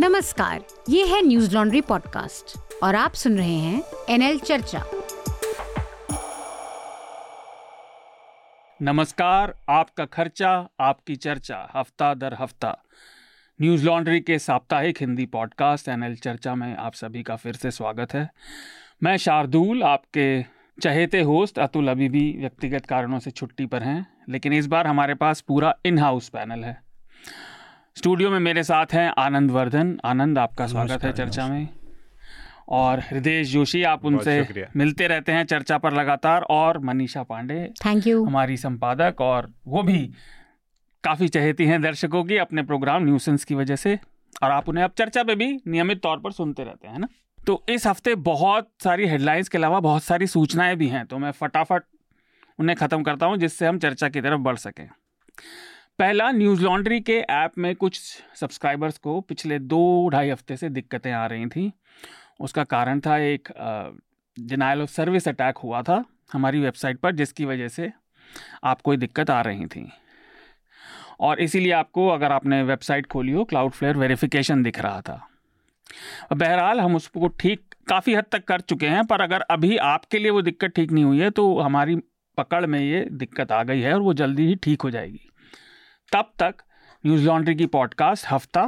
नमस्कार, ये है न्यूज़ लॉन्ड्री पॉडकास्ट और आप सुन रहे हैं एनएल चर्चा। नमस्कार, आपका खर्चा आपकी चर्चा, हफ्ता दर हफ्ता न्यूज़ लॉन्ड्री के साप्ताहिक हिंदी पॉडकास्ट एनएल चर्चा में आप सभी का फिर से स्वागत है। मैं शार्दुल, आपके चहेते होस्ट। अतुल अभी भी व्यक्तिगत कारणों से छुट्टी पर हैं, लेकिन इस बार हमारे पास पूरा इन हाउस पैनल है। स्टूडियो में मेरे साथ हैं आनंद वर्धन। आनंद, आपका स्वागत है चर्चा में। और हृदयेश जोशी, आप उनसे मिलते रहते हैं चर्चा पर लगातार। और मनीषा पांडे, थैंक यू, हमारी संपादक, और वो भी काफ़ी चहेती हैं दर्शकों की अपने प्रोग्राम न्यूसेंस की वजह से, और आप उन्हें अब चर्चा पे भी नियमित तौर पर सुनते रहते हैं ना। तो इस हफ्ते बहुत सारी हेडलाइंस के अलावा बहुत सारी सूचनाएं भी हैं, तो मैं फटाफट उन्हें ख़त्म करता हूं जिससे हम चर्चा की तरफ बढ़ सकें। पहला, न्यूज़ लॉन्ड्री के ऐप में कुछ सब्सक्राइबर्स को पिछले 2-2.5 हफ्ते से दिक्कतें आ रही थी। उसका कारण था एक डिनायल ऑफ सर्विस अटैक हुआ था हमारी वेबसाइट पर, जिसकी वजह से आपको ये दिक्कत आ रही थी। और इसीलिए आपको, अगर आपने वेबसाइट खोली हो, क्लाउडफ्लेयर वेरिफिकेशन दिख रहा था। बहरहाल, हम उसको ठीक काफ़ी हद तक कर चुके हैं, पर अगर अभी आपके लिए वो दिक्कत ठीक नहीं हुई है तो हमारी पकड़ में ये दिक्कत आ गई है और वो जल्दी ही ठीक हो जाएगी। तब तक न्यूज़ लॉन्ड्री की पॉडकास्ट हफ्ता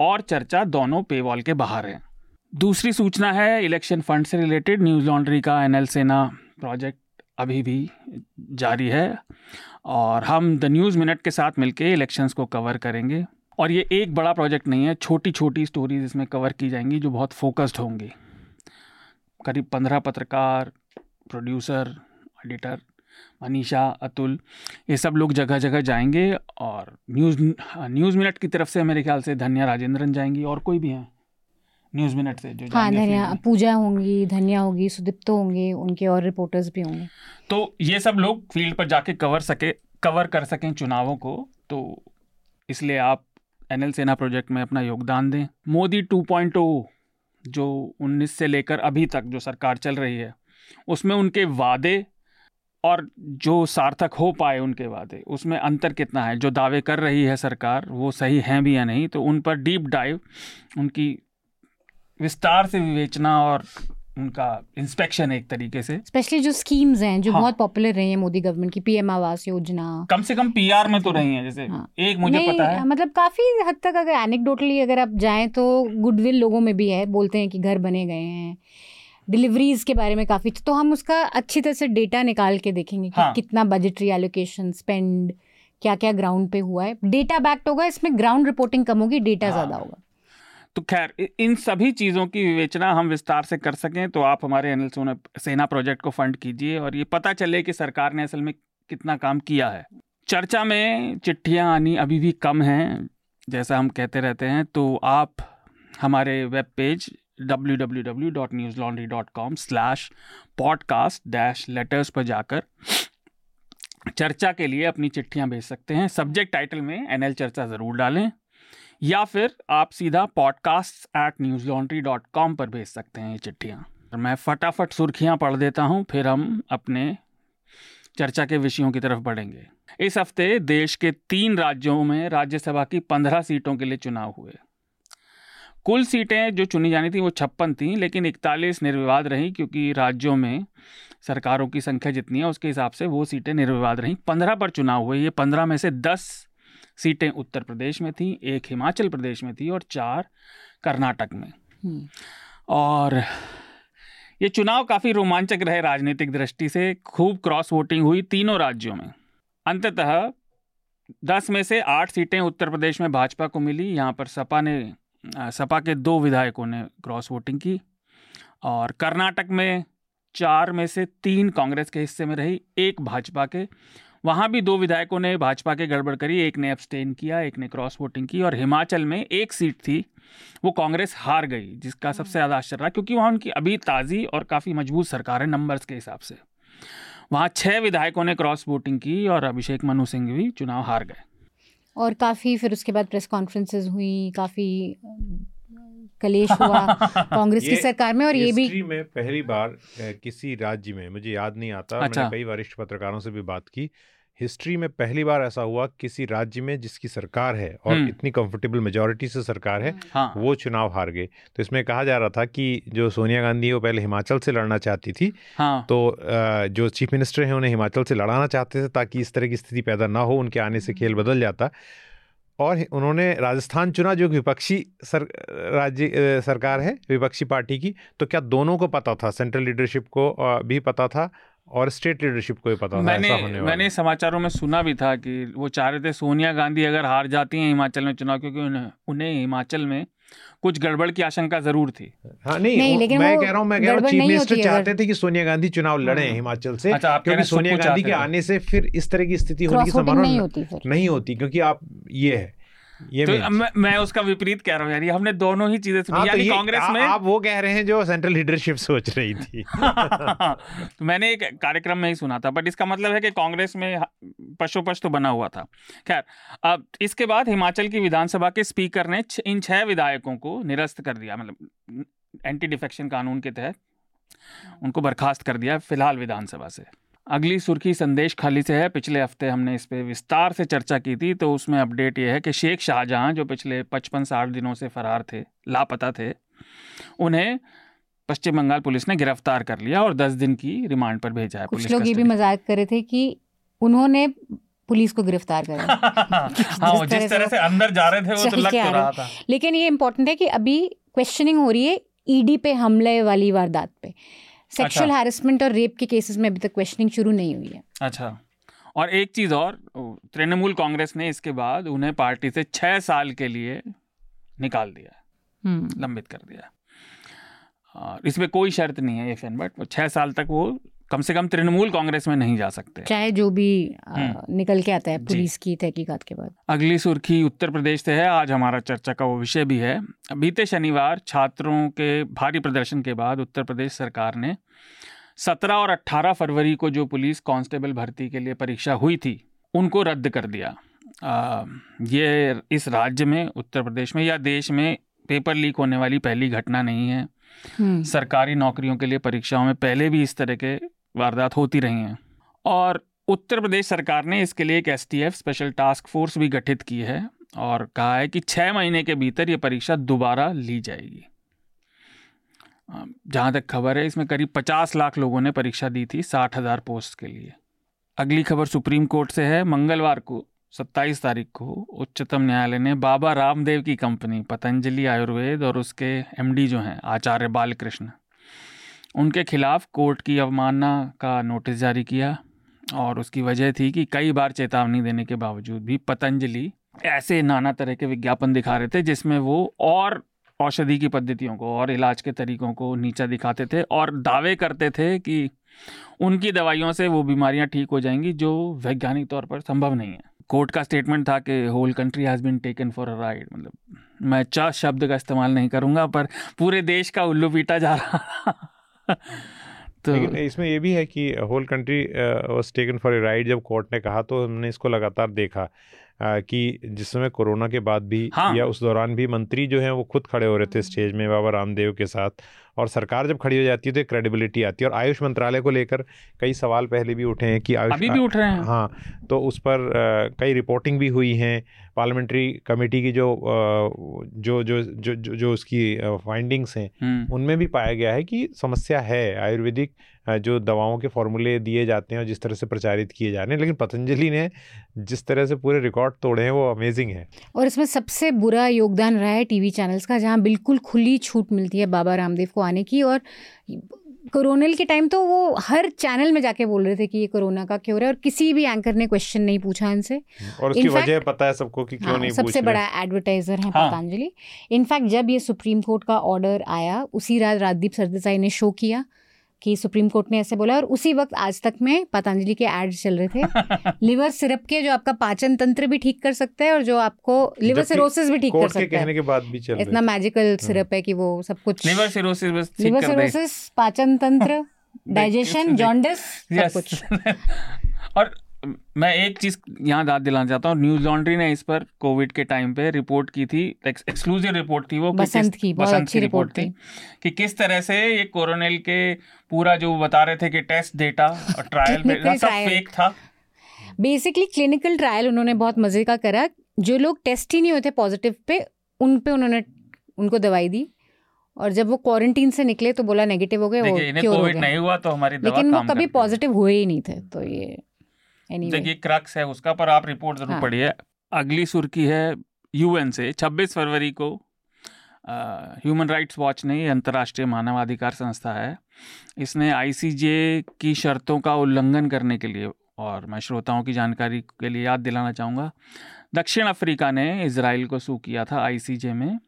और चर्चा दोनों पेवॉल के बाहर हैं। दूसरी सूचना है इलेक्शन फंड से रिलेटेड। न्यूज़ लॉन्ड्री का एनएल सेना प्रोजेक्ट अभी भी जारी है और हम द न्यूज़ मिनट के साथ मिलके इलेक्शंस को कवर करेंगे। और ये एक बड़ा प्रोजेक्ट नहीं है, छोटी छोटी स्टोरीज इसमें कवर की जाएंगी जो बहुत फोकस्ड होंगी। करीब 15 पत्रकार, प्रोड्यूसर, एडिटर, मनीषा, अतुल, ये सब लोग जगह जगह जाएंगे। और न्यूज़ मिनट की तरफ से मेरे ख्याल से धन्या राजेंद्रन जाएंगी, और कोई भी हैं न्यूज़ मिनट से जो धन्या, पूजा होंगी, धन्या होगी, सुदीप्त होंगे, उनके और रिपोर्टर्स भी होंगे। तो ये सब लोग फील्ड पर जाके कवर कर सकें चुनावों को, तो इसलिए आप एनएल सेना प्रोजेक्ट में अपना योगदान दें। मोदी 2.0 जो 19 से लेकर अभी तक जो सरकार चल रही है, उसमें उनके वादे और जो सार्थक हो पाए उनके वादे, उसमें अंतर कितना है। जो दावे कर रही है सरकार वो सही हैं भी या नहीं, तो उन पर डीप डाइव, उनकी विस्तार से विवेचना और उनका इंस्पेक्शन एक तरीके से। स्पेशली जो स्कीम्स हैं जो बहुत पॉपुलर रही हैं मोदी गवर्नमेंट की, पीएम आवास योजना, कम से कम पीआर में तो रही हैं जैसे। हाँ। एक मुझे पता है, मतलब काफी हद तक अगर एनेक्डोटली अगर आप जाएं तो गुडविल लोगों में भी है, बोलते हैं कि घर बने गए हैं। डिलीवरीज के बारे में काफी, तो हम उसका अच्छी तरह से डेटा निकाल के देखेंगे कि कितना बजटरी एलोकेशन, स्पेंड, क्या क्या ग्राउंड पे हुआ है। डेटा बैक्ड होगा इसमें, ग्राउंड रिपोर्टिंग कम होगी, डेटा ज्यादा होगा। तो खैर, इन सभी चीज़ों की विवेचना हम विस्तार से कर सकें तो आप हमारे एनएल सेना प्रोजेक्ट को फंड कीजिए, और ये पता चले कि सरकार ने असल में कितना काम किया है। चर्चा में चिट्ठियां आनी अभी भी कम हैं, जैसा हम कहते रहते हैं, तो आप हमारे वेब पेज www.newslaundry.com/podcast-letters पर जाकर चर्चा के लिए अपनी चिट्ठियाँ भेज सकते हैं। सब्जेक्ट टाइटल में एनएल चर्चा ज़रूर डालें, या फिर आप सीधा podcasts@newslaundry.com पर भेज सकते हैं ये चिट्ठियाँ। मैं फटाफट सुर्खियाँ पढ़ देता हूँ, फिर हम अपने चर्चा के विषयों की तरफ बढ़ेंगे। इस हफ्ते देश के 3 राज्यों में राज्यसभा की 15 सीटों के लिए चुनाव हुए। कुल सीटें जो चुनी जानी थी वो 56 थीं, लेकिन 41 निर्विवाद रहीं, क्योंकि राज्यों में सरकारों की संख्या जितनी है उसके हिसाब से वो सीटें निर्विवाद रहीं। 15 पर चुनाव हुए। ये 15 में से 10 सीटें उत्तर प्रदेश में थी, 1 हिमाचल प्रदेश में थी और 4 कर्नाटक में। और ये चुनाव काफ़ी रोमांचक रहे राजनीतिक दृष्टि से, खूब क्रॉस वोटिंग हुई तीनों राज्यों में। अंततः 10 में से 8 सीटें उत्तर प्रदेश में भाजपा को मिली। यहाँ पर सपा के 2 विधायकों ने क्रॉस वोटिंग की। और कर्नाटक में 4 में से 3 कांग्रेस के हिस्से में रही, 1 भाजपा के। वहाँ भी 2 विधायकों ने भाजपा के गड़बड़ करी, 1 ने एब्सटेन किया, 1 ने क्रॉस वोटिंग की। और हिमाचल में 1 सीट थी, वो कांग्रेस हार गई, जिसका सबसे ज़्यादा आश्चर्य रहा, क्योंकि वहाँ उनकी अभी ताज़ी और काफ़ी मजबूत सरकार है नंबर्स के हिसाब से। वहाँ 6 विधायकों ने क्रॉस वोटिंग की और अभिषेक मनु सिंघवी चुनाव हार गए। और काफ़ी फिर उसके बाद प्रेस कॉन्फ्रेंसेज हुई, काफ़ी कलेश हुआ कांग्रेस की सरकार में। और ये भी में पहली बार किसी राज्य में, मुझे याद नहीं आता, मैंने कई वरिष्ठ पत्रकारों से भी बात की हिस्ट्री में पहली बार ऐसा हुआ किसी राज्य में जिसकी सरकार है और इतनी कंफर्टेबल मेजॉरिटी से सरकार है, हाँ, वो चुनाव हार गए। तो इसमें कहा जा रहा था कि जो सोनिया गांधी है वो पहले हिमाचल से लड़ना चाहती थी, हाँ, तो जो चीफ मिनिस्टर हैं उन्हें हिमाचल से लड़ाना चाहते थे ताकि इस तरह की स्थिति पैदा ना हो, उनके आने से खेल बदल जाता। और उन्होंने राजस्थान चुना जो विपक्षी राज्य सरकार है, विपक्षी पार्टी की। तो क्या दोनों को पता था, सेंट्रल लीडरशिप को भी पता था और स्टेट लीडरशिप को भी पता था? मैंने समाचारों में सुना भी था कि वो चाह रहे थे सोनिया गांधी अगर हार जाती हैं हिमाचल में चुनाव, क्योंकि उन्हें हिमाचल में कुछ गड़बड़ की आशंका जरूर थी। हाँ, नहीं, मैं कह रहा हूँ चीफ मिनिस्टर चाहते थे कि सोनिया गांधी चुनाव लड़े हिमाचल से, क्योंकि सोनिया गांधी के आने से फिर इस तरह की स्थिति होने की संभावना नहीं होती, क्योंकि आप ये है तो मैं उसका विपरीत कह रहा हूँ यार, हमने दोनों ही चीजें सुनी। यानी कांग्रेस में आप वो कह रहे हैं जो सेंट्रल लीडरशिप सोच रही थी। तो मैंने एक कार्यक्रम में ही सुना था, बट इसका मतलब है कि कांग्रेस में पशोपश तो बना हुआ था। खैर, अब इसके बाद हिमाचल की विधानसभा के स्पीकर ने इन 6 विधायकों को निरस्त कर दिया, मतलब एंटी डिफेक्शन कानून के तहत उनको बर्खास्त कर दिया फिलहाल विधानसभा से। अगली सुर्खी संदेश खाली से है। पिछले हफ्ते हमने इस पे विस्तार से चर्चा की थी, तो उसमें अपडेट यह है कि शेख शाहजहां जो पिछले 55-60 दिनों से फरार थे, लापता थे, उन्हें पश्चिम बंगाल पुलिस ने गिरफ्तार कर लिया और 10 दिन की रिमांड पर भेजा है। कुछ लोग ये भी मजाक कर रहे थे कि उन्होंने पुलिस को गिरफ्तार करा। हाँ, जिस तरह से अंदर जा रहे थे वो तो लग तो रहा था। लेकिन ये इम्पोर्टेंट है कि अभी क्वेश्चनिंग हो रही है ईडी पे हमले वाली वारदात पे। सेक्सुअल हैरेसमेंट और रेप के केसेस में अभी तक क्वेश्चनिंग शुरू नहीं हुई है। अच्छा, और एक चीज और, तृणमूल कांग्रेस ने इसके बाद उन्हें पार्टी से 6 साल के लिए निकाल दिया, लंबित कर दिया। और इसमें कोई शर्त नहीं है एफ एन, बट 6 साल तक वो कम से कम तृणमूल कांग्रेस में नहीं जा सकते, चाहे जो भी निकल के आता है पुलिस की तहकीकात के बाद। अगली सुर्खी उत्तर प्रदेश से है। आज हमारा चर्चा का वो विषय भी है। बीते शनिवार छात्रों के भारी प्रदर्शन के बाद उत्तर प्रदेश सरकार ने 17 और 18 फरवरी को जो पुलिस कांस्टेबल भर्ती के लिए परीक्षा हुई थी उनको रद्द कर दिया। ये इस राज्य में, उत्तर प्रदेश में या देश में पेपर लीक होने वाली पहली घटना नहीं है। सरकारी नौकरियों के लिए परीक्षाओं में पहले भी इस तरह के वारदात होती रही हैं। और उत्तर प्रदेश सरकार ने इसके लिए एक एसटीएफ स्पेशल टास्क फोर्स भी गठित की है और कहा है कि 6 महीने के भीतर ये परीक्षा दोबारा ली जाएगी। जहाँ तक खबर है इसमें करीब 50 लाख लोगों ने परीक्षा दी थी 60,000 पोस्ट के लिए। अगली खबर सुप्रीम कोर्ट से है। मंगलवार को 27 तारीख को उच्चतम न्यायालय ने बाबा रामदेव की कंपनी पतंजलि आयुर्वेद और उसके एमडी जो हैं आचार्य बालकृष्ण, उनके खिलाफ कोर्ट की अवमानना का नोटिस जारी किया। और उसकी वजह थी कि कई बार चेतावनी देने के बावजूद भी पतंजलि ऐसे नाना तरह के विज्ञापन दिखा रहे थे जिसमें वो और औषधि की पद्धतियों को और इलाज के तरीकों को नीचा दिखाते थे और दावे करते थे कि उनकी दवाइयों से वो बीमारियाँ ठीक हो जाएंगी जो वैज्ञानिक तौर पर संभव नहीं है। कोर्ट का स्टेटमेंट था कि whole country has been taken for a ride, मतलब मैं चाह शब्द का इस्तेमाल नहीं करूँगा पर पूरे देश का उल्लू पीटा जा रहा। तो इसमें ये भी है कि whole country was taken for a ride जब कोर्ट ने कहा तो हमने इसको लगातार देखा कि जिस समय कोरोना के बाद भी, हाँ, या उस दौरान भी मंत्री जो हैं वो खुद खड़े हो रहे थे स्टेज में बाबा रामदेव के साथ। और सरकार जब खड़ी हो जाती है तो क्रेडिबिलिटी आती है। और आयुष मंत्रालय को लेकर कई सवाल पहले भी उठे हैं कि आयुष अभी भी उठ रहे हैं, हाँ, तो उस पर कई रिपोर्टिंग भी हुई हैं। पार्लियामेंट्री कमेटी की जो उसकी फाइंडिंग्स हैं उनमें भी पाया गया है कि समस्या है। आयुर्वेदिक जो दवाओं के फॉर्मूले दिए जाते हैं और जिस तरह से प्रचारित किए जा रहे हैं, लेकिन पतंजलि ने जिस तरह से पूरे रिकॉर्ड तोड़े हैं वो अमेजिंग है। और इसमें सबसे बुरा योगदान रहा है टीवी चैनल्स का, जहां बिल्कुल खुली छूट मिलती है बाबा रामदेव को आने की। और कोरोनल के टाइम तो वो हर चैनल में जाके बोल रहे थे कि ये कोरोना का क्योर है और किसी भी एंकर ने क्वेश्चन नहीं पूछा इनसे। और उसकी वजह पता है सबको कि क्यों, हाँ, नहीं पूछ रहे। सबसे बड़ा एडवर्टाइजर है, हाँ, पतंजलि। इनफैक्ट जब ये सुप्रीम कोर्ट का ऑर्डर आया उसी रात राजदीप सरदेसाई ने शो किया कि सुप्रीम कोर्ट ने ऐसे बोला और उसी वक्त आज तक में पतंजलि के एड्स चल रहे थे लिवर सिरप के, जो आपका पाचन तंत्र भी ठीक कर सकता है और जो आपको लिवर सिरोसिस भी ठीक कर सकता है। कोर्ट के कहने के बाद भी चल इतना मैजिकल सिरप है कि वो सब कुछ लिवर सिरोसिस पाचन तंत्र डाइजेशन जॉन्डिस सब कुछ। और मैं एक चीज़ यहाँ याद दिलाना चाहता हूँ, न्यूज़ लॉन्ड्री ने इस पर कोविड के टाइम पे रिपोर्ट की थी, एक्सक्लूसिव रिपोर्ट थी वो, बसंत की रिपोर्ट थी कि किस तरह से ये कोरोनेल के पूरा जो बता रहे थे कि टेस्ट डेटा और ट्रायल सब फेक था। बेसिकली क्लिनिकल ट्रायल उन्होंने बहुत मज़े का करा। जो लोग टेस्ट ही नहीं हुए थे पॉजिटिव पे उन्होंने उनको दवाई दी, और जब वो क्वारंटीन से निकले तो बोला नेगेटिव हो गए, वो क्योर हो गए, नहीं हुआ तो हमारी दवा, लेकिन वो कभी पॉजिटिव हुए ही नहीं थे। तो ये देखिए क्रक्स है उसका, पर आप रिपोर्ट जरूर पढ़िए। अगली सुर्खी है यूएन से 26 फरवरी को ह्यूमन राइट्स वॉच ने, अंतर्राष्ट्रीय मानवाधिकार संस्था है, इसने आईसीजे की शर्तों का उल्लंघन करने के लिए, और मैं श्रोताओं की जानकारी के लिए याद दिलाना चाहूँगा, दक्षिण अफ्रीका ने इज़राइल को सू किया था आईसीजे में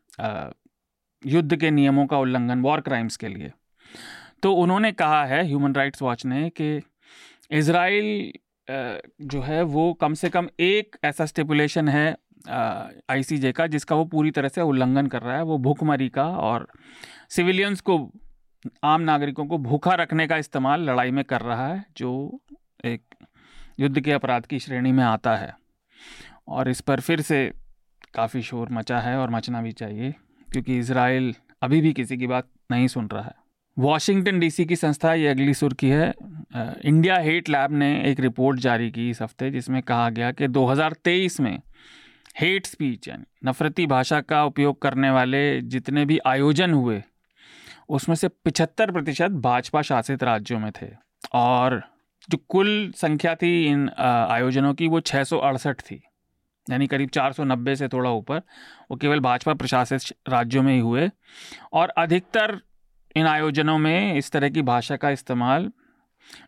युद्ध के नियमों का उल्लंघन, वॉर क्राइम्स के लिए। तो उन्होंने कहा है ह्यूमन राइट्स वॉच ने कि इज़राइल जो है वो कम से कम एक ऐसा स्टिपुलेशन है आईसीजे का जिसका वो पूरी तरह से उल्लंघन कर रहा है, वो भूखमरी का और सिविलियंस को, आम नागरिकों को भूखा रखने का इस्तेमाल लड़ाई में कर रहा है, जो एक युद्ध के अपराध की श्रेणी में आता है। और इस पर फिर से काफ़ी शोर मचा है और मचना भी चाहिए, क्योंकि इज़राइल अभी भी किसी की बात नहीं सुन रहा है। वॉशिंगटन डीसी की संस्था, ये अगली सुर्खी है, इंडिया हेट लैब ने एक रिपोर्ट जारी की इस हफ्ते, जिसमें कहा गया कि 2023 में हेट स्पीच यानी नफरती भाषा का उपयोग करने वाले जितने भी आयोजन हुए उसमें से 75% भाजपा शासित राज्यों में थे, और जो कुल संख्या थी इन आयोजनों की वो 668 थी, यानी करीब 490 से थोड़ा ऊपर, वो केवल भाजपा प्रशासित राज्यों में ही हुए। और अधिकतर इन आयोजनों में इस तरह की भाषा का इस्तेमाल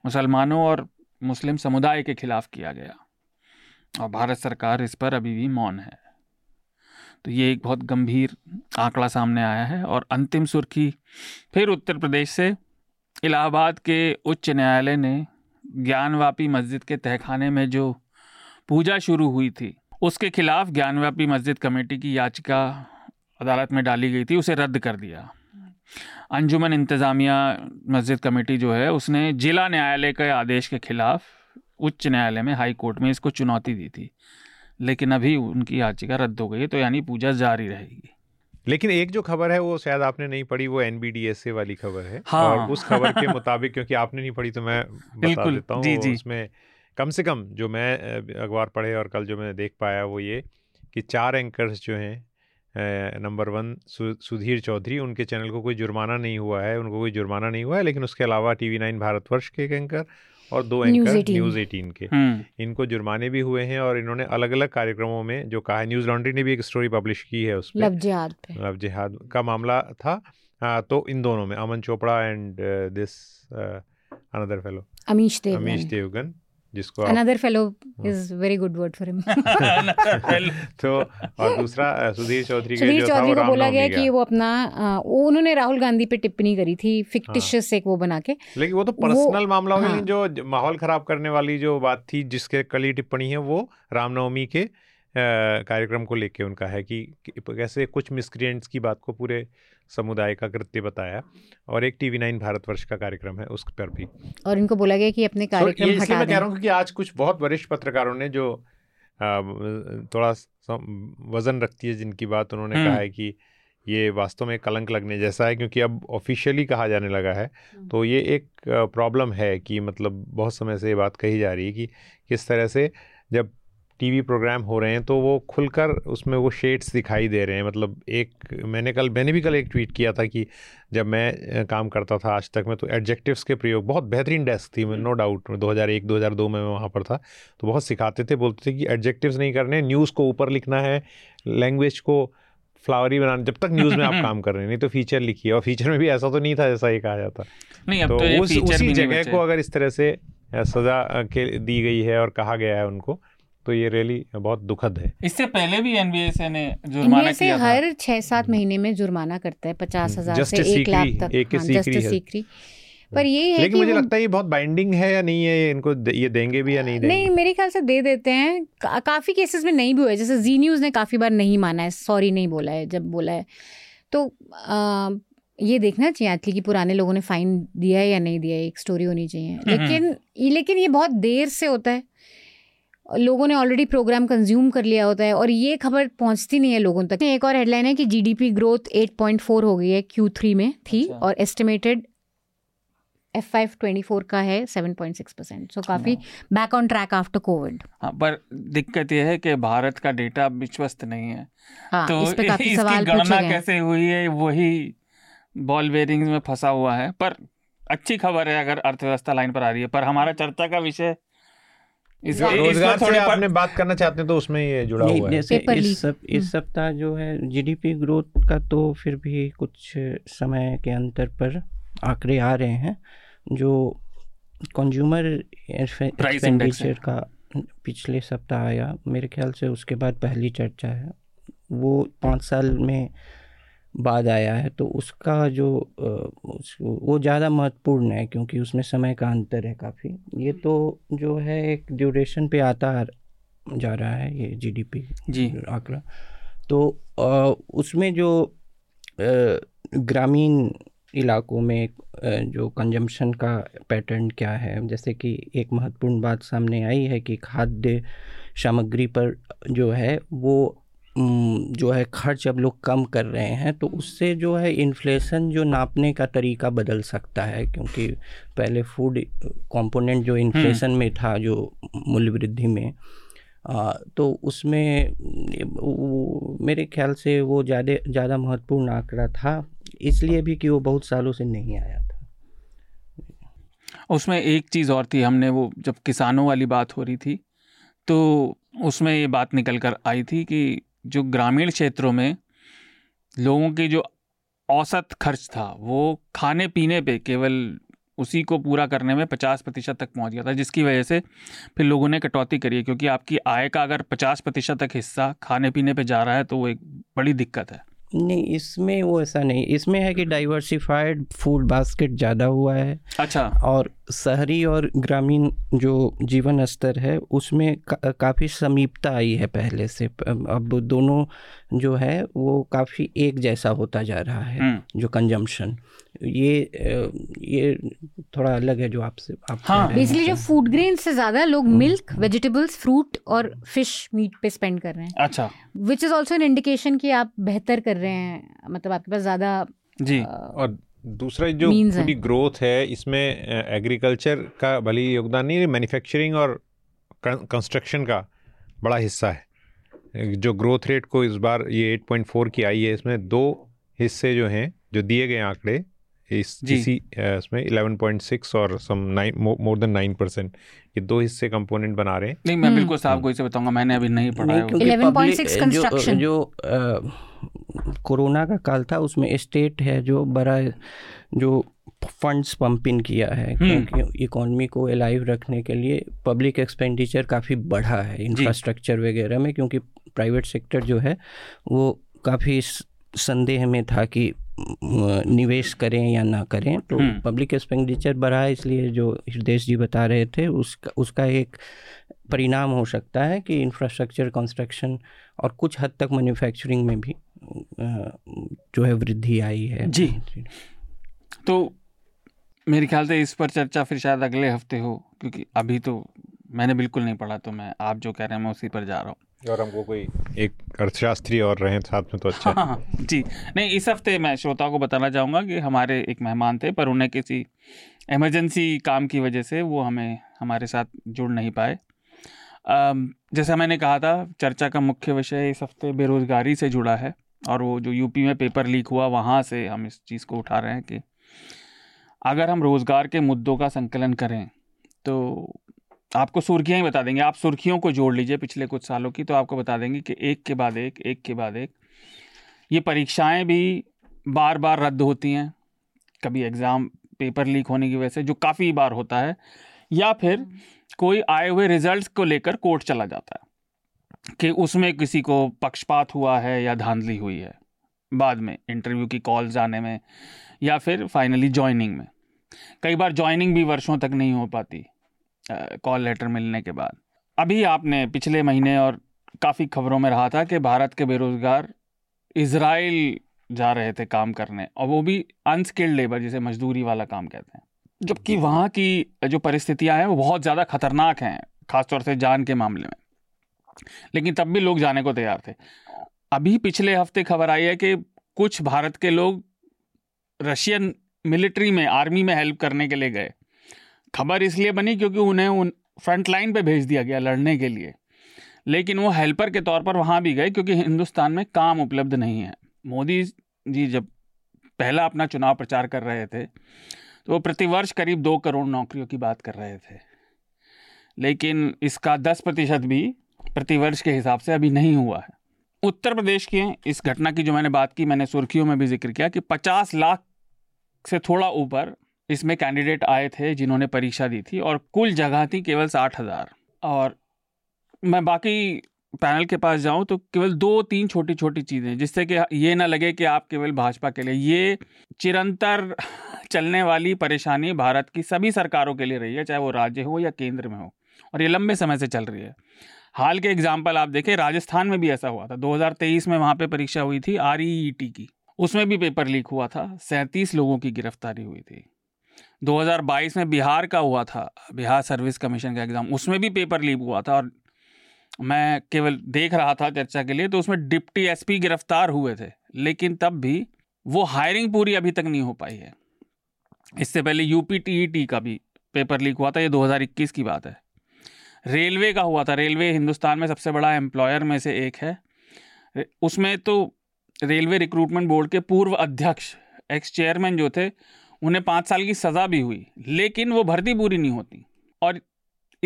मुसलमानों और मुस्लिम समुदाय के खिलाफ किया गया, और भारत सरकार इस पर अभी भी मौन है। तो ये एक बहुत गंभीर आंकड़ा सामने आया है। और अंतिम सुर्खी फिर उत्तर प्रदेश से, इलाहाबाद के उच्च न्यायालय ने ज्ञानवापी मस्जिद के तहखाने में जो पूजा शुरू हुई थी उसके खिलाफ ज्ञानवापी मस्जिद कमेटी की याचिका अदालत में डाली गई थी, उसे रद्द कर दिया। अंजुमन इंतज़ामिया मस्जिद कमेटी जो है उसने जिला न्यायालय के आदेश के खिलाफ उच्च न्यायालय में, हाई कोर्ट में इसको चुनौती दी थी, लेकिन अभी उनकी याचिका रद्द हो गई है, तो यानी पूजा जारी रहेगी। लेकिन एक जो खबर है वो शायद आपने नहीं पढ़ी, वो एनबीडीएसए वाली खबर है। हाँ। और उस खबर के मुताबिक, क्योंकि आपने नहीं पढ़ी तो मैं बता देता हूँ, उसमें कम से कम जो मैं अखबार पढ़े और कल जो मैंने देख पाया वो ये कि 4 एंकर्स जो हैं, नंबर 1 सुधीर चौधरी, उनके चैनल को कोई जुर्माना नहीं हुआ है, उनको कोई जुर्माना नहीं हुआ है, लेकिन उसके अलावा TV9 भारतवर्ष के एंकर और 2 एंकर न्यूज़ 18 के, इनको जुर्माने भी हुए हैं। और इन्होंने अलग अलग कार्यक्रमों में जो कहा है, न्यूज़ लॉन्ड्री ने भी एक स्टोरी पब्लिश की है उस पर, लव जिहाद का मामला था। तो इन दोनों में Aman Chopra and this another fellow Amish Devgan, जिसको another fellow is very good word for him. तो और दूसरा सुधीर चौधरी को बोला गया कि वो अपना उन्होंने राहुल गांधी पे टिप्पणी करी थी फिक्टिशियस एक वो बना के, लेकिन वो तो पर्सनल मामला हो गया। हाँ। जो माहौल खराब करने वाली जो बात थी जिसके कली टिप्पणी है वो रामनवमी के कार्यक्रम को लेके उनका है कि कैसे कुछ मिसक्रिएंट्स की बात को पूरे समुदाय का कृत्य बताया। और एक TV9 भारतवर्ष का कार्यक्रम है उस पर भी, और इनको बोला गया कि अपने कार्यक्रम हटा दें। इसलिए मैं कह रहा हूँ क्योंकि आज कुछ बहुत वरिष्ठ पत्रकारों ने जो थोड़ा वजन रखती है जिनकी बात, उन्होंने कहा है कि ये वास्तव में कलंक लगने जैसा है, क्योंकि अब ऑफिशियली कहा जाने लगा है। तो ये एक प्रॉब्लम है कि मतलब बहुत समय से ये बात कही जा रही है कि किस तरह से जब टीवी प्रोग्राम हो रहे हैं तो वो खुलकर उसमें वो शेड्स दिखाई दे रहे हैं। मतलब एक मैंने भी कल एक ट्वीट किया था कि जब मैं काम करता था आज तक में, तो एडजेक्टिव्स के प्रयोग बहुत बेहतरीन डेस्क थी, नो डाउट। 2001-2002 में मैं वहाँ पर था, तो बहुत सिखाते थे, बोलते थे कि एडजेक्टिव्स नहीं करने, न्यूज़ को ऊपर लिखना है, लैंग्वेज को फ्लावरी बनाना, जब तक न्यूज़ में आप काम कर रहे हैं, नहीं तो फीचर लिखिए। और फीचर में भी ऐसा तो नहीं था जैसा ये कहा जाता। नहीं, अब तो उसी जगह को अगर इस तरह से सजा दी गई है और कहा गया है उनको, तो ये रैली बहुत दुखद है। इससे पहले भी एनबीएसए ने जुर्माना किया था। हर 6-7 महीने में जुर्माना करता है 50,000 से 1 लाख तक। जस्टिस सीकरी। पर ये है, लेकिन मुझे लगता है ये बहुत बाइंडिंग है या नहीं है, इनको ये देंगे भी या नहीं देंगे। नहीं, मेरे ख्याल से दे देते हैं। काफ़ी केसेस में नहीं भी हुआ है, जैसे जी न्यूज़ ने काफ़ी बार नहीं माना है, सॉरी नहीं बोला है जब बोला है। तो ये देखना चाहिए एक्चुअली कि पुराने लोगों ने फाइन दिया है या नहीं दिया है, एक स्टोरी होनी चाहिए। लेकिन ये बहुत देर से होता है, लोगों ने ऑलरेडी प्रोग्राम कंज्यूम कर लिया होता है और ये खबर पहुंचती नहीं है लोगों तक। एक और हेडलाइन है कि जीडीपी ग्रोथ 8.4 हो गई है, Q3 में थी। अच्छा। और एस्टिमेटेड F524 का है 7.6%, सो काफ़ी back on track after Covid. हाँ, पर दिक्कत यह है कि भारत का डेटा विश्वस्त नहीं है। हाँ, तो इस पे काफी सवाल पूछे गए। इसकी गणना कैसे हुई है वही बॉल बेयरिंग्स में फंसा हुआ है। पर अच्छी खबर है अगर अर्थव्यवस्था लाइन पर आ रही है। पर हमारा चर्चा का विषय रोजगार से आपने बात करना चाहते हैं तो उसमें ये जुड़ा हुआ है। इस सप्ताह जो है जीडीपी ग्रोथ का तो फिर भी कुछ समय के अंतर पर आंकड़े आ रहे हैं, जो कंज्यूमर एक्सपेंडिचर का पिछले सप्ताह आया, मेरे ख्याल से उसके बाद पहली चर्चा है, वो 5 साल में बाद आया है। तो उसका जो वो ज़्यादा महत्वपूर्ण है क्योंकि उसमें समय का अंतर है काफ़ी। ये तो जो है एक ड्यूरेशन पे आता जा रहा है ये जीडीपी आंकड़ा। तो उसमें जो ग्रामीण इलाकों में जो कंजम्पशन का पैटर्न क्या है, जैसे कि एक महत्वपूर्ण बात सामने आई है कि खाद्य सामग्री पर जो है वो जो है खर्च अब लोग कम कर रहे हैं, तो उससे जो है इन्फ्लेशन जो नापने का तरीका बदल सकता है, क्योंकि पहले फूड कंपोनेंट जो इन्फ्लेशन में था, जो मूल्य वृद्धि में, तो उसमें मेरे ख्याल से वो ज़्यादा महत्वपूर्ण आंकड़ा था, इसलिए भी कि वो बहुत सालों से नहीं आया था। उसमें एक चीज़ और थी, हमने वो जब किसानों वाली बात हो रही थी तो उसमें ये बात निकल कर आई थी कि जो ग्रामीण क्षेत्रों में लोगों की जो औसत खर्च था वो खाने पीने पे केवल उसी को पूरा करने में 50% तक पहुंच गया था, जिसकी वजह से फिर लोगों ने कटौती करी है, क्योंकि आपकी आय का अगर 50% तक हिस्सा खाने पीने पे जा रहा है तो वो एक बड़ी दिक्कत है। नहीं, इसमें वो ऐसा नहीं, इसमें है कि डाइवर्सिफाइड फूड बास्केट ज़्यादा हुआ है। अच्छा। और शहरी और ग्रामीण जो जीवन स्तर है उसमें काफ़ी समीपता आई है पहले से। अब दोनों जो है वो काफ़ी एक जैसा होता जा रहा है जो कंजम्पशन। ये थोड़ा अलग है जो आपसे आप। हाँ, बेसिकली जो फूड ग्रेन से ज़्यादा लोग मिल्क, वेजिटेबल्स, फ्रूट और फिश मीट पे स्पेंड कर रहे हैं। अच्छा। Which is also an indication कि आप बेहतर कर रहे हैं, मतलब आपके पास ज़्यादा जी। और दूसरा जो पूरी ग्रोथ है इसमें एग्रीकल्चर का भले ही योगदान नहीं है, मैन्युफैक्चरिंग और कंस्ट्रक्शन का बड़ा हिस्सा है। जो ग्रोथ रेट को इस बार ये 8.4 की आई है, इसमें दो हिस्से जो हैं जो दिए गए आंकड़े इसमें 11.6 और सम 9% more than 9%, ये दो हिस्से कंपोनेंट बना रहे हैं। नहीं, मैं बिल्कुल साफ कोई से बताऊंगा, मैंने अभी नहीं पढ़ा है। 11.6 कंस्ट्रक्शन जो कोरोना का काल था उसमें स्टेट है जो बड़ा जो फंड्स पंप इन किया है, क्योंकि इकोनॉमी को अलाइव रखने के लिए पब्लिक एक्सपेंडिचर काफ़ी बढ़ा है इंफ्रास्ट्रक्चर वगैरह में, क्योंकि प्राइवेट सेक्टर जो है वो काफ़ी संदेह में था कि निवेश करें या ना करें, तो पब्लिक एक्सपेंडिचर बढ़ा है। इसलिए जो हृदयेश जी बता रहे थे उसका एक परिणाम हो सकता है कि इंफ्रास्ट्रक्चर, कंस्ट्रक्शन और कुछ हद तक मैन्युफैक्चरिंग में भी जो है वृद्धि आई है। जी, तो मेरे ख्याल से इस पर चर्चा फिर शायद अगले हफ्ते हो, क्योंकि अभी तो मैंने बिल्कुल नहीं पढ़ा, तो मैं आप जो कह रहे हैं मैं उसी पर जा रहा हूँ। और हमको कोई एक अर्थशास्त्री और रहें साथ में तो अच्छा। हाँ, जी। नहीं, इस हफ्ते मैं श्रोताओं को बताना चाहूँगा कि हमारे एक मेहमान थे, पर उन्हें किसी इमरजेंसी काम की वजह से वो हमारे साथ जुड़ नहीं पाए। जैसा मैंने कहा था, चर्चा का मुख्य विषय इस हफ्ते बेरोज़गारी से जुड़ा है, और वो जो यूपी में पेपर लीक हुआ वहाँ से हम इस चीज़ को उठा रहे हैं कि अगर हम रोज़गार के मुद्दों का संकलन करें तो आपको सुर्खियाँ ही बता देंगे। आप सुर्खियों को जोड़ लीजिए पिछले कुछ सालों की, तो आपको बता देंगे कि एक के बाद एक ये परीक्षाएं भी बार बार रद्द होती हैं, कभी एग्ज़ाम पेपर लीक होने की वजह से, जो काफ़ी बार होता है, या फिर कोई आए हुए रिजल्ट्स को लेकर कोर्ट चला जाता है कि उसमें किसी को पक्षपात हुआ है या धांधली हुई है, बाद में इंटरव्यू की कॉल्स आने में या फिर फाइनली ज्वाइनिंग में। कई बार ज्वाइनिंग भी वर्षों तक नहीं हो पाती कॉल लेटर मिलने के बाद। अभी आपने पिछले महीने और काफ़ी खबरों में रहा था कि भारत के बेरोज़गार इज़राइल जा रहे थे काम करने, और वो भी अनस्किल्ड लेबर, जिसे मजदूरी वाला काम कहते हैं, जबकि वहाँ की जो परिस्थितियाँ हैं वो बहुत ज़्यादा ख़तरनाक हैं, ख़ासतौर से जान के मामले में, लेकिन तब भी लोग जाने को तैयार थे। अभी पिछले हफ्ते खबर आई है कि कुछ भारत के लोग रशियन मिलिट्री में, आर्मी में हेल्प करने के लिए गए। खबर इसलिए बनी क्योंकि उन्हें फ्रंट लाइन पे भेज दिया गया लड़ने के लिए, लेकिन वो हेल्पर के तौर पर वहाँ भी गए क्योंकि हिंदुस्तान में काम उपलब्ध नहीं है। मोदी जी जब पहला अपना चुनाव प्रचार कर रहे थे तो वो प्रतिवर्ष करीब 2 करोड़ नौकरियों की बात कर रहे थे, लेकिन इसका 10% भी प्रतिवर्ष के हिसाब से अभी नहीं हुआ है। उत्तर प्रदेश की इस घटना की जो मैंने बात की, मैंने सुर्खियों में भी जिक्र किया कि 50 लाख से थोड़ा ऊपर इसमें कैंडिडेट आए थे जिन्होंने परीक्षा दी थी और कुल जगह थी केवल 60,000। और मैं बाकी पैनल के पास जाऊं तो केवल 2-3 छोटी छोटी चीज़ें, जिससे कि ये ना लगे कि आप केवल भाजपा के लिए, ये चिरंतर चलने वाली परेशानी भारत की सभी सरकारों के लिए रही है, चाहे वो राज्य हो या केंद्र में हो, और ये लंबे समय से चल रही है। हाल के एग्जाम्पल आप देखें, राजस्थान में भी ऐसा हुआ था। 2023 में वहाँ पे परीक्षा हुई थी REET की, उसमें भी पेपर लीक हुआ था, 37 लोगों की गिरफ्तारी हुई थी। 2022 में बिहार का हुआ था, बिहार सर्विस कमीशन का एग्ज़ाम, उसमें भी पेपर लीक हुआ था। और मैं केवल देख रहा था चर्चा के लिए, तो उसमें डिप्टी SP गिरफ्तार हुए थे, लेकिन तब भी वो हायरिंग पूरी अभी तक नहीं हो पाई है। इससे पहले UPTET का भी पेपर लीक हुआ था, ये 2021 की बात है। रेलवे का हुआ था, रेलवे हिंदुस्तान में सबसे बड़ा एम्प्लॉयर में से एक है, उसमें तो रेलवे रिक्रूटमेंट बोर्ड के पूर्व अध्यक्ष, एक्स चेयरमैन जो थे, उन्हें 5 साल की सज़ा भी हुई, लेकिन वो भर्ती पूरी नहीं होती। और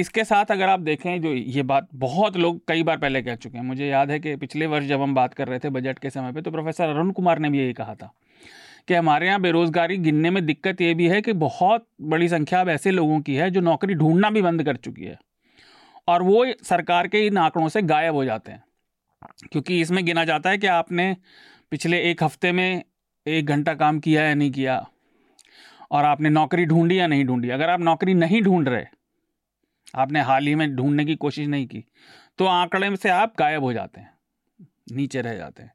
इसके साथ अगर आप देखें, जो ये बात बहुत लोग कई बार पहले कह चुके हैं, मुझे याद है कि पिछले वर्ष जब हम बात कर रहे थे बजट के समय पे, तो प्रोफेसर अरुण कुमार ने भी यही कहा था कि हमारे यहाँ बेरोज़गारी गिनने में दिक्कत ये भी है कि बहुत बड़ी संख्या अब ऐसे लोगों की है जो नौकरी ढूंढना भी बंद कर चुकी है, और वो सरकार के इन आंकड़ों से गायब हो जाते हैं, क्योंकि इसमें गिना जाता है कि आपने पिछले 1 हफ्ते में 1 घंटा काम किया या नहीं किया, और आपने नौकरी ढूंढी या नहीं ढूंढी। अगर आप नौकरी नहीं ढूंढ रहे, आपने हाल ही में ढूंढने की कोशिश नहीं की, तो आंकड़े में से आप गायब हो जाते हैं, नीचे रह जाते हैं।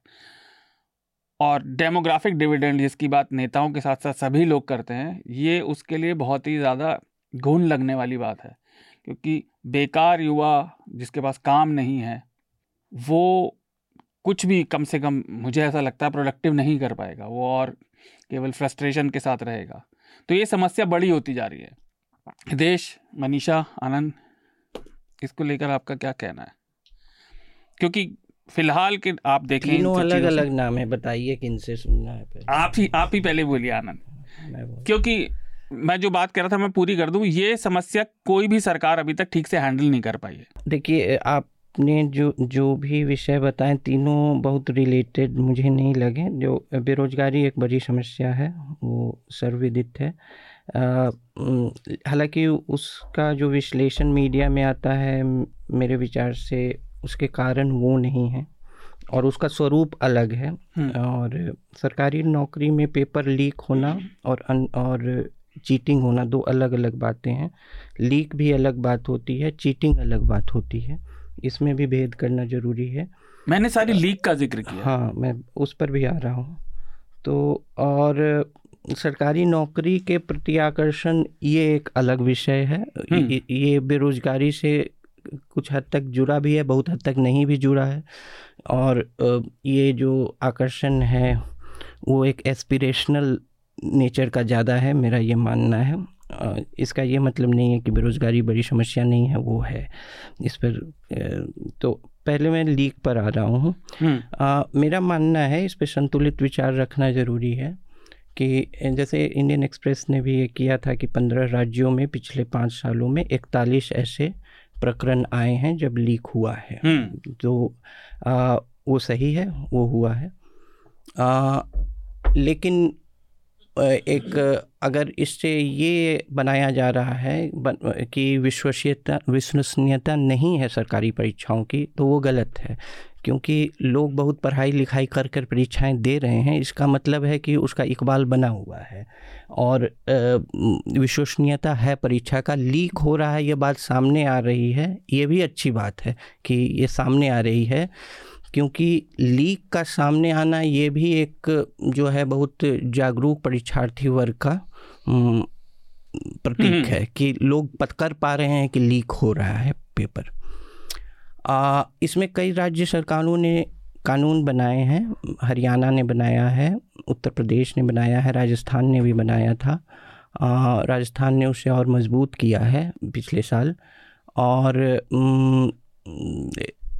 और डेमोग्राफिक डिविडेंड, जिसकी बात नेताओं के साथ साथ सभी लोग करते हैं, ये उसके लिए बहुत ही ज़्यादा घुन लगने वाली बात है, क्योंकि बेकार युवा जिसके पास काम नहीं है, वो कुछ भी, कम से कम मुझे ऐसा लगता है, प्रोडक्टिव नहीं कर पाएगा वो, और केवल फ्रस्ट्रेशन के साथ रहेगा। तो ये समस्या बड़ी होती जा रही है। हृदयेश, मनीषा, आनंद, इसको लेकर आपका क्या कहना है? क्योंकि फिलहाल के आप देखें, तीनों अलग अलग नाम है, बताइए किन से सुनना है पहले? आप ही पहले बोलिए आनंद, क्योंकि मैं जो बात कर रहा था मैं पूरी कर दूं। ये समस्या कोई भी सरकार अभी तक ठीक से हैंडल नहीं कर पाई है। देखिए, आपने जो भी विषय बताए, तीनों बहुत रिलेटेड मुझे नहीं लगे। जो बेरोजगारी एक बड़ी समस्या है, वो सर्वविदित है। हालांकि उसका जो विश्लेषण मीडिया में आता है, मेरे विचार से उसके कारण वो नहीं है, और उसका स्वरूप अलग है। और सरकारी नौकरी में पेपर लीक होना और चीटिंग होना, दो अलग अलग बातें हैं। लीक भी अलग बात होती है, चीटिंग अलग बात होती है, इसमें भी भेद करना ज़रूरी है। मैंने सारी लीक का जिक्र किया, हाँ, मैं उस पर भी आ रहा हूँ। तो और सरकारी नौकरी के प्रति आकर्षण, ये एक अलग विषय है। ये बेरोजगारी से कुछ हद तक जुड़ा भी है, बहुत हद तक नहीं भी जुड़ा है। और ये जो आकर्षण है वो एक एस्पिरेशनल नेचर का ज़्यादा है, मेरा ये मानना है। इसका ये मतलब नहीं है कि बेरोजगारी बड़ी समस्या नहीं है, वो है। इस पर तो पहले मैं लीक पर आ रहा हूँ। मेरा मानना है इस पर संतुलित विचार रखना ज़रूरी है कि जैसे इंडियन एक्सप्रेस ने भी ये किया था कि 15 राज्यों में पिछले 5 सालों में 41 ऐसे प्रकरण आए हैं जब लीक हुआ है। तो वो सही है, वो हुआ है। लेकिन एक अगर इससे ये बनाया जा रहा है कि विश्वसनीयता नहीं है सरकारी परीक्षाओं की, तो वो गलत है, क्योंकि लोग बहुत पढ़ाई लिखाई कर कर परीक्षाएँ दे रहे हैं। इसका मतलब है कि उसका इकबाल बना हुआ है और विश्वसनीयता है परीक्षा का। लीक हो रहा है, ये बात सामने आ रही है, ये भी अच्छी बात है कि ये सामने आ रही है, क्योंकि लीक का सामने आना ये भी एक जो है बहुत जागरूक परीक्षार्थी वर्ग का प्रतीक है कि लोग पकड़ पा रहे हैं कि लीक हो रहा है पेपर। इसमें कई राज्य सरकारों ने कानून बनाए हैं। हरियाणा ने बनाया है, उत्तर प्रदेश ने बनाया है, राजस्थान ने भी बनाया था। राजस्थान ने उसे और मजबूत किया है पिछले साल। और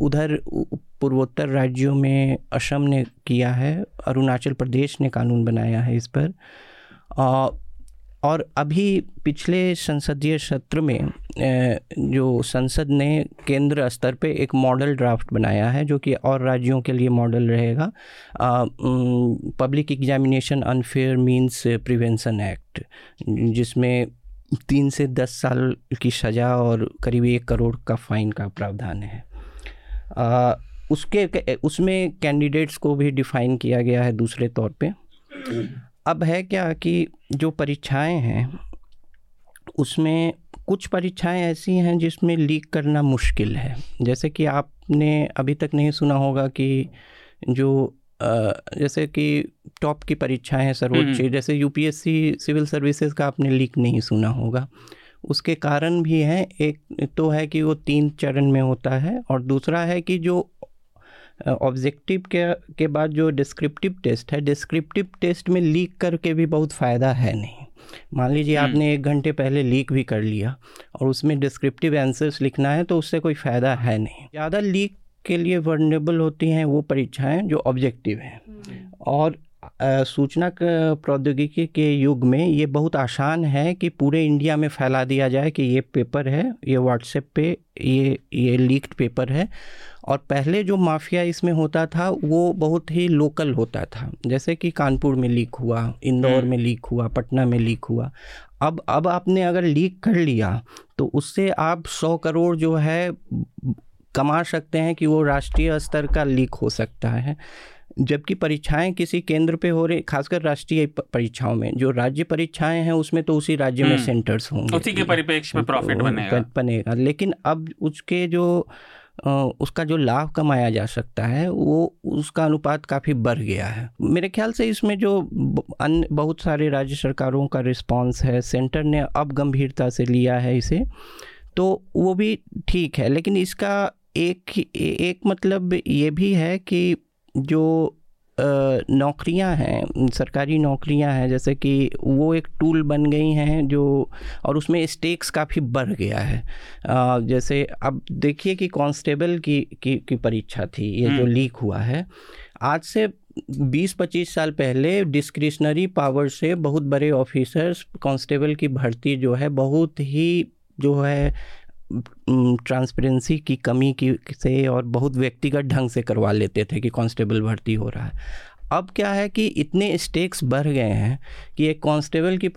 उधर पूर्वोत्तर राज्यों में असम ने किया है, अरुणाचल प्रदेश ने कानून बनाया है इस पर। और अभी पिछले संसदीय सत्र में जो संसद ने केंद्र स्तर पे एक मॉडल ड्राफ्ट बनाया है जो कि और राज्यों के लिए मॉडल रहेगा, public examination unfair means prevention act, जिसमें 3 से 10 साल की सज़ा और करीब 1 करोड़ का फ़ाइन का प्रावधान है। उसमें कैंडिडेट्स को भी डिफ़ाइन किया गया है दूसरे तौर पे। अब है क्या कि जो परीक्षाएं हैं उसमें कुछ परीक्षाएं ऐसी हैं जिसमें लीक करना मुश्किल है। जैसे कि आपने अभी तक नहीं सुना होगा कि जो जैसे कि टॉप की परीक्षाएं सर्वोच्च, जैसे यूपीएससी सिविल सर्विसेज का आपने लीक नहीं सुना होगा। उसके कारण भी हैं, एक तो है कि वो 3 चरण में होता है, और दूसरा है कि जो ऑब्जेक्टिव के बाद जो डिस्क्रिप्टिव टेस्ट है, डिस्क्रिप्टिव टेस्ट में लीक करके भी बहुत फ़ायदा है नहीं। मान लीजिए आपने 1 घंटे पहले लीक भी कर लिया और उसमें डिस्क्रिप्टिव आंसर्स लिखना है तो उससे कोई फ़ायदा है नहीं। ज़्यादा लीक के लिए वर्नेबल होती हैं वो परीक्षाएँ जो ऑब्जेक्टिव हैं। और सूचना प्रौद्योगिकी के युग में ये बहुत आसान है कि पूरे इंडिया में फैला दिया जाए कि ये पेपर है, ये व्हाट्सएप पे ये लीक्ड पेपर है। और पहले जो माफिया इसमें होता था वो बहुत ही लोकल होता था, जैसे कि कानपुर में लीक हुआ, इंदौर में लीक हुआ, पटना में लीक हुआ। अब आपने अगर लीक कर लिया तो उससे आप 100 करोड़ जो है कमा सकते हैं कि वो राष्ट्रीय स्तर का लीक हो सकता है। जबकि परीक्षाएं किसी केंद्र पे हो रही, खासकर राष्ट्रीय परीक्षाओं में, जो राज्य परीक्षाएं हैं उसमें तो उसी राज्य में सेंटर्स होंगे, उसी के परिप्रेक्ष्य में प्रॉफिट बनेगा। लेकिन अब उसका जो लाभ कमाया जा सकता है वो उसका अनुपात काफ़ी बढ़ गया है। मेरे ख्याल से इसमें जो अन्य बहुत सारे राज्य सरकारों का रिस्पॉन्स है, सेंटर ने अब गंभीरता से लिया है इसे, तो वो भी ठीक है। लेकिन इसका एक मतलब ये भी है कि जो नौकरियां हैं, सरकारी नौकरियां हैं, जैसे कि वो एक टूल बन गई हैं जो, और उसमें स्टेक्स काफ़ी बढ़ गया है। जैसे अब देखिए कि कांस्टेबल की परीक्षा थी ये जो लीक हुआ है, आज से 20-25 साल पहले डिस्क्रिशनरी पावर से बहुत बड़े ऑफिसर्स, कांस्टेबल की भर्ती जो है बहुत ही जो है ट्रांसपेरेंसी की कमी की से और बहुत व्यक्तिगत ढंग से करवा लेते थे कि कांस्टेबल भर्ती हो रहा है। अब क्या है कि इतने स्टेक्स बढ़ गए हैं कि एक कांस्टेबल की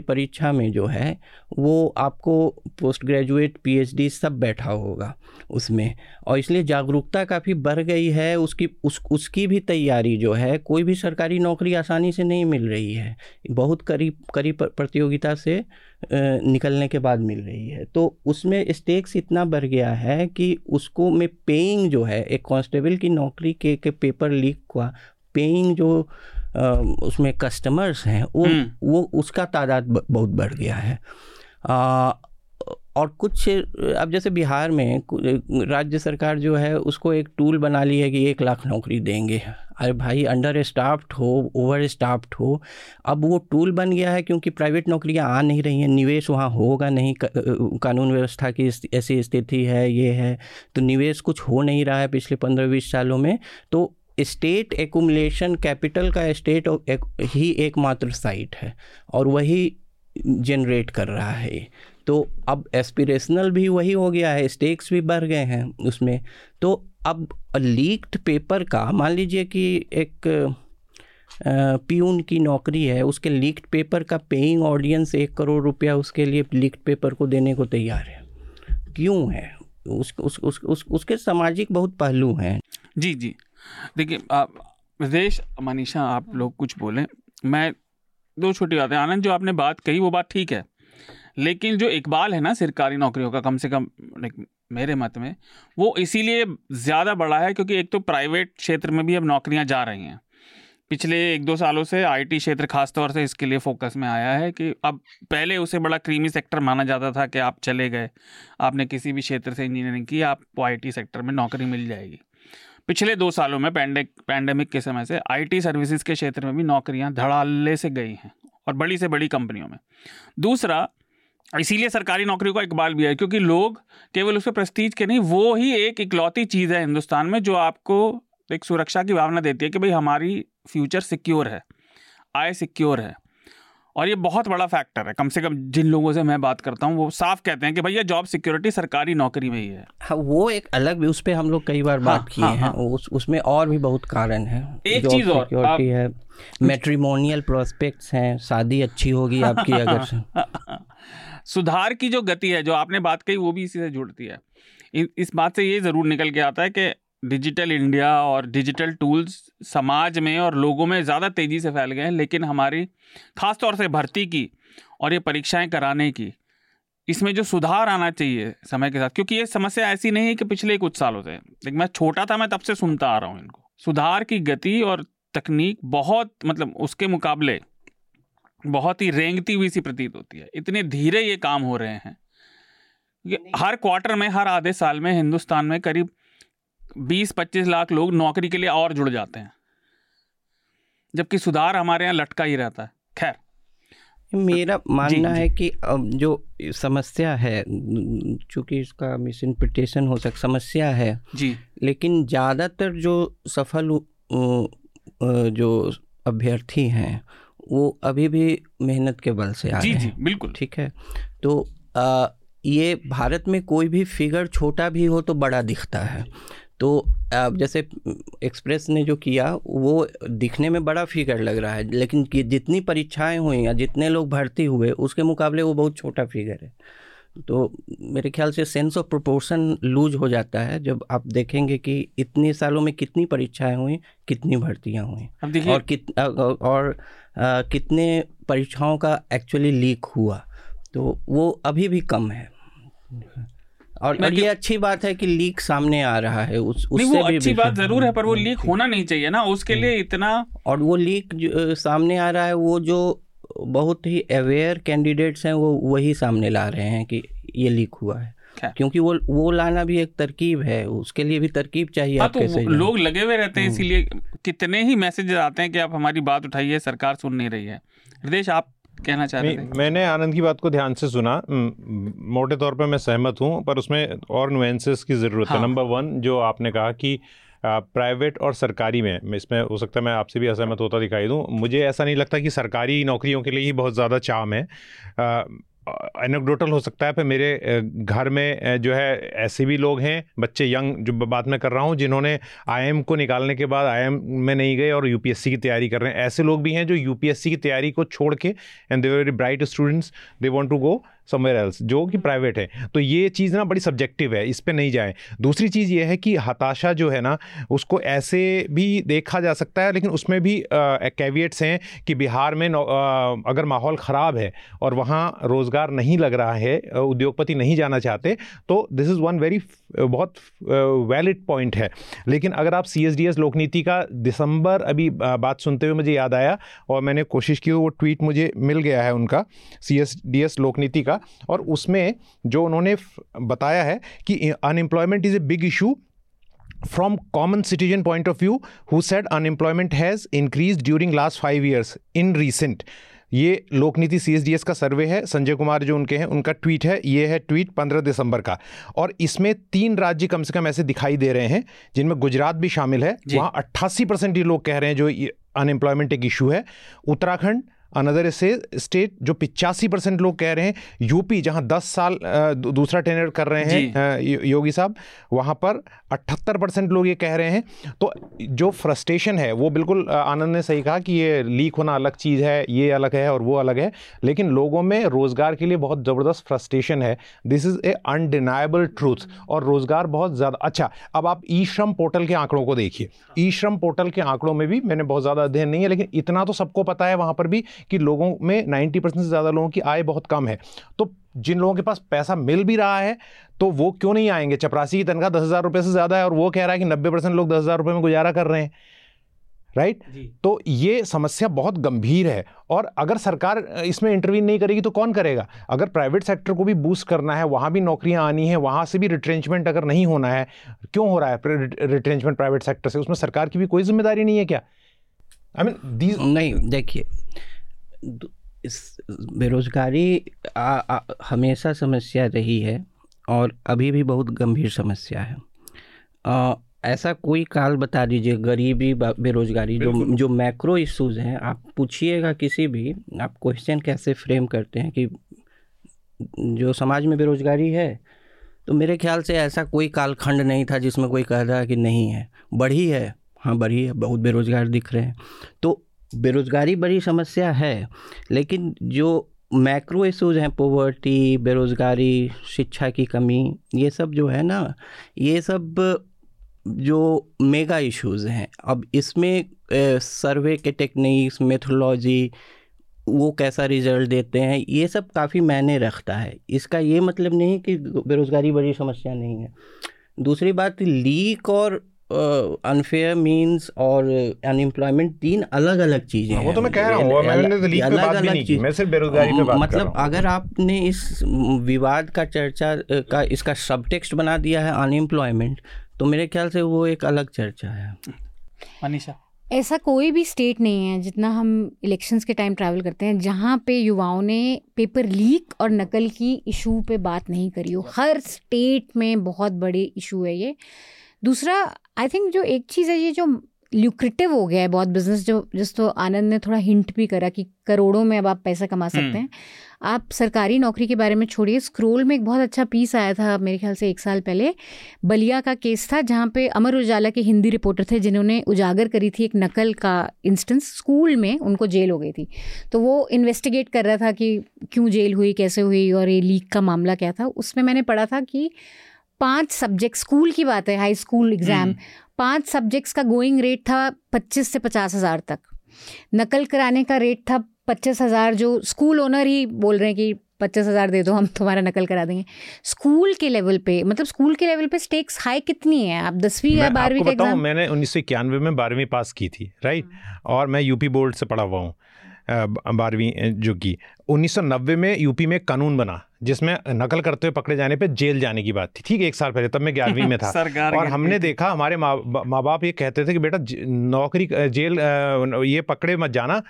परीक्षा में जो है वो आपको पोस्ट ग्रेजुएट, पीएचडी सब बैठा होगा उसमें, और इसलिए जागरूकता काफ़ी बढ़ गई है उसकी भी तैयारी जो है। कोई भी सरकारी नौकरी आसानी से नहीं मिल रही है, बहुत कड़ी प्रतियोगिता से निकलने के बाद मिल रही है। तो उसमें स्टेक्स इतना बढ़ गया है कि उसको में पेइंग जो है, एक कांस्टेबल की नौकरी के पेपर लीक का पेइंग जो उसमें कस्टमर्स हैं वो उसका तादाद बहुत बढ़ गया है। और कुछ अब जैसे बिहार में राज्य सरकार जो है उसको एक टूल बना ली है कि 1 लाख नौकरी देंगे। अरे भाई, अंडर स्टाफ्ड हो, ओवर स्टाफ्ड हो, अब वो टूल बन गया है क्योंकि प्राइवेट नौकरियां आ नहीं रही हैं, निवेश वहाँ होगा नहीं, कानून व्यवस्था की ऐसी स्थिति है, ये है, तो निवेश कुछ हो नहीं रहा है पिछले 15-20 सालों में। तो स्टेट एकुमुलेशन कैपिटल का स्टेट ही एकमात्र साइट है और वही जनरेट कर रहा है। तो अब एस्पिरेशनल भी वही हो गया है, स्टेक्स भी बढ़ गए हैं उसमें। तो अब लीक्ड पेपर का, मान लीजिए कि एक पियून की नौकरी है, उसके लीक्ड पेपर का पेइंग ऑडियंस 1 करोड़ रुपया उसके लिए लीक्ड पेपर को देने को तैयार है। क्यों है? उसके सामाजिक बहुत पहलू हैं। जी, देखिए हृदयेश, मनीषा, आप लोग कुछ बोलें। मैं 2 छोटी बातें। आनंद, जो आपने बात कही वो बात ठीक है, लेकिन जो इकबाल है ना सरकारी नौकरियों का, कम से कम मेरे मत में वो इसीलिए ज़्यादा बड़ा है क्योंकि एक तो प्राइवेट क्षेत्र में भी अब नौकरियां जा रही हैं। पिछले 1-2 सालों से आईटी क्षेत्र खासतौर से इसके लिए फोकस में आया है कि अब पहले उसे बड़ा क्रीमी सेक्टर माना जाता था कि आप चले गए, आपने किसी भी क्षेत्र से इंजीनियरिंग की, आपको आईटी सेक्टर में नौकरी मिल जाएगी। पिछले 2 सालों में पैंडेमिक के समय से आईटी सर्विसेज के क्षेत्र में भी नौकरियां धड़ाल्ले से गई हैं, और बड़ी से बड़ी कंपनियों में। दूसरा, इसीलिए सरकारी नौकरी का इकबाल भी है क्योंकि लोग केवल उसके प्रेस्टीज के नहीं, वो ही एक इकलौती चीज़ है हिंदुस्तान में जो आपको एक सुरक्षा की भावना देती है कि भाई हमारी फ्यूचर सिक्योर है, आय सिक्योर है। और ये बहुत बड़ा फैक्टर है, कम से कम जिन लोगों से मैं बात करता हूँ वो साफ कहते हैं कि भैया जॉब सिक्योरिटी सरकारी नौकरी में ही है। हाँ, वो एक अलग भी, उस पर हम लोग कई बार बात किए हैं। उसमें और भी बहुत कारण है। एक चीज़ और सिक्योरिटी है, मैट्रिमोनियल प्रोस्पेक्ट्स हैं, शादी अच्छी होगी आपकी अगर। सुधार की जो गति है, जो आपने बात कही, वो भी इसी से जुड़ती है। इस बात से ये ज़रूर निकल के आता है कि डिजिटल इंडिया और डिजिटल टूल्स समाज में और लोगों में ज़्यादा तेज़ी से फैल गए हैं, लेकिन हमारी ख़ास तौर से भर्ती की और ये परीक्षाएं कराने की, इसमें जो सुधार आना चाहिए समय के साथ, क्योंकि ये समस्या ऐसी नहीं है कि पिछले कुछ सालों से, लेकिन मैं छोटा था मैं तब से सुनता आ रहा हूँ इनको। सुधार की गति और तकनीक बहुत, मतलब उसके मुकाबले बहुत ही रेंगती हुई सी प्रतीत होती है। इतने धीरे ये काम हो रहे हैं। हर क्वार्टर में, हर आधे साल में हिंदुस्तान में करीब 20-25 लाख लोग नौकरी के लिए और जुड़ जाते हैं, जबकि सुधार हमारे यहाँ लटका ही रहता है। खैर, मेरा मानना है कि जो समस्या है, चूँकि इसका मिस इंटरप्रिटेशन हो सकता, समस्या है जी, लेकिन ज़्यादातर जो सफल जो अभ्यर्थी हैं वो अभी भी मेहनत के बल से आ रहे हैं। जी, बिल्कुल ठीक है। तो ये भारत में कोई भी फिगर छोटा भी हो तो बड़ा दिखता है। तो जैसे एक्सप्रेस ने जो किया वो दिखने में बड़ा फिगर लग रहा है, लेकिन जितनी परीक्षाएं हुई या जितने लोग भर्ती हुए उसके मुकाबले वो बहुत छोटा फिगर है। तो मेरे ख्याल से सेंस ऑफ प्रोपोर्शन लूज हो जाता है जब आप देखेंगे कि इतने सालों में कितनी परीक्षाएं हुई, कितनी भर्तियां हुई, और कितने परीक्षाओं का एक्चुअली लीक हुआ। तो वो अभी भी कम है, और ये अच्छी बात है कि लीक सामने आ रहा है। उससे भी अच्छी बात ज़रूर है, पर वो लीक होना नहीं चाहिए ना, उसके लिए इतना। और वो लीक सामने आ रहा है, वो जो बहुत ही अवेयर कैंडिडेट्स हैं वो वही सामने ला रहे हैं कि ये लीक हुआ है, क्योंकि वो लाना भी एक तरकीब है, उसके लिए भी तरकीब चाहिए। आप कैसे, लोग लगे हुए रहते हैं, इसीलिए कितने ही मैसेजेस आते हैं कि आप हमारी बात उठाइए, सरकार सुन नहीं रही है। हृदयेश, आप कहना चाह रहे हैं? मैंने आनंद की बात को ध्यान से सुना, मोटे तौर पे मैं सहमत हूँ, पर उसमें और नुएंसेस की ज़रूरत है। नंबर वन, जो आपने कहा कि प्राइवेट और सरकारी में, इसमें हो सकता है मैं आपसे भी असहमत होता दिखाई दूँ। मुझे ऐसा नहीं लगता कि सरकारी नौकरियों के लिए ही बहुत ज़्यादा चाम है। एनेक्डोटल हो सकता है, पर मेरे घर में जो है ऐसे भी लोग हैं, बच्चे यंग जो बात मैं कर रहा हूँ, जिन्होंने IIM को निकालने के बाद IIM में नहीं गए और यूपीएससी की तैयारी कर रहे हैं। ऐसे लोग भी हैं जो यूपीएससी की तैयारी को छोड़ के, and they very bright students, they want to go somewhere else, जो कि प्राइवेट है। तो ये चीज़ ना बड़ी सब्जेक्टिव है, इस पर नहीं जाए। दूसरी चीज़ ये है कि हताशा जो है ना, उसको ऐसे भी देखा जा सकता है, लेकिन उसमें भी कैविएट्स हैं कि बिहार में अगर माहौल ख़राब है और वहाँ रोज़गार नहीं लग रहा है, उद्योगपति नहीं जाना चाहते, तो दिस इज़ वन वेरी बहुत वैलिड पॉइंट है। लेकिन अगर आप CSDS लोकनीति का दिसंबर, अभी बात सुनते हुए मुझे याद आया और मैंने कोशिश की, वो ट्वीट मुझे मिल गया है उनका, CSDS लोकनीति का, और उसमें जो उन्होंने बताया है कि unemployment is a big issue from common citizen point of view who said unemployment has increased during last 5 years in recent. ये लोकनीति CSDS का सर्वे है, संजय कुमार जो उनके हैं उनका ट्वीट है, ये है ट्वीट 15 दिसंबर का, और इसमें 3 राज्य कम से कम ऐसे दिखाई दे रहे हैं जिनमें गुजरात भी शामिल है, वहाँ 88% ये लोग कह रहे हैं जो अनएम्प्लॉयमेंट एक इशू है, उत्तराखंड अनदर स्टेट जो 85% लोग कह रहे हैं, यूपी जहां 10 साल दूसरा टेनर कर रहे हैं योगी साहब, वहां पर 78% लोग ये कह रहे हैं। तो जो फ्रस्ट्रेशन है वो बिल्कुल आनंद ने सही कहा कि ये लीक होना अलग चीज़ है, ये अलग है और वो अलग है, लेकिन लोगों में रोज़गार के लिए बहुत ज़बरदस्त फ्रस्ट्रेशन है। This is A undeniable truth. और रोज़गार बहुत ज़्यादा अच्छा, अब आप E श्रम पोर्टल के आंकड़ों को देखिए। E श्रम पोर्टल के आंकड़ों में भी मैंने बहुत ज़्यादा अध्ययन नहीं है, लेकिन इतना तो सबको पता है वहाँ पर भी कि लोगों में 90% से ज़्यादा लोगों की आय बहुत कम है। तो जिन लोगों के पास पैसा मिल भी रहा है तो वो क्यों नहीं आएंगे? चपरासी की तनख्वाह 10,000 रुपये से ज़्यादा है और वो कह रहा है कि 90% लोग 10,000 रुपये में गुजारा कर रहे हैं। राइट? तो ये समस्या बहुत गंभीर है और अगर सरकार इसमें इंटरवीन नहीं करेगी तो कौन करेगा? अगर प्राइवेट सेक्टर को भी बूस्ट करना है, वहाँ भी नौकरियाँ आनी है, वहाँ से भी रिट्रेंचमेंट अगर नहीं होना है, क्यों हो रहा है रिट्रेंचमेंट प्राइवेट सेक्टर से, उसमें सरकार की भी कोई जिम्मेदारी नहीं है क्या? नहीं, देखिए बेरोजगारी हमेशा समस्या रही है और अभी भी बहुत गंभीर समस्या है। ऐसा कोई काल बता दीजिए, गरीबी, बेरोजगारी, जो मैक्रो इश्यूज हैं, आप पूछिएगा किसी भी, आप क्वेश्चन कैसे फ्रेम करते हैं कि जो समाज में बेरोजगारी है, तो मेरे ख्याल से ऐसा कोई कालखंड नहीं था जिसमें कोई कह रहा कि नहीं है, बढ़ी है, हाँ बढ़ी है, बहुत बेरोजगार दिख रहे हैं। तो बेरोजगारी बड़ी समस्या है, लेकिन जो मैक्रो इशूज़ हैं, पॉवर्टी, बेरोजगारी, शिक्षा की कमी, ये सब जो है ना, ये सब जो मेगा इश्यूज़ हैं, अब इसमें सर्वे के टेक्निक्स, मेथोलॉजी, वो कैसा रिजल्ट देते हैं, ये सब काफ़ी मायने रखता है। इसका ये मतलब नहीं कि बेरोजगारी बड़ी समस्या नहीं है। दूसरी बात, लीक और अनफेयर मीन्स और अनएम्प्लॉयमेंट, तीन अलग अलग चीज़ें हैं। वो तो मैं कह रहा हूँ, मैं सिर्फ बेरोजगारी पे बात कर रहा हूँ। अगर आपने इस विवाद का चर्चा का इसका सबटेक्स्ट बना दिया है अनएम्प्लॉयमेंट, तो मेरे ख्याल से वो एक अलग चर्चा है। मनीषा, ऐसा कोई भी स्टेट नहीं है, जितना हम इलेक्शंस के टाइम ट्रैवल करते हैं, जहाँ पे युवाओं ने पेपर लीक और नकल की इशू पे बात नहीं करी हो। हर स्टेट में बहुत बड़े इशू है ये। दूसरा, आई थिंक जो एक चीज़ है, ये जो ल्यूक्रेटिव हो गया है बहुत बिजनेस, जो जिसको आनंद ने थोड़ा हिंट भी करा कि करोड़ों में अब आप पैसा कमा सकते हैं। आप सरकारी नौकरी के बारे में छोड़िए, स्क्रोल में एक बहुत अच्छा पीस आया था मेरे ख्याल से 1 साल पहले, बलिया का केस था, जहाँ पे अमर उजाला के हिंदी रिपोर्टर थे जिन्होंने उजागर करी थी एक नकल का इंस्टेंस स्कूल में, उनको जेल हो गई थी। तो वो इन्वेस्टिगेट कर रहा था कि क्यों जेल हुई, कैसे हुई और ये लीक का मामला क्या था। उसमें मैंने पढ़ा था कि 5 सब्जेक्ट, स्कूल की बात है, हाई स्कूल एग्ज़ाम, 5 सब्जेक्ट्स का गोइंग रेट था 25 से 50 हज़ार तक। नकल कराने का रेट था 25 हज़ार, जो स्कूल ओनर ही बोल रहे हैं कि 25 हज़ार दे दो, हम तुम्हारा नकल करा देंगे। स्कूल के लेवल पे, मतलब स्कूल के लेवल पे स्टेक्स हाई कितनी है? आप 10वीं या 12वीं का एग्जाम, मैंने 1991 में 12वीं पास की थी, राइट, और मैं यूपी बोर्ड से पढ़ा हुआ हूँ 12वीं, जो कि 1990 में यूपी में कानून बना जिसमें नकल करते हुए पकड़े जाने पे जेल जाने की बात थी, ठीक है, 1 साल पहले, तब मैं 11वीं में था। और हमने देखा, हमारे माँ बाप ये कहते थे कि बेटा नौकरी, जेल, ये पकड़े मत जाना,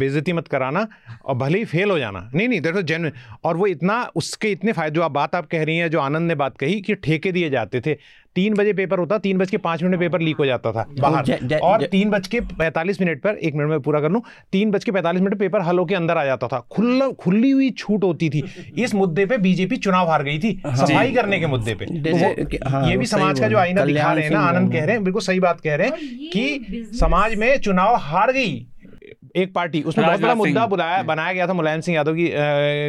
बेइज्जती मत कराना, और भले ही फेल हो जाना, नहीं, दैट वाज जेन्युइन। और वो इतना, उसके इतने फ़ायदे, जो आप कह रही हैं, जो आनंद ने बात कही कि ठेके दिए जाते थे, 3 बजे पेपर होता, 3 बज के 5 मिनट में पेपर लीक हो जाता था बाहर, और 3 बज के 45 मिनट पर, 1 मिनट में पूरा कर लूँ, 3 बज के 45 मिनट पेपर हल होके अंदर आ जाता था, खुली हुई छूट होती थी। इस मुद्दे पे बीजेपी चुनाव हार गई थी, सफाई करने के मुद्दे पे। ये भी समाज का जो आईना दिखा रहे हैं ना, आनंद कह रहे हैं, बिल्कुल सही बात कह रहे हैं कि समाज में चुनाव हार गई एक पार्टी, उसमें बहुत बड़ा मुद्दा बनाया गया था। मुलायम सिंह यादव की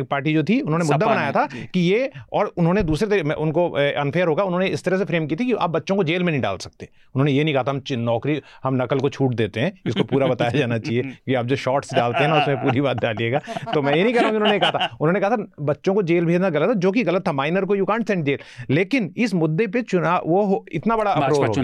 पार्टी जो थी, उन्होंने मुद्दा बनाया था कि ये, और उन्होंने दूसरे, उनको अनफेयर होगा, उन्होंने इस तरह से फ्रेम की थी कि आप बच्चों को जेल में नहीं डाल सकते। उन्होंने ये नहीं कहा था हम नकल को छूट देते हैं, इसको पूरा बताया जाना चाहिए कि आप जो शॉर्ट्स डालते हैं ना उसमें पूरी बात डालिएगा। तो मैं ये नहीं कह रहा हूँ उन्होंने कहा था, उन्होंने कहा था बच्चों को जेल भेजना गलत था, जो कि गलत था, माइनर को यू कांट सेंड जेल। लेकिन इस मुद्दे पर चुनाव, वो इतना बड़ा अप्रोच,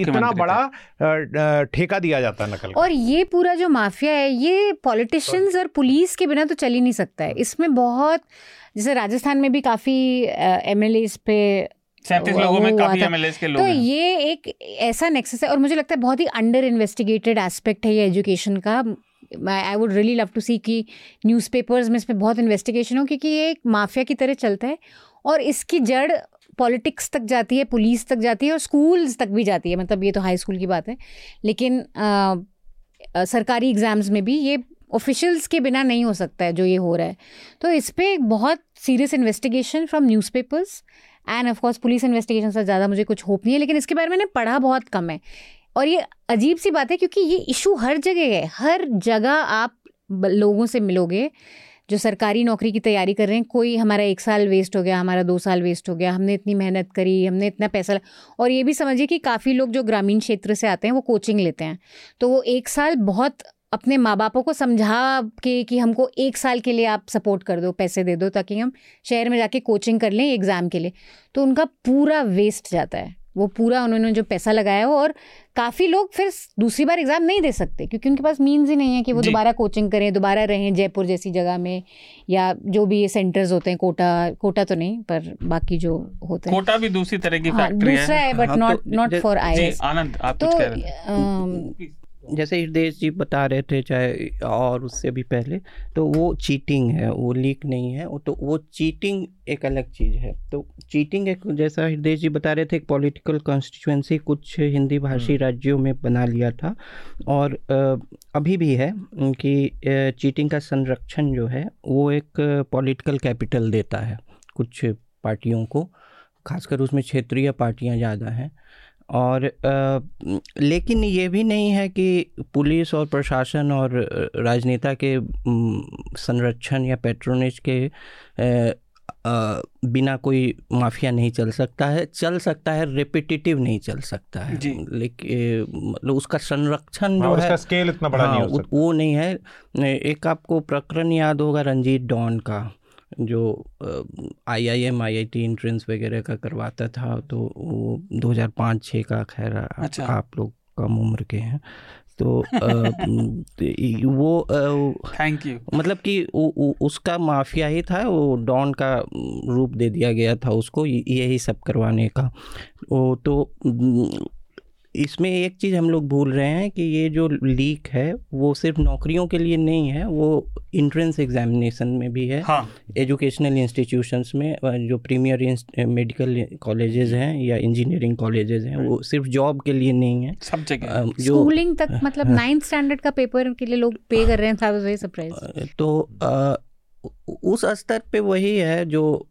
इतना बड़ा ठेका दिया जाता है नकल। और ये पूरा जो माफिया है, ये पॉलिटिशियंस और पुलिस के बिना तो चल ही नहीं सकता है। इसमें बहुत, जैसे राजस्थान में भी काफ़ी एमएलएस पे 37 लोगों में काफ़ी एमएलएस के लोग, तो ये एक ऐसा नेक्सस है और मुझे लगता है बहुत ही अंडर इन्वेस्टिगेटेड एस्पेक्ट है ये एजुकेशन का। I would really love to see कि न्यूज़पेपर्स में इस पर बहुत इन्वेस्टिगेशन हो, क्योंकि ये एक माफिया की तरह चलता है और इसकी जड़ पॉलिटिक्स तक जाती है, पुलिस तक जाती है और स्कूल्स तक भी जाती है। मतलब ये तो हाई स्कूल की बात है, लेकिन सरकारी एग्ज़ाम्स में भी ये ऑफिशियल्स के बिना नहीं हो सकता है जो ये हो रहा है। तो इस पर बहुत serious investigation from newspapers and of course police investigation से ज़्यादा मुझे कुछ होप नहीं है, लेकिन इसके बारे में मैंने पढ़ा बहुत कम है। और ये अजीब सी बात है क्योंकि ये इशू हर जगह है, हर जगह आप लोगों से मिलोगे जो सरकारी नौकरी की तैयारी कर रहे हैं, कोई हमारा 1 साल वेस्ट हो गया, हमारा 2 साल वेस्ट हो गया, हमने इतनी मेहनत करी, हमने इतना पैसा। और ये भी समझिए कि काफ़ी लोग जो ग्रामीण क्षेत्र से आते हैं वो कोचिंग लेते हैं, तो वो 1 साल बहुत अपने माँ बापों को समझा के कि हमको 1 साल के लिए आप सपोर्ट कर दो, पैसे दे दो ताकि हम शहर में जाके कोचिंग कर लें एग्ज़ाम के लिए, तो उनका पूरा वेस्ट जाता है। वो पूरा उन्होंने जो पैसा लगाया हो, और काफ़ी लोग फिर दूसरी बार एग्ज़ाम नहीं दे सकते क्योंकि उनके पास मीन्स ही नहीं है कि वो दोबारा कोचिंग करें, दोबारा रहें जयपुर जैसी जगह में, या जो भी ये सेंटर्स होते हैं, कोटा तो नहीं पर बाकी जो होते हैं, कोटा भी दूसरी तरह की फैक्ट्री दूसरा है but not for IAS. Anand आप कुछ कह रहे हैं, जैसे हृदयेश जी बता रहे थे चाहे और उससे भी पहले, तो वो चीटिंग है, वो लीक नहीं है, तो वो चीटिंग एक अलग चीज़ है। तो चीटिंग एक, जैसा हृदयेश जी बता रहे थे, एक पॉलिटिकल कॉन्स्टिट्यूएंसी कुछ हिंदी भाषी राज्यों में बना लिया था और अभी भी है कि चीटिंग का संरक्षण जो है वो एक पॉलिटिकल कैपिटल देता है कुछ पार्टियों को, खासकर उसमें क्षेत्रीय पार्टियाँ ज़्यादा हैं। और लेकिन ये भी नहीं है कि पुलिस और प्रशासन और राजनेता के संरक्षण या पैट्रोनेज के बिना कोई माफिया नहीं चल सकता है। चल सकता है, रेपिटेटिव नहीं चल सकता है, लेकिन मतलब उसका संरक्षण जो है, उसका स्केल इतना बड़ा नहीं हो सकता। वो नहीं है। एक आपको प्रकरण याद होगा रंजीत डॉन का, जो IIM IIT एंट्रेंस वगैरह का करवाता था, तो वो 2005-06 का, खैर अच्छा। आप लोग कम उम्र के हैं तो वो थैंक यू, मतलब कि उसका माफिया ही था, वो डॉन का रूप दे दिया गया था उसको यही सब करवाने का। तो इसमें एक चीज़ हम लोग भूल रहे हैं कि ये जो लीक है वो सिर्फ नौकरियों के लिए नहीं है, वो इंट्रेंस एग्जामिनेशन में भी है। हाँ। एजुकेशनल इंस्टीट्यूशंस में जो प्रीमियर मेडिकल कॉलेजेस हैं या इंजीनियरिंग कॉलेजेस हैं, वो सिर्फ जॉब के लिए नहीं है, सब जगह स्कूलिंग तक, मतलब 9th स्टैंडर्ड का पेपर के लिए लोग पे कर रहे हैं। था सरप्राइज। तो उस स्तर पे वही है जो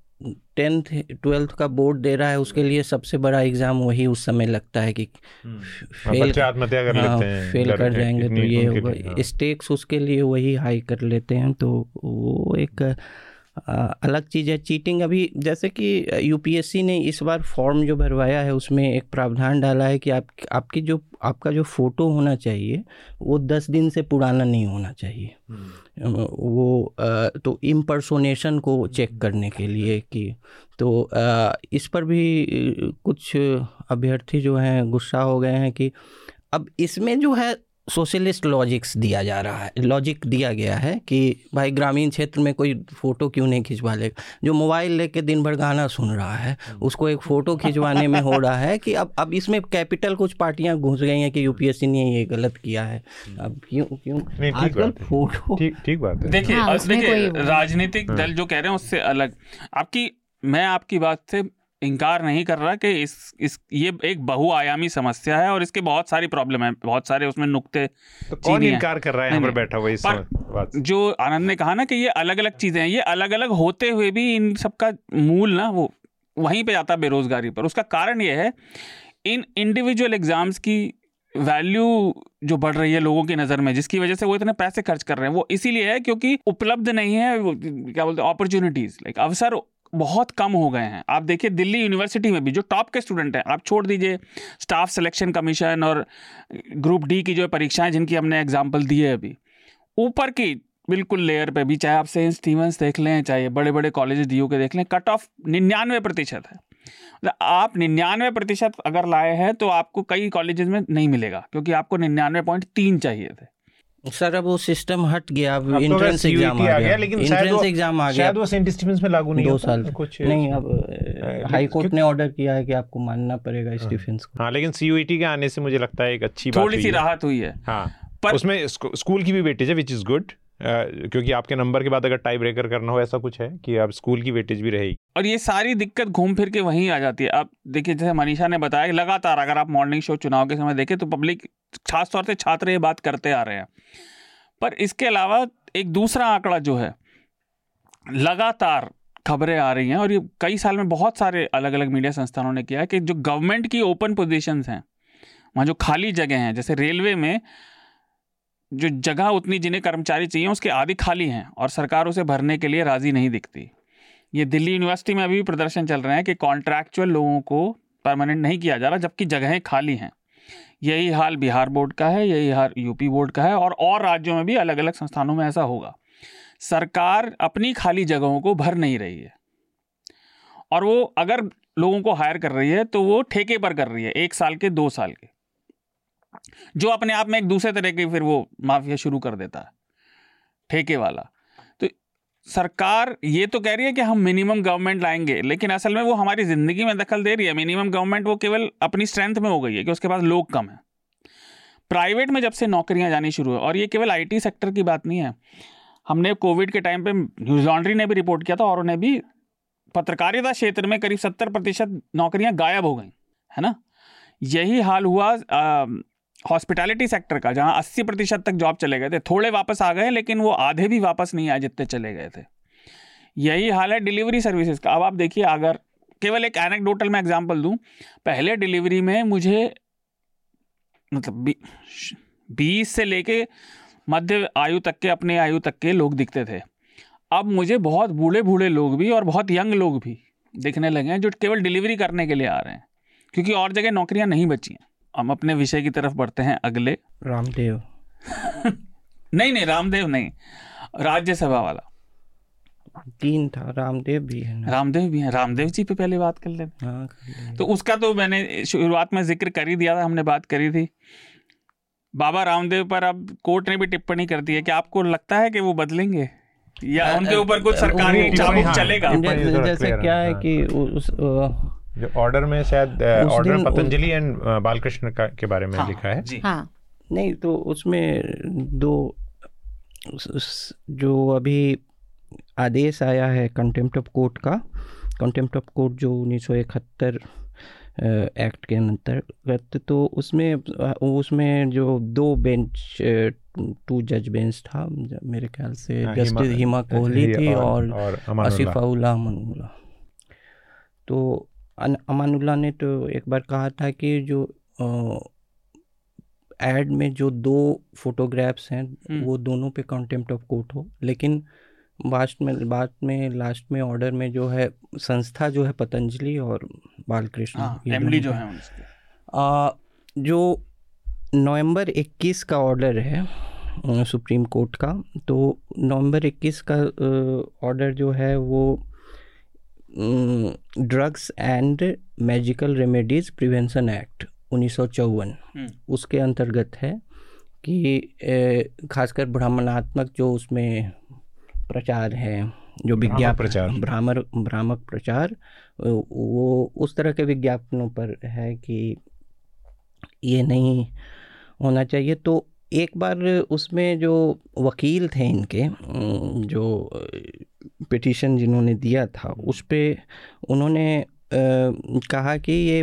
10th-12th का बोर्ड दे रहा है, उसके लिए सबसे बड़ा एग्जाम वही उस समय लगता है कि फेल कर जाएंगे तो ये होगा, स्टेक्स उसके लिए वही हाई कर लेते हैं। तो वो एक अलग चीज़ है चीटिंग। अभी जैसे कि यूपीएससी ने इस बार फॉर्म जो भरवाया है उसमें एक प्रावधान डाला है कि आपका जो फ़ोटो होना चाहिए वो 10 दिन से पुराना नहीं होना चाहिए। वो तो इम्पर्सोनेशन को चेक करने के लिए कि, तो इस पर भी कुछ अभ्यर्थी जो हैं गुस्सा हो गए हैं कि अब इसमें जो है सोशलिस्ट लॉजिक्स दिया जा रहा है, लॉजिक दिया गया है कि भाई ग्रामीण क्षेत्र में कोई फ़ोटो क्यों नहीं खिंचवा लेगा, जो मोबाइल लेके दिन भर गाना सुन रहा है उसको एक फ़ोटो खिंचवाने में हो रहा है कि अब इसमें कैपिटल कुछ पार्टियां घुस गई हैं कि यूपीएससी ने ये गलत किया है। अब क्यों आजकल फोटो, ठीक बात है। देखिए राजनीतिक दल जो कह रहे हैं उससे अलग, मैं आपकी बात से इनकार नहीं कर रहा कि इस ये एक बहुआयामी समस्या है और इसके बहुत सारी प्रॉब्लम है, बहुत सारे उसमें नुक्ते। तो कौन इनकार कर रहा है यहाँ पर बैठा हुआ इस बात? जो आनंद ने कहा ना कि ये अलग अलग चीज़ें हैं, ये अलग अलग होते हुए भी इन सबका मूल ना वो वहीं पे जाता, बेरोजगारी पर। उसका कारण ये है, इन इंडिविजुअल एग्जाम्स की वैल्यू जो बढ़ रही है लोगों की नज़र में, जिसकी वजह से वो इतने पैसे खर्च कर रहे हैं, वो इसीलिए है क्योंकि उपलब्ध नहीं है, क्या बोलते हैं, अपॉर्चुनिटीज़, लाइक अवसर बहुत कम हो गए हैं। आप देखिए दिल्ली यूनिवर्सिटी में भी जो टॉप के स्टूडेंट हैं, आप छोड़ दीजिए स्टाफ सिलेक्शन कमीशन और ग्रुप डी की जो परीक्षाएं जिनकी हमने एग्जाम्पल दी है, अभी ऊपर की बिल्कुल लेयर पे भी, चाहे आप सेंट स्टीवंस देख लें, चाहे बड़े बड़े कॉलेज डी यू के देख लें, कट ऑफ 99% है। आप 99% अगर लाए हैं तो आपको कई कॉलेजेस में नहीं मिलेगा क्योंकि आपको 99.3 चाहिए थे। सर अब वो सिस्टम हट गया, अब एंट्रेंस एग्जाम आ गया, लेकिन एंट्रेंस एग्जाम आ गया शायद वो सेंट स्टीफेंस में लागू नहीं, 2 साल कुछ नहीं। अब हाई कोर्ट ने ऑर्डर किया है कि आपको मानना पड़ेगा स्टीफेंस को। हाँ, लेकिन CUET के आने से मुझे लगता है एक अच्छी बात, थोड़ी सी राहत हुई है। हाँ, पर उसमें स्कूल की भी वेटेज है, विच इज़ गुड, क्योंकि आपके नंबर के बाद अगर टाई ब्रेकर करना हो, ऐसा कुछ है कि आप स्कूल की वेटेज भी रहेगी। और ये सारी दिक्कत घूम फिर के वहीं आ जाती है। आप देखिए जैसे मनीषा ने बताया कि लगातार अगर आप मॉर्निंग शो चुनाव के समय देखें तो पब्लिक, खास तौर से छात्र, ये बात करते आ रहे हैं। पर इसके अलावा एक दूसरा आंकड़ा जो है, लगातार खबरें आ रही हैं और ये कई साल में बहुत सारे अलग अलग मीडिया संस्थानों ने किया है कि जो गवर्नमेंट की ओपन पोजीशंस हैं, वहाँ जो खाली जगह हैं, जैसे रेलवे में जो जगह उतनी जिन्हें कर्मचारी चाहिए उसके आधी खाली हैं और सरकार उसे भरने के लिए राजी नहीं दिखती। ये दिल्ली यूनिवर्सिटी में अभी भी प्रदर्शन चल रहे हैं कि कॉन्ट्रैक्चुअल लोगों को परमानेंट नहीं किया जा रहा जबकि जगहें खाली हैं। यही हाल बिहार बोर्ड का है, यही हाल यूपी बोर्ड का है और राज्यों में भी अलग अलग संस्थानों में ऐसा होगा। सरकार अपनी खाली जगहों को भर नहीं रही है और वो अगर लोगों को हायर कर रही है तो वो ठेके पर कर रही है, 1 साल के 2 साल के, जो अपने आप में एक दूसरे तरह की फिर वो माफिया शुरू कर देता है, ठेके वाला। तो सरकार ये तो कह रही है कि हम मिनिमम गवर्नमेंट लाएंगे, लेकिन असल में वो हमारी ज़िंदगी में दखल दे रही है। मिनिमम गवर्नमेंट वो केवल अपनी स्ट्रेंथ में हो गई है कि उसके पास लोग कम हैं। प्राइवेट में जब से नौकरियां जानी शुरू है, और ये केवल आईटी सेक्टर की बात नहीं है, हमने कोविड के टाइम पे न्यूज़ लॉन्ड्री ने भी रिपोर्ट किया था और उन्हें भी, पत्रकारिता क्षेत्र में करीब 70% नौकरियां गायब हो गई, है ना। यही हाल हुआ हॉस्पिटैलिटी सेक्टर का, जहां 80% तक जॉब चले गए थे, थोड़े वापस आ गए लेकिन वो आधे भी वापस नहीं आए जितने चले गए थे। यही हाल है डिलीवरी सर्विसेज का। अब आप देखिए, अगर केवल एक एनेक्डोटल में एग्जांपल दूं, पहले डिलीवरी में मुझे मतलब 20 से लेके मध्य आयु तक के, अपने आयु तक के लोग दिखते थे। अब मुझे बहुत बूढ़े बूढ़े लोग भी और बहुत यंग लोग भी दिखने लगे हैं जो केवल डिलीवरी करने के लिए आ रहे हैं, क्योंकि और जगह नौकरियाँ नहीं बची हैं। हम अपने विषय की तरफ बढ़ते हैं अगले। रामदेव नहीं, रामदेव नहीं, राज्यसभा वाला 3 था, रामदेव भी है ना? रामदेव जी पे पहले बात कर लेते हैं। तो उसका तो मैंने शुरुआत में जिक्र कर ही दिया था, हमने बात करी थी। बाबा रामदेव पर अब कोर्ट ने भी टिप्पणी कर दी है कि आपको लगता है कि वो बदलेंगे या उनके ऊपर कुछ सरकारी चाबुक चलेगा? जैसे क्या है कि उस जो ऑर्डर में शायद ऑर्डर पतंजलि एंड बालकृष्ण के बारे में लिखा है जी। हाँ, नहीं तो उसमें जो अभी आदेश आया है कंटेम्प्ट ऑफ कोर्ट का, कंटेम्प्ट ऑफ कोर्ट जो 1971 एक्ट के अंतर्गत, तो उसमें जो 2 जज बेंच था, मेरे ख्याल से जस्टिस हिमा कोहली थी और आसिफाउल्लाह अमानुल्लाह। तो अमानुल्लाह ने तो एक बार कहा था कि जो एड में जो 2 फोटोग्राफ्स हैं वो दोनों पे कंटेम्प्ट ऑफ कोर्ट हो, लेकिन लास्ट में ऑर्डर में जो है संस्था जो है पतंजलि और बालकृष्ण फैमिली जो है उनके जो नवंबर 21 का ऑर्डर है सुप्रीम कोर्ट का, तो नवंबर 21 का ऑर्डर जो है वो drugs and magical remedies prevention act 1954 उसके अंतर्गत है कि खासकर भ्रामणात्मक जो उसमें प्रचार है, जो विज्ञापन प्रचार, भ्रामक प्रचार, वो उस तरह के विज्ञापनों पर है कि ये नहीं होना चाहिए। तो एक बार उसमें जो वकील थे इनके, जो पिटीशन जिन्होंने दिया था, उस पे उन्होंने कहा कि ये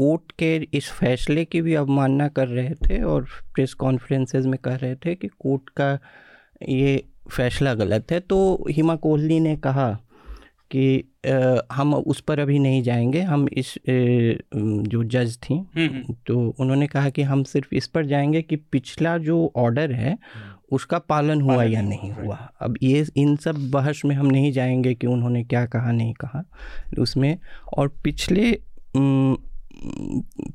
कोर्ट के इस फैसले की भी अवमानना कर रहे थे और प्रेस कॉन्फ्रेंसेस में कह रहे थे कि कोर्ट का ये फैसला गलत है। तो हिमा कोहली ने कहा कि हम उस पर अभी नहीं जाएंगे, हम इस जो जज थी, तो उन्होंने कहा कि हम सिर्फ इस पर जाएंगे कि पिछला जो ऑर्डर है उसका पालन हुआ या नहीं हुआ। अब ये इन सब बहस में हम नहीं जाएंगे कि उन्होंने क्या कहा नहीं कहा उसमें। और पिछले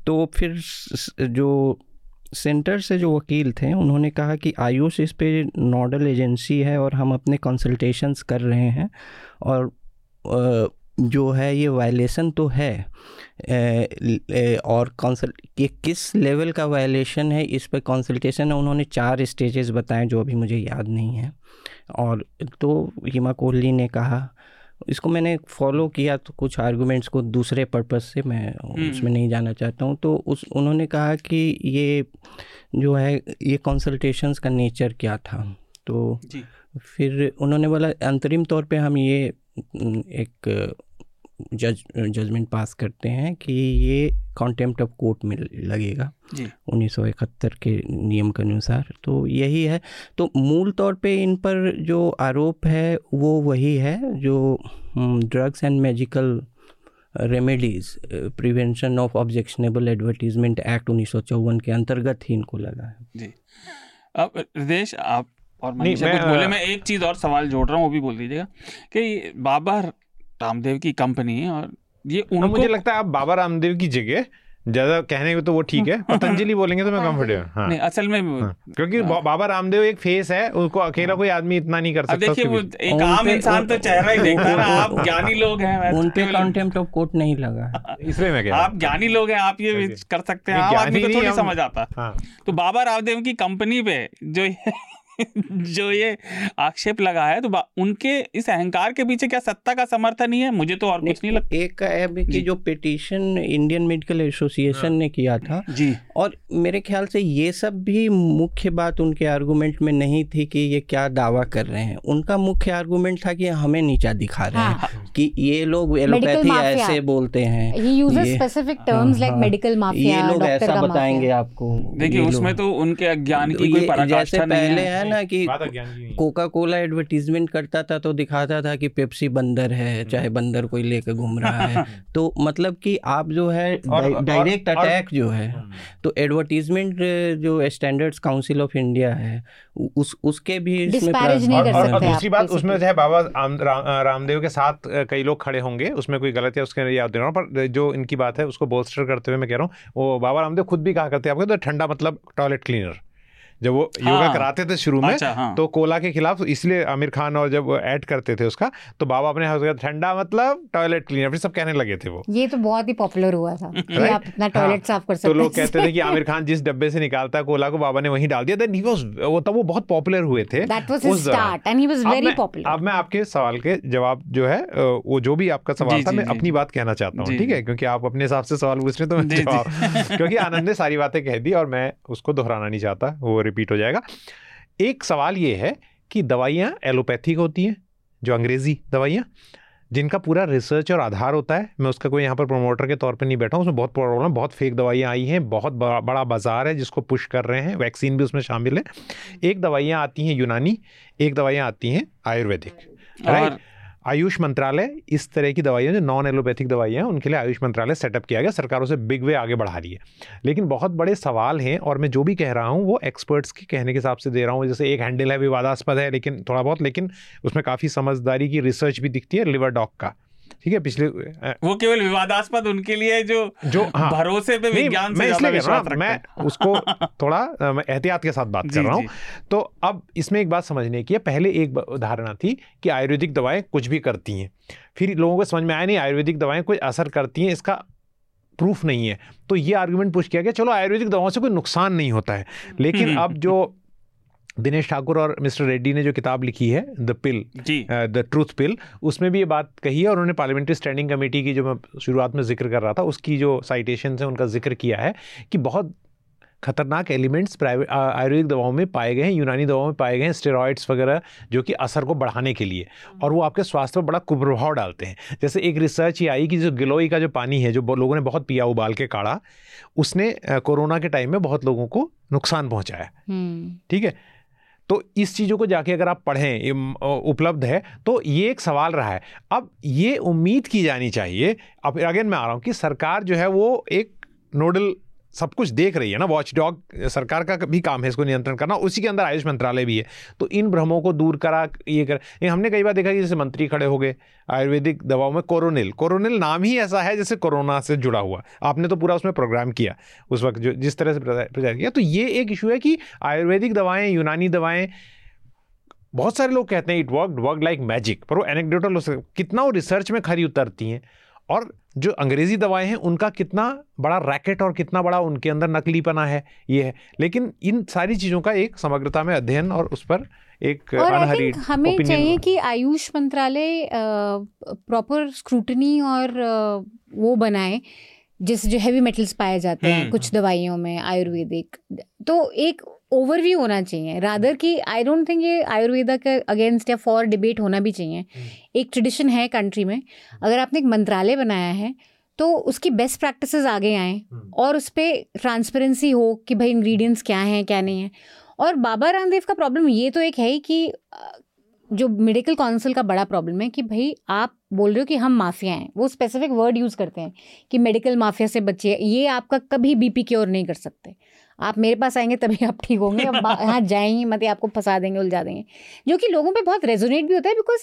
तो फिर जो सेंटर से जो वकील थे उन्होंने कहा कि आयुष इस पे नोडल एजेंसी है और हम अपने कंसल्टेशंस कर रहे हैं, और जो है ये वायलेशन तो है, और ये किस लेवल का वायलेशन है इस पे कंसल्टेशन है। उन्होंने 4 स्टेजेस बताएं जो अभी मुझे याद नहीं है। और तो हिमा कोहली ने कहा, इसको मैंने फॉलो किया तो कुछ आर्गुमेंट्स को दूसरे पर्पस से, मैं उसमें नहीं जाना चाहता हूँ। तो उन्होंने कहा कि ये जो है ये कंसल्टेशंस का नेचर क्या था। तो फिर उन्होंने बोला अंतरिम तौर पे हम ये एक जजमेंट पास करते हैं कि ये कॉन्टेम्प्ट ऑफ कोर्ट में लगेगा 1971 के नियम के अनुसार। तो यही है, तो मूल तौर पे इन पर जो आरोप है वो वही है जो drugs and magical remedies prevention of objectionable advertisement act 1954 के अंतर्गत ही इनको लगा है जी। अब हृदयेश आप और मनीषा कुछ बोले, मैं एक चीज़ और सवाल जोड़ रहा हूँ, वो भी बोल दीजिएगा कि बाबा रामदेव की कंपनी, और ये मुझे लगता है आप बाबा रामदेव की जगह ज्यादा कहने को तो वो ठीक है, पतंजलि बोलेंगे तो मैं कंफर्टेबल हाँ। नहीं असल में क्योंकि बाबा रामदेव एक फेस है, उसको अकेला कोई आदमी इतना नहीं कर सकता। देखिए एक आम इंसान तो चेहरा ही देखता है, आप ज्ञानी लोग हैं, उन पे कंटेम्प्ट ऑफ कोर्ट नहीं लगा इसलिए मैं कह रहा हूं आप ज्ञानी लोग हैं, आप ये कर सकते हैं, आम आदमी को थोड़ी समझ आता। तो बाबा रामदेव की कंपनी पे जो ये आक्षेप लगा है, तो उनके इस अहंकार के पीछे क्या सत्ता का समर्थन ही है? मुझे तो और कुछ नहीं लगता। एक है कि जो पिटीशन इंडियन मेडिकल एसोसिएशन ने किया था जी, और मेरे ख्याल से ये सब भी मुख्य बात उनके आर्गुमेंट में नहीं थी कि ये क्या दावा कर रहे हैं। उनका मुख्य आर्गुमेंट था कि हमें नीचा दिखा रहे हैं, कि ये लोग एलोपैथी ऐसे बोलते हैं, ये लोग ऐसा बताएंगे आपको। देखिए उसमें तो उनके अज्ञान की कोई पराकाष्ठा नहीं है ना, कि कोका कोला एडवर्टीजमेंट करता था तो दिखाता था कि पेप्सी बंदर है, चाहे बंदर कोई लेकर घूम रहा है। तो मतलब कि आप जो है डायरेक्ट अटैक जो है, तो एडवर्टीजमेंट जो स्टैंडर्ड्स काउंसिल ऑफ इंडिया है उसके भी इसमें और दूसरी बात उसमें जो है बाबा रामदेव के साथ कई लोग खड़े होंगे, उसमें कोई गलत है उसके याद दे रहा हूँ, पर जो इनकी बात है उसको बोस्टर करते हुए मैं कह रहा हूँ। वो बाबा रामदेव खुद भी कहा करते हैं आपको तो ठंडा मतलब टॉयलेट क्लीनर, जब वो हाँ, योगा कराते थे शुरू में अच्छा, हाँ, तो कोला के खिलाफ इसलिए आमिर खान और जब ऐड करते थे उसका, तो बाबा अपने हाथ ठंडा मतलब टॉयलेट क्लीनर फिर सब कहने लगे थे। वो ये तो बहुत ही पॉपुलर हुआ था कि आप अपना टॉयलेट साफ कर सकते हैं। तो लोग कहते थे कि आमिर खान जिस डब्बे से निकालता है कोला को, बाबा ने वहीं डाल दिया। तब वो बहुत पॉपुलर हुए थे। अब मैं आपके सवाल के जवाब जो है वो जो भी आपका सवाल था, मैं अपनी बात कहना चाहता हूँ, ठीक है, क्योंकि आप अपने हिसाब से सवाल पूछ रहे तो क्योंकि आनंद ने सारी बातें कह दी और मैं उसको दोहराना नहीं चाहता, वो रिपीट हो जाएगा। एक सवाल ये है कि दवाइयाँ एलोपैथिक होती हैं, जो अंग्रेजी दवाइयाँ जिनका पूरा रिसर्च और आधार होता है, मैं उसका कोई यहाँ पर प्रोमोटर के तौर पे नहीं बैठा हूँ, उसमें बहुत प्रॉब्लम, बहुत फेक दवाइयाँ आई हैं, बहुत बड़ा बाजार है जिसको पुश कर रहे हैं, वैक्सीन भी उसमें शामिल है। एक दवाइयाँ आती हैं यूनानी, एक दवाइयाँ आती हैं आयुर्वेदिक, राइट। आयुष मंत्रालय इस तरह की दवाइयाँ जो नॉन एलोपैथिक दवाइयाँ हैं उनके लिए आयुष मंत्रालय सेटअप किया गया, सरकारों से बिग वे आगे बढ़ा रही है। लेकिन बहुत बड़े सवाल हैं और मैं जो भी कह रहा हूँ वो एक्सपर्ट्स के कहने के हिसाब से दे रहा हूँ। जैसे एक हैंडल है विवादास्पद है लेकिन थोड़ा बहुत, लेकिन उसमें काफ़ी समझदारी की रिसर्च भी दिखती है, लिवर डॉग का, ठीक है। पिछले वो केवल विवादास्पद उनके लिए जो हाँ, भरोसे पे विज्ञान से ज्यादा विश्वास रखते हैं, उसको थोड़ा एहतियात के साथ बात कर रहा हूँ। तो अब इसमें एक बात समझने की है, पहले एक धारणा थी कि आयुर्वेदिक दवाएं कुछ भी करती हैं, फिर लोगों को समझ में आया नहीं आयुर्वेदिक दवाएं कोई असर करती हैं, इसका प्रूफ नहीं है, तो ये आर्गूमेंट पुश किया गया चलो आयुर्वेदिक दवाओं से कोई नुकसान नहीं होता है। लेकिन अब जो दिनेश ठाकुर और मिस्टर रेड्डी ने जो किताब लिखी है the pill, the truth pill, उसमें भी ये बात कही है और उन्होंने पार्लियामेंट्री स्टैंडिंग कमेटी की जो मैं शुरुआत में जिक्र कर रहा था उसकी जो साइटेशन है उनका जिक्र किया है कि बहुत खतरनाक एलिमेंट्स प्राइवेट आयुर्वेदिक दवाओं में पाए गए हैं, यूनानी दवाओं में पाए गए हैं, स्टेरॉइड्स वगैरह जो कि असर को बढ़ाने के लिए, और वो आपके स्वास्थ्य पर बड़ा कुप्रभाव डालते हैं। जैसे एक रिसर्च ये आई कि जो गिलोय का जो पानी है जो लोगों ने बहुत पिया उबाल के काढ़ा, उसने कोरोना के टाइम में बहुत लोगों को नुकसान पहुँचाया, ठीक है। तो इस चीज़ों को जाके अगर आप पढ़ें, उपलब्ध है, तो ये एक सवाल रहा है। अब ये उम्मीद की जानी चाहिए, अब अगेन मैं आ रहा हूँ कि सरकार जो है वो एक नोडल सब कुछ देख रही है ना, वॉचडॉग सरकार का भी काम है इसको नियंत्रण करना, उसी के अंदर आयुष मंत्रालय भी है, तो इन भ्रमों को दूर करा ये कर। हमने कई बार देखा कि जैसे मंत्री खड़े हो गए आयुर्वेदिक दवाओं में, कोरोनिल नाम ही ऐसा है जैसे कोरोना से जुड़ा हुआ, आपने तो पूरा उसमें प्रोग्राम किया उस वक्त जो जिस तरह से प्रचार किया। तो ये एक इशू है कि आयुर्वेदिक दवाएँ यूनानी दवाएँ बहुत सारे लोग कहते हैं इट वर्क लाइक मैजिक, पर वो एनेक्डोटल हो सकता, कितना वो रिसर्च में खरी उतरती हैं, और जो अंग्रेजी दवाएं हैं उनका कितना बड़ा रैकेट और कितना बड़ा उनके अंदर नकलीपना है, ये है। लेकिन इन सारी चीज़ों का एक समग्रता में अध्ययन और उस पर एक अनहरी हमें चाहिए कि आयुष मंत्रालय प्रॉपर स्क्रूटनी और वो बनाए, जैसे जो हैवी मेटल्स पाए जाते हैं कुछ दवाइयों में आयुर्वेदिक, तो एक ओवरव्यू होना चाहिए, रादर कि आई डोंट थिंक ये आयुर्वेदा के अगेंस्ट या फॉर डिबेट होना भी चाहिए। एक ट्रेडिशन है कंट्री में, अगर आपने एक मंत्रालय बनाया है तो उसकी बेस्ट प्रैक्टिसेस आगे आएँ और उस पर ट्रांसपेरेंसी हो कि भाई इंग्रेडिएंट्स क्या हैं क्या नहीं है। और बाबा रामदेव का प्रॉब्लम ये तो एक है ही कि जो मेडिकल काउंसिल का बड़ा प्रॉब्लम है कि भाई आप बोल रहे हो कि हम माफिया हैं, वो स्पेसिफिक वर्ड यूज़ करते हैं कि मेडिकल माफिया से बचिए, ये आपका कभी बीपी क्योर नहीं कर सकते, आप मेरे पास आएंगे तभी आप ठीक होंगे, आप यहाँ जाएंगे मत, आपको फंसा देंगे उलझा देंगे, जो कि लोगों पे बहुत रेजोनेट भी होता है। बिकॉज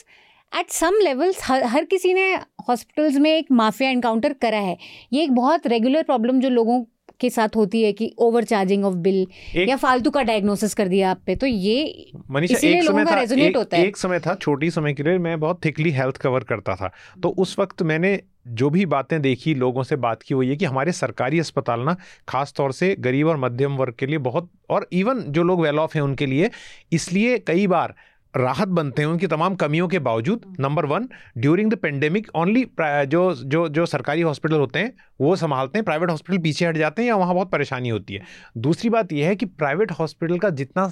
एट सम लेवल्स हर किसी ने हॉस्पिटल्स में एक माफिया एनकाउंटर करा है। ये एक बहुत रेगुलर प्रॉब्लम जो लोगों के साथ होती है कि ओवरचार्जिंग ऑफ बिल या फालतू का डायग्नोसिस कर दिया आप पे, तो ये मनीषा एक समय था, छोटी समय के लिए मैं बहुत थिकली हेल्थ कवर करता था, तो उस वक्त मैंने जो भी बातें देखी, लोगों से बात की, वो ये कि हमारे सरकारी अस्पताल ना खास तौर से गरीब और मध्यम वर्ग के लिए बहुत, और इवन जो लोग वेल ऑफ हैं उनके लिए इसलिए कई बार राहत बनते हैं उनकी तमाम कमियों के बावजूद। Number one, during the pandemic only जो जो जो सरकारी हॉस्पिटल होते हैं वो संभालते हैं, प्राइवेट हॉस्पिटल पीछे हट जाते हैं या वहाँ बहुत परेशानी होती है। दूसरी बात यह है कि प्राइवेट हॉस्पिटल का जितना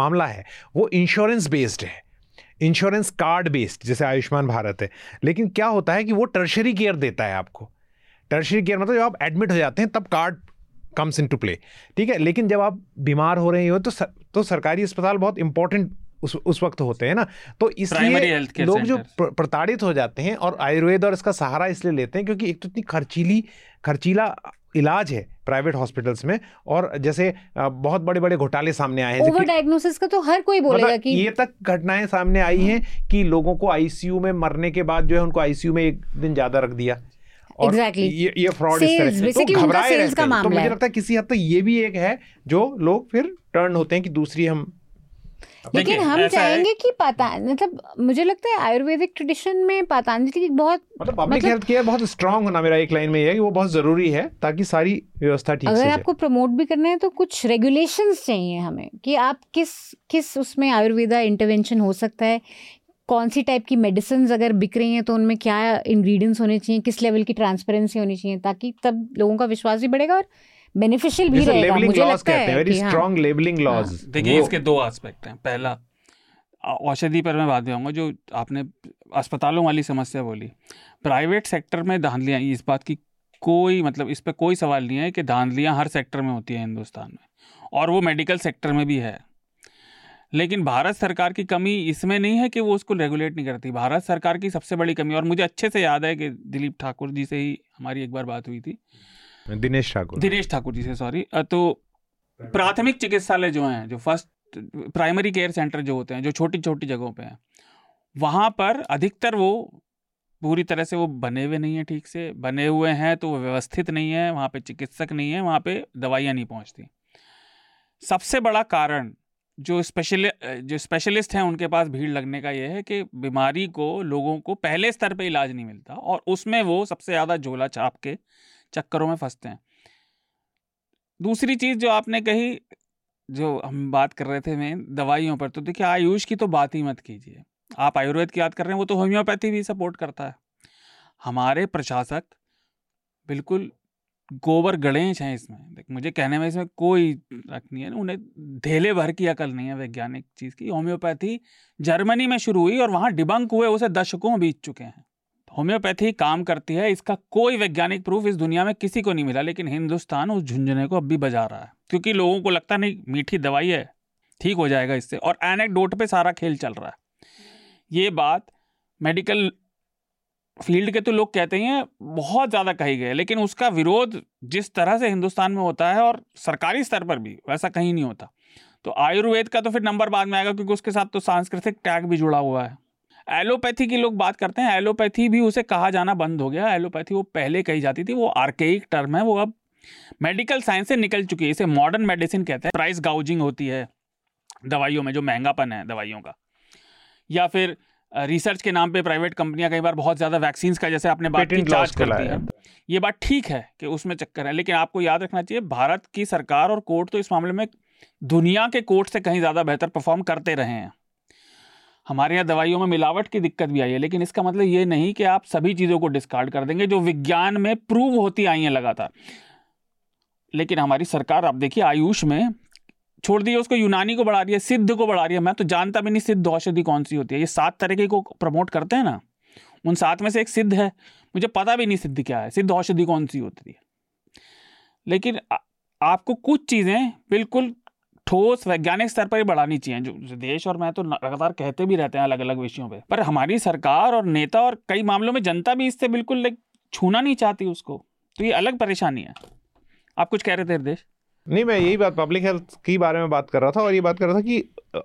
मामला है वो इंश्योरेंस बेस्ड है, इंश्योरेंस कार्ड बेस्ड, जैसे आयुष्मान भारत है। लेकिन क्या होता है कि वो टर्शरी केयर देता है आपको। टर्शरी केयर मतलब जब आप एडमिट हो जाते हैं तब card comes in to play, ठीक है। लेकिन जब आप बीमार हो रहे हो तो सरकारी अस्पताल बहुत इंपॉर्टेंट उस वक्त होते हैं ना, तो इसलिए लोग जो प्रताड़ित हो जाते हैं और आयुर्वेद और इसका सहारा इसलिए लेते हैं क्योंकि एक तो इतनी खर्चीला इलाज है प्राइवेट हॉस्पिटल्स में, और जैसे बहुत बड़े बड़े घोटाले सामने आए हैं, ओवर डायग्नोसिस का तो हर कोई बोलेगा कि ये तक घटनाएं सामने आई हैं कि लोगों को आईसीयू में मरने के बाद जो है उनको आईसीयू में एक दिन ज्यादा रख दिया। Exactly. ये फ्रॉड इस तरह, तो मुझे लगता है किसी हद तक ये भी एक है जो लोग फिर टर्न होते हैं कि दूसरी हम, लेकिन हम चाहेंगे कि मतलब मुझे लगता है आयुर्वेदिक ट्रेडिशन में पतंजलि की बहुत पब्लिक हेल्थ केयर बहुत स्ट्रांग होना, मेरा एक लाइन में ये है कि वो बहुत जरूरी है ताकि सारी व्यवस्था ठीक अगर आपको प्रमोट भी करना है तो कुछ रेगुलेशंस चाहिए हमें कि आप किस उसमें आयुर्वेदा इंटरवेंशन हो सकता है, कौन सी टाइप की मेडिसिन अगर बिक रही हैं तो उनमें क्या इंग्रेडिएंट्स होने चाहिए, किस लेवल की ट्रांसपेरेंसी होनी चाहिए, ताकि तब लोगों का विश्वास भी बढ़ेगा और बेनिफिशियल भी रहेगा। मुझे लगता है वेरी स्ट्रांग लेबलिंग लॉज। देखिए इसके दो एस्पेक्ट हैं, पहला औषधि पर मैं बात में आऊँगा, जो आपने अस्पतालों वाली समस्या बोली, प्राइवेट सेक्टर में धांधलियाँ, इस बात की कोई मतलब इस पर कोई सवाल नहीं है कि धांधलियाँ हर सेक्टर में होती हैं हिंदुस्तान में, और वो मेडिकल सेक्टर में भी है। लेकिन भारत सरकार की कमी इसमें नहीं है कि वो उसको रेगुलेट नहीं करती। भारत सरकार की सबसे बड़ी कमी, और मुझे अच्छे से याद है कि दिलीप ठाकुर जी से ही हमारी एक बार बात हुई थी, दिनेश ठाकुर जी से, सॉरी, तो प्राथमिक चिकित्सालय जो हैं, जो फर्स्ट प्राइमरी केयर सेंटर जो होते हैं, जो छोटी छोटी जगहों पे हैं, वहाँ पर अधिकतर वो पूरी तरह से वो बने हुए नहीं हैं, ठीक से बने हुए हैं तो वो व्यवस्थित नहीं है, वहाँ पे चिकित्सक नहीं है, वहाँ पे दवाइयाँ नहीं पहुँचती। सबसे बड़ा कारण जो स्पेशलिस्ट हैं उनके पास भीड़ लगने का ये है कि बीमारी को लोगों को पहले स्तर पर इलाज नहीं मिलता, और उसमें वो सबसे ज़्यादा झोला छाप के चक्करों में फंसते हैं। दूसरी चीज़ जो आपने कही, जो हम बात कर रहे थे मैं दवाइयों पर, तो देखिए आयुष की तो बात ही मत कीजिए, आप आयुर्वेद की बात कर रहे हैं, वो तो होम्योपैथी भी सपोर्ट करता है। हमारे प्रशासक बिल्कुल गोबर गणेश हैं इसमें, मुझे कहने में इसमें कोई रख नहीं है, उन्हें धेले भर की अकल नहीं है वैज्ञानिक चीज़ की। होम्योपैथी जर्मनी में शुरू हुई और वहाँ डिबंक हुए उसे दशकों बीत चुके हैं। होम्योपैथी काम करती है, इसका कोई वैज्ञानिक प्रूफ इस दुनिया में किसी को नहीं मिला, लेकिन हिंदुस्तान उस झुंझुने को अब भी बजा रहा है क्योंकि लोगों को लगता नहीं मीठी दवाई है ठीक हो जाएगा इससे, और एनेक्डोट पे सारा खेल चल रहा है। ये बात मेडिकल फील्ड के तो लोग कहते ही हैं, बहुत ज़्यादा कही गई, लेकिन उसका विरोध जिस तरह से हिंदुस्तान में होता है और सरकारी स्तर पर भी वैसा कहीं नहीं होता। तो आयुर्वेद का तो फिर नंबर बाद में आएगा क्योंकि उसके साथ तो सांस्कृतिक टैग भी जुड़ा हुआ है। एलोपैथी की लोग बात करते हैं, एलोपैथी भी उसे कहा जाना बंद हो गया। एलोपैथी वो पहले कही जाती थी, वो आर्केइक टर्म है, वो अब मेडिकल साइंस से निकल चुकी है, इसे मॉडर्न मेडिसिन कहते हैं। प्राइस गाउजिंग होती है दवाइयों में, जो महंगापन है दवाइयों का, या फिर रिसर्च के नाम पे प्राइवेट कंपनियां कई बार बहुत ज़्यादा वैक्सीन्स का, जैसे आपने बात की, चार्ज करती है। ये बात ठीक है कि उसमें चक्कर है, लेकिन आपको याद रखना चाहिए भारत की सरकार और कोर्ट तो इस मामले में दुनिया के कोर्ट से कहीं ज़्यादा बेहतर परफॉर्म करते रहे हैं। हमारे यहाँ दवाइयों में मिलावट की दिक्कत भी आई है, लेकिन इसका मतलब ये नहीं कि आप सभी चीज़ों को डिस्कार्ड कर देंगे जो विज्ञान में प्रूव होती आई हैं लगातार। लेकिन हमारी सरकार, आप देखिए आयुष में छोड़ दिए उसको, यूनानी को बढ़ा रही है, सिद्ध को बढ़ा रही है। मैं तो जानता भी नहीं सिद्ध औषधि कौन सी होती है। ये 7 तरीके को प्रमोट करते हैं ना, उन 7 में से एक सिद्ध है, मुझे पता भी नहीं सिद्ध क्या है, सिद्ध औषधि कौन सी होती है। लेकिन आपको कुछ चीज़ें बिल्कुल ठोस वैज्ञानिक स्तर पर ही बढ़ानी चाहिए, जो देश और मैं तो लगातार कहते भी रहते हैं अलग अलग विषयों पर हमारी सरकार और नेता और कई मामलों में जनता भी इससे बिल्कुल छूना नहीं चाहती उसको, तो ये अलग परेशानी है। आप कुछ कह रहे थे हृदयेश? नहीं, मैं यही बात पब्लिक हेल्थ के बारे में बात कर रहा था, और ये बात कर रहा था कि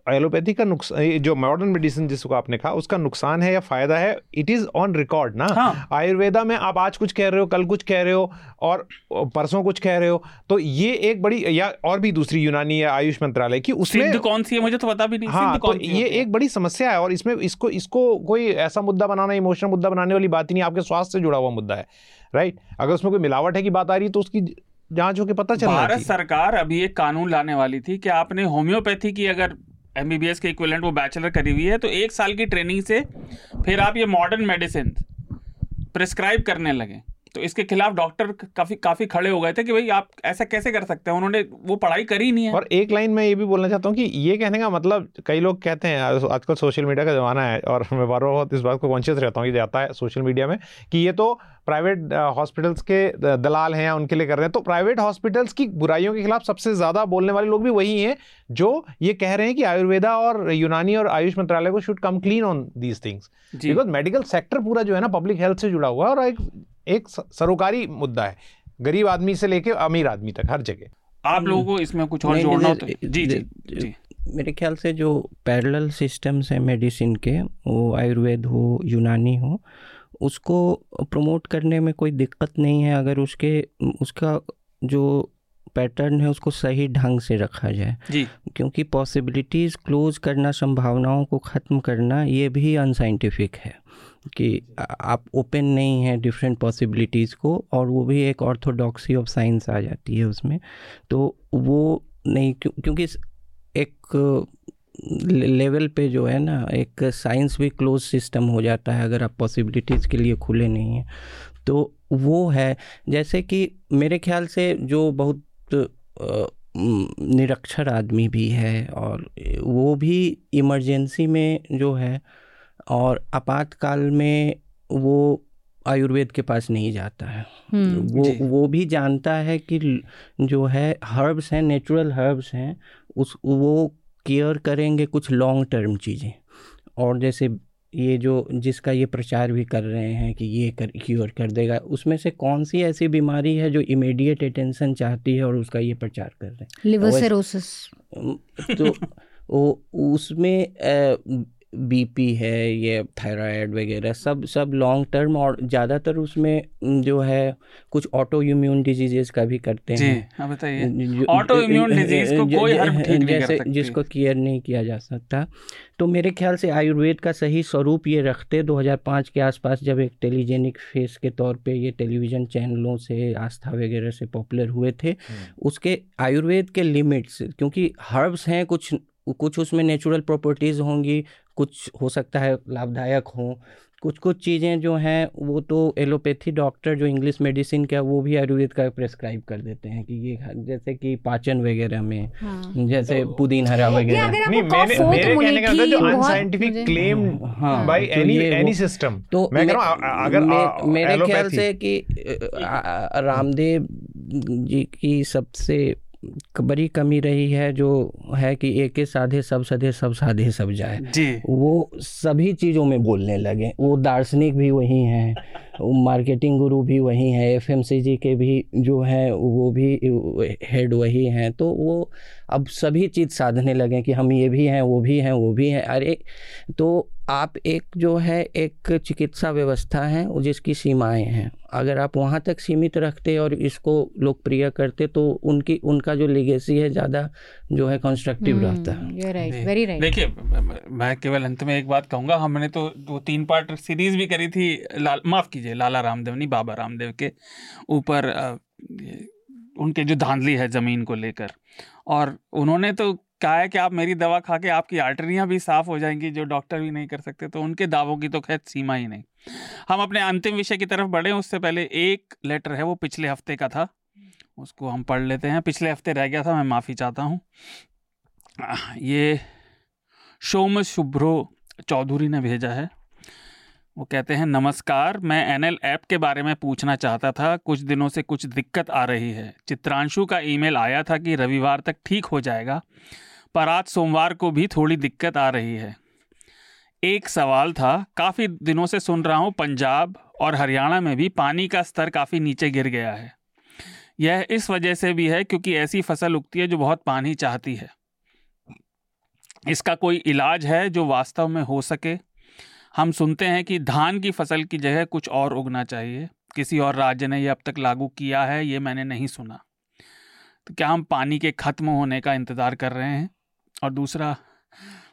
एलोपैथी का नुकसान, जो मॉडर्न मेडिसिन जिसको आपने कहा, उसका नुकसान है या फायदा है, इट इज ऑन रिकॉर्ड ना। हाँ। आयुर्वेदा में आप आज कुछ कह रहे हो, कल कुछ कह रहे हो और परसों कुछ कह रहे हो, तो ये एक बड़ी, या और भी दूसरी यूनानी या आयुष मंत्रालय की, उसमें कौन सी है मुझे तो पता भी नहीं। हाँ, तो ये एक बड़ी समस्या है और इसमें इसको इसको कोई ऐसा मुद्दा बनाना, इमोशनल मुद्दा बनाने वाली बात ही नहीं। आपके स्वास्थ्य से जुड़ा हुआ मुद्दा है, राइट। अगर उसमें कोई मिलावट है की बात आ रही है तो उसकी जांच होकर पता चल। भारत सरकार अभी एक कानून लाने वाली थी कि आपने होम्योपैथी की अगर MBBS के इक्विवेलेंट वो बैचलर करी हुई है तो 1 साल की ट्रेनिंग से फिर आप ये मॉडर्न मेडिसिन प्रिस्क्राइब करने लगे, तो इसके खिलाफ डॉक्टर काफ़ी खड़े हो गए थे कि भाई आप ऐसा कैसे कर सकते हैं, उन्होंने वो पढ़ाई करी नहीं है। और एक लाइन में ये भी बोलना चाहता हूँ कि ये कहने का मतलब, कई लोग कहते हैं आजकल सोशल मीडिया का ज़माना है और मैं बार बार इस बात को कॉन्शियस रहता हूँ, ये जाता है सोशल मीडिया में कि ये तो प्राइवेट हॉस्पिटल्स के दलाल हैं या उनके लिए कर रहे हैं, तो प्राइवेट हॉस्पिटल्स की बुराइयों के खिलाफ सबसे ज़्यादा बोलने वाले लोग भी वही हैं जो ये कह रहे हैं कि आयुर्वेदा और यूनानी और आयुष मंत्रालय को should come clean on these things, because medical sector पूरा जो है ना पब्लिक हेल्थ से जुड़ा हुआ है और एक सरोकारी मुद्दा है, गरीब आदमी से लेके अमीर आदमी तक हर जगह। आप लोगों को इसमें कुछ और जोड़ना होता है? जी जी, मेरे ख्याल से जो पैरेलल सिस्टम्स हैं मेडिसिन के, वो आयुर्वेद हो यूनानी हो, उसको प्रमोट करने में कोई दिक्कत नहीं है अगर उसका जो पैटर्न है उसको सही ढंग से रखा जाए जी। क्योंकि पॉसिबिलिटीज़ क्लोज करना, संभावनाओं को ख़त्म करना, ये भी अनसाइंटिफिक है कि आप ओपन नहीं हैं डिफरेंट पॉसिबिलिटीज़ को, और वो भी एक ऑर्थोडॉक्सी ऑफ साइंस आ जाती है उसमें, तो वो नहीं, क्योंकि एक लेवल पे जो है ना एक साइंस भी क्लोज सिस्टम हो जाता है अगर आप पॉसिबिलिटीज़ के लिए खुले नहीं हैं, तो वो है। जैसे कि मेरे ख्याल से जो बहुत निरक्षर आदमी भी है और वो भी इमरजेंसी में जो है और आपातकाल में वो आयुर्वेद के पास नहीं जाता है, वो भी जानता है कि जो है हर्ब्स हैं, नेचुरल हर्ब्स हैं, वो केयर करेंगे कुछ लॉन्ग टर्म चीज़ें। और जैसे ये जो जिसका ये प्रचार भी कर रहे हैं कि ये क्योर कर देगा, उसमें से कौन सी ऐसी बीमारी है जो इमीडिएट अटेंशन चाहती है और उसका ये प्रचार कर रहे हैं? लिवर सिरोसिस, तो उसमें बीपी है, ये थायराइड वगैरह सब लॉन्ग टर्म, और ज़्यादातर उसमें जो है कुछ ऑटो इम्यून डिजीजेस का भी करते हैं। बताइए, ऑटो इम्यून डिजीज को कोई हर्ब ठीक नहीं कर सकती, जिसको केयर नहीं किया जा सकता। तो मेरे ख्याल से आयुर्वेद का सही स्वरूप ये रखते, 2005 के आसपास जब एक टेलीजेनिक फेस के तौर पे ये टेलीविज़न चैनलों से, आस्था वगैरह से पॉपुलर हुए थे, उसके आयुर्वेद के लिमिट्स, क्योंकि हर्ब्स हैं, कुछ उसमें नेचुरल प्रॉपर्टीज़ होंगी, कुछ हो सकता है लाभदायक हों, कुछ चीज़ें जो हैं वो तो एलोपैथी डॉक्टर जो इंग्लिश मेडिसिन का, वो भी आयुर्वेद का प्रेस्क्राइब कर देते हैं कि ये, जैसे कि पाचन वगैरह में। हाँ। जैसे तो पुदीन हरा वगैरह। नहीं, मेरे कहने का मतलब जो unscientific claim by any system, तो मैं कह रहा हूं अगर मेरे ख्याल से कि रामदेव जी की सबसे बड़ी कमी रही है जो है कि एक ही साधे सब सधे सब साधे सब जाए जी। वो सभी चीज़ों में बोलने लगे, वो दार्शनिक भी वही हैं, मार्केटिंग गुरु भी वही हैं, FMCG के भी जो है वो भी हेड वही हैं, तो वो अब सभी चीज़ साधने लगे कि हम ये भी हैं वो भी हैं वो भी हैं। अरे तो आप एक जो है एक चिकित्सा व्यवस्था है जिसकी सीमाएं हैं, अगर आप वहाँ तक सीमित रखते और इसको लोकप्रिय करते तो उनका जो लेगेसी है ज़्यादा जो है कंस्ट्रक्टिव रहता है। Right, very right. देखिए, मैं केवल अंत में एक बात कहूँगा, हमने तो 2-3 पार्ट सीरीज भी करी थी, माफ़ कीजिए, लाला रामदेव नहीं, बाबा रामदेव के ऊपर, उनके जो धांधली है ज़मीन को लेकर, और उन्होंने तो कहा है कि आप मेरी दवा खा के आपकी आर्टरियाँ भी साफ़ हो जाएंगी जो डॉक्टर भी नहीं कर सकते, तो उनके दावों की तो खैर सीमा ही नहीं। हम अपने अंतिम विषय की तरफ बढ़े उससे पहले एक लेटर है, वो पिछले हफ्ते का था, उसको हम पढ़ लेते हैं। पिछले हफ्ते रह गया था, मैं माफ़ी चाहता हूँ। ये सोम शुभ्रो चौधरी ने भेजा है, वो कहते हैं, नमस्कार, मैं एनएल ऐप के बारे में पूछना चाहता था, कुछ दिनों से कुछ दिक्कत आ रही है। चित्रांशु का ईमेल आया था कि रविवार तक ठीक हो जाएगा, पर आज सोमवार को भी थोड़ी दिक्कत आ रही है। एक सवाल था, काफ़ी दिनों से सुन रहा हूँ पंजाब और हरियाणा में भी पानी का स्तर काफ़ी नीचे गिर गया है। यह इस वजह से भी है क्योंकि ऐसी फसल उगती है जो बहुत पानी चाहती है। इसका कोई इलाज है जो वास्तव में हो सके? हम सुनते हैं कि धान की फसल की जगह कुछ और उगना चाहिए, किसी और राज्य ने ये अब तक लागू किया है, ये मैंने नहीं सुना। तो क्या हम पानी के ख़त्म होने का इंतज़ार कर रहे हैं? और दूसरा,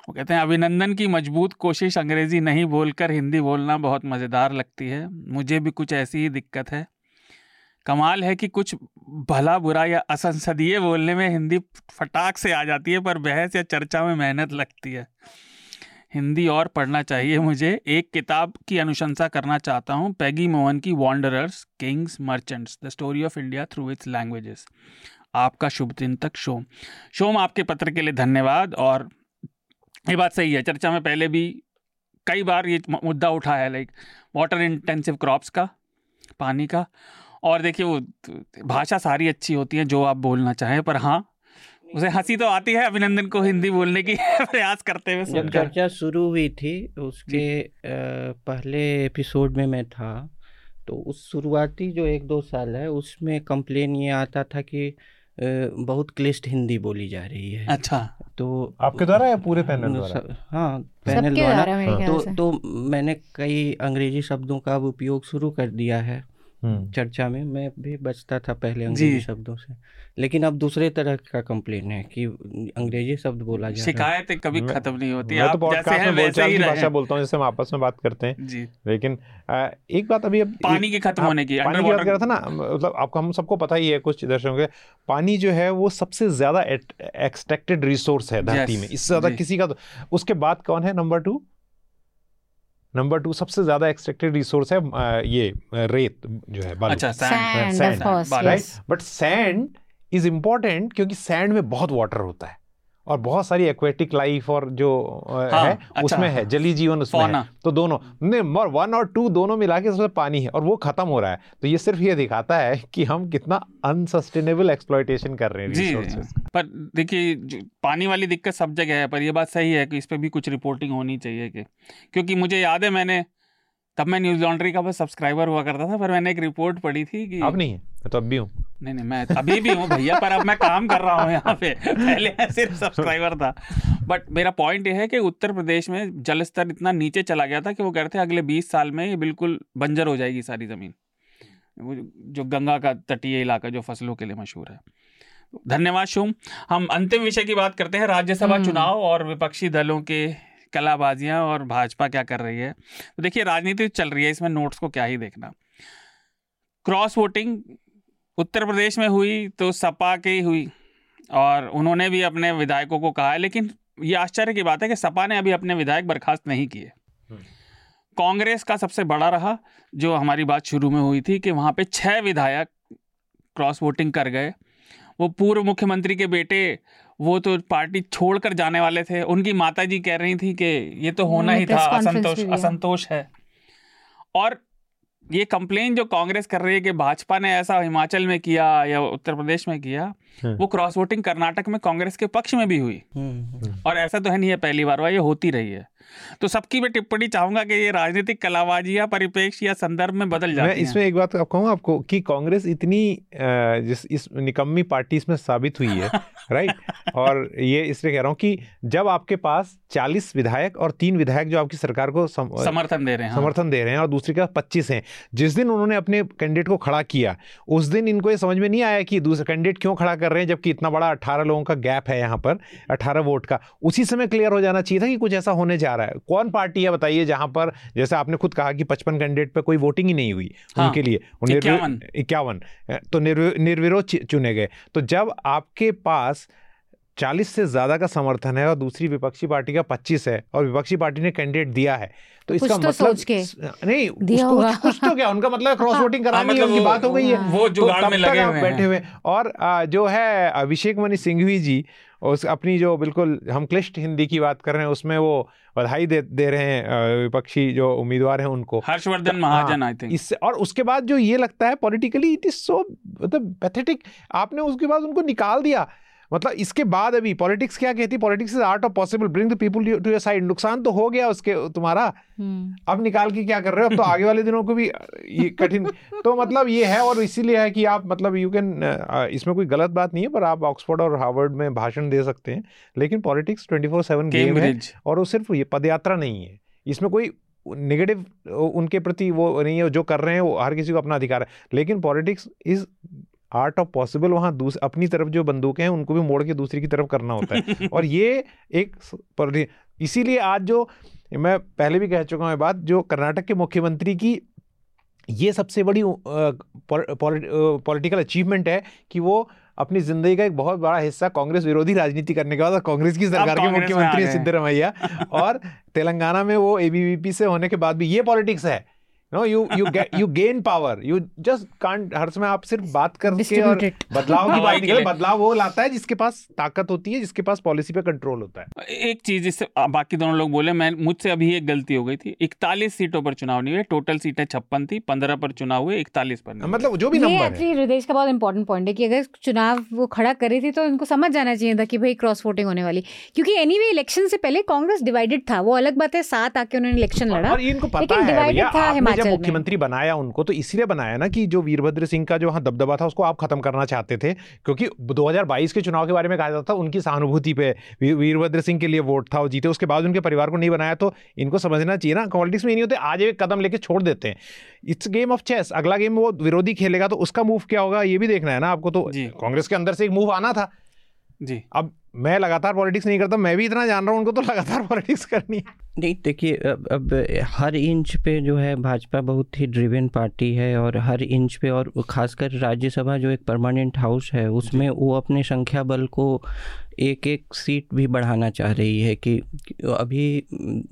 वो कहते हैं अभिनंदन की मजबूत कोशिश, अंग्रेज़ी नहीं बोलकर हिंदी बोलना बहुत मज़ेदार लगती है, मुझे भी कुछ ऐसी ही दिक्कत है। कमाल है कि कुछ भला बुरा या असंसदीय बोलने में हिंदी फटाक से आ जाती है, पर बहस या चर्चा में मेहनत लगती है। हिंदी और पढ़ना चाहिए मुझे। एक किताब की अनुशंसा करना चाहता हूँ, पैगी मोहन की wanderers kings merchants the story of India through its languages. आपका शुभ दिन तक शोम, आपके पत्र के लिए धन्यवाद। और ये बात सही है, चर्चा में पहले भी कई बार ये मुद्दा उठा है, लाइक वाटर इंटेंसिव क्रॉप्स का, पानी का। और देखिए वो भाषा सारी अच्छी होती है जो आप बोलना चाहें, पर हाँ उसे हंसी तो आती है अभिनंदन को हिंदी बोलने की प्रयास करते हुए। जब चर्चा शुरू हुई थी उसके पहले एपिसोड में मैं था, तो उस शुरुआती जो 1-2 साल है उसमें कंप्लेन ये आता था कि बहुत क्लिष्ट हिंदी बोली जा रही है। अच्छा, तो आपके द्वारा या पूरे पैनल द्वारा? हाँ, पैनल द्वारा। तो मैंने कई अंग्रेजी शब्दों का उपयोग शुरू कर दिया है चर्चा में। मैं भी बचता था पहले अंग्रेजी शब्दों से, लेकिन अब दूसरे तरह का कंप्लेन है कि अंग्रेजी शब्द बोला जाता है। शिकायतें कभी खत्म नहीं होती। मैं तो जैसे हैं वैसे ही भाषा बोलता हूँ, जैसे हम आपस में बात करते हैं जी। लेकिन एक बात अभी पानी के खत्म होने की बात कर रहा था ना, मतलब आपको हम सबको पता ही है, कुछ दर्शकों के, पानी जो है वो सबसे ज्यादा एक्सट्रैक्टेड रिसोर्स है धरती में, इससे ज्यादा किसी का। उसके बाद कौन है नंबर 2 सबसे ज्यादा एक्सट्रैक्टेड रिसोर्स है ये रेत जो है, बालू। अच्छा, sand, right. But sand is important क्योंकि सैंड में बहुत वाटर होता है और बहुत सारी एक्वेटिक लाइफ और जो है उसमें है, जलीय जीवन उसमें है। तो दोनों नंबर 1 और 2 दोनों मिला के उसमें पानी है और वो खत्म हो रहा है। तो ये सिर्फ ये दिखाता है कि हम कितना अनसस्टेनेबल एक्सप्लॉयटेशन कर रहे हैं रिसोर्सेस। पर देखिए पानी वाली दिक्कत सब जगह है, पर यह बात सही है कि इस पर भी कुछ रिपोर्टिंग होनी चाहिए कि, क्योंकि मुझे याद है मैंने तब मैं न्यूज़ लॉन्ड्री का बस सब्सक्राइबर हुआ करता था, पर मैंने एक रिपोर्ट पढ़ी थी कि अब नहीं है, मैं तो अब भी हूँ। नहीं, मैं अभी भी हूँ भैया, पर अब मैं काम कर रहा हूँ यहाँ पे, पहले सिर्फ सब्सक्राइबर था। बट मेरा पॉइंट ये है कि उत्तर प्रदेश में जल स्तर इतना नीचे चला गया था कि वो कह रहे थे अगले 20 साल में ये बिल्कुल बंजर हो जाएगी सारी ज़मीन, जो गंगा का तटीय इलाका जो फसलों के लिए मशहूर है। धन्यवाद शुम। हम अंतिम विषय की बात करते हैं, राज्यसभा चुनाव और विपक्षी दलों के कलाबाजियां और भाजपा क्या कर रही है। तो देखिए राजनीति चल रही है, इसमें नोट्स को क्या ही देखना। क्रॉस वोटिंग उत्तर प्रदेश में हुई तो सपा की हुई और उन्होंने भी अपने विधायकों को कहा है, लेकिन ये आश्चर्य की बात है कि सपा ने अभी अपने विधायक बर्खास्त नहीं किए। कांग्रेस का सबसे बड़ा रहा, जो हमारी बात शुरू में हुई थी कि वहाँ पे 6 विधायक क्रॉस वोटिंग कर गए। वो पूर्व मुख्यमंत्री के बेटे, वो तो पार्टी छोड़कर जाने वाले थे, उनकी माताजी कह रही थी कि ये तो होना ही था, असंतोष है। और ये कंप्लेन जो कांग्रेस कर रही है कि भाजपा ने ऐसा हिमाचल में किया या उत्तर प्रदेश में किया, वो क्रॉस वोटिंग कर्नाटक में कांग्रेस के पक्ष में भी हुई। और ऐसा तो है नहीं है पहली बार हुआ, ये होती रही है। तो सबकी मैं टिप्पणी चाहूंगा कि ये राजनीतिक कलाबाजी या परिपेक्ष या संदर्भ में बदल जाती है। इसमें एक बात कहूँ आपको कि कांग्रेस इतनी इस निकम्मी पार्टी इसमें साबित हुई है राइट। और ये इसलिए कह रहा हूँ कि जब आपके पास 40 विधायक और 3 विधायक जो आपकी सरकार को समर्थन दे रहे हैं और दूसरी का 25 हैं, जिस दिन उन्होंने अपने कैंडिडेट को खड़ा किया उस दिन इनको ये समझ में नहीं आया कि दूसरा कैंडिडेट क्यों खड़ा कर रहे हैं, जबकि इतना बड़ा 18 लोगों का गैप है यहाँ पर, 18 वोट का। उसी समय क्लियर हो जाना चाहिए था कि कुछ ऐसा होने जा रहा है। कौन पार्टी है बताइए जहाँ पर, जैसे आपने खुद कहा कि 55 कैंडिडेट पर कोई वोटिंग ही नहीं हुई उनके लिए, 51 तो निर्विरोध चुने गए। तो जब आपके पास 40 से ज्यादा का समर्थन है और दूसरी विपक्षी पार्टी का 25 है और विपक्षी पार्टी ने कैंडिडेट दिया है, तो इसका तो मतलब नहीं कुछ तो क्या उनका मतलब क्रॉस वोटिंग करानी है, उनकी बात हो गई है, वो जुगाड़ में लगे हुए बैठे हुए। और जो है अभिषेक मनु सिंघवी जी, उस अपनी जो बिल्कुल हम क्लिष्ट हिंदी की बात कर रहे हैं उसमें वो बधाई दे रहे हैं विपक्षी जो उम्मीदवार हैं उनको, हर्षवर्धन महाजन आई थिंक इससे। और उसके बाद जो ये लगता है पॉलिटिकली इट इज सो मतलब पैथेटिक, आपने उसके बाद उनको निकाल दिया। मतलब इसके बाद अभी पॉलिटिक्स क्या कहती है, politics is art of possible, bring the people to your side. नुकसान तो हो गया उसके तुम्हारा, अब निकाल के क्या कर रहे हो, अब तो आगे वाले दिनों को भी ये कठिन तो मतलब ये है। और इसीलिए है कि आप मतलब यू कैन, इसमें कोई गलत बात नहीं है, पर आप ऑक्सफोर्ड और हार्वर्ड में भाषण दे सकते हैं, लेकिन पॉलिटिक्स 24/7 गेम है और वो सिर्फ ये पदयात्रा नहीं है, इसमें कोई नेगेटिव उनके प्रति वो नहीं है, जो कर रहे हैं वो हर किसी को अपना अधिकार है, लेकिन politics is art of possible. वहाँ अपनी तरफ जो बंदूकें हैं उनको भी मोड़ के दूसरी की तरफ करना होता है और ये एक, इसीलिए आज जो मैं पहले भी कह चुका हूँ ये बात, जो कर्नाटक के मुख्यमंत्री की ये सबसे बड़ी पॉलिटिकल अचीवमेंट है कि वो अपनी जिंदगी का एक बहुत बड़ा हिस्सा कांग्रेस विरोधी राजनीति करने के बाद कांग्रेस की सरकार के मुख्यमंत्री सिद्धरामैया और तेलंगाना में वो एबीवीपी से होने के बाद भी ये पॉलिटिक्स है। No, you gain power, you just can't, हर समय आप सिर्फ बात करके और बदलाव की बात निकले। बदलाव वो लाता है जिसके पास ताकत होती है, जिसके पास पॉलिसी पे कंट्रोल होता है। एक चीज जिससे बाकी दोनों लोग बोले, मैं मुझसे अभी एक गलती हो गई थी, 41 सीटों पर चुनाव नहीं हुए, टोटल सीटें 56 थी, 15 पर चुनाव हुए, 41 पर नहीं। मतलब जो भी नंबर है, हृदयेश का बहुत इंपॉर्टेंट पॉइंट है कि अगर चुनाव वो खड़ा करे थी तो उनको समझ जाना चाहिए था कि भाई क्रॉस वोटिंग होने वाली, क्योंकि एनीवे इलेक्शन से पहले कांग्रेस डिवाइडेड था। वो अलग बात है, साथ आके उन्होंने इलेक्शन लड़ा, लेकिन डिवाइडेड था हिमाचल। मुख्यमंत्री बनाया उनको तो इसीलिए बनाया ना कि जो वीरभद्र सिंह का जो वहां दबदबा था उसको आप खत्म करना चाहते थे, क्योंकि 2022 के चुनाव के बारे में कहा जाता था उनकी सहानुभूति पे वीरभद्र सिंह के लिए वोट था, वो जीते, उसके बाद उनके परिवार को नहीं बनाया। तो इनको समझना चाहिए ना, पॉलिटिक्स में नहीं होते, आज एक कदम लेके छोड़ देते हैं। इट्स गेम ऑफ चेस, अगला गेम वो विरोधी खेलेगा तो उसका मूव क्या होगा ये भी देखना है ना आपको। तो कांग्रेस के अंदर से एक मूव आना था जी। अब मैं लगातार पॉलिटिक्स नहीं करता, मैं भी इतना जान रहा हूँ, उनको तो लगातार पॉलिटिक्स करनी है। नहीं देखिए, अब हर इंच पे जो है भाजपा बहुत ही ड्रिवन पार्टी है, और हर इंच पे, और ख़ासकर राज्यसभा जो एक परमानेंट हाउस है उसमें वो अपने संख्या बल को एक एक सीट भी बढ़ाना चाह रही है। कि अभी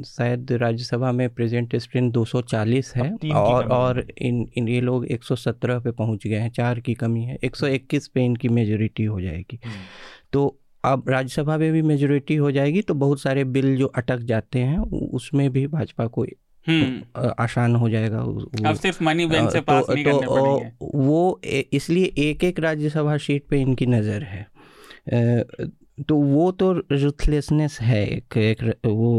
शायद राज्यसभा में प्रेजेंट स्प्रिंट 240 है और इन ये लोग 117 पे पहुँच गए हैं, 4 की कमी है, 121 पे इनकी मेजोरिटी हो जाएगी। तो अब राज्यसभा में भी मेजोरिटी हो जाएगी तो बहुत सारे बिल जो अटक जाते हैं उसमें भी भाजपा को आसान हो जाएगा। अब सिर्फ मनी बैन से पास नहीं करने पड़ेंगे। वो इसलिए एक एक राज्यसभा सीट पे इनकी नज़र है, तो वो तो रूथलेसनेस है एक वो।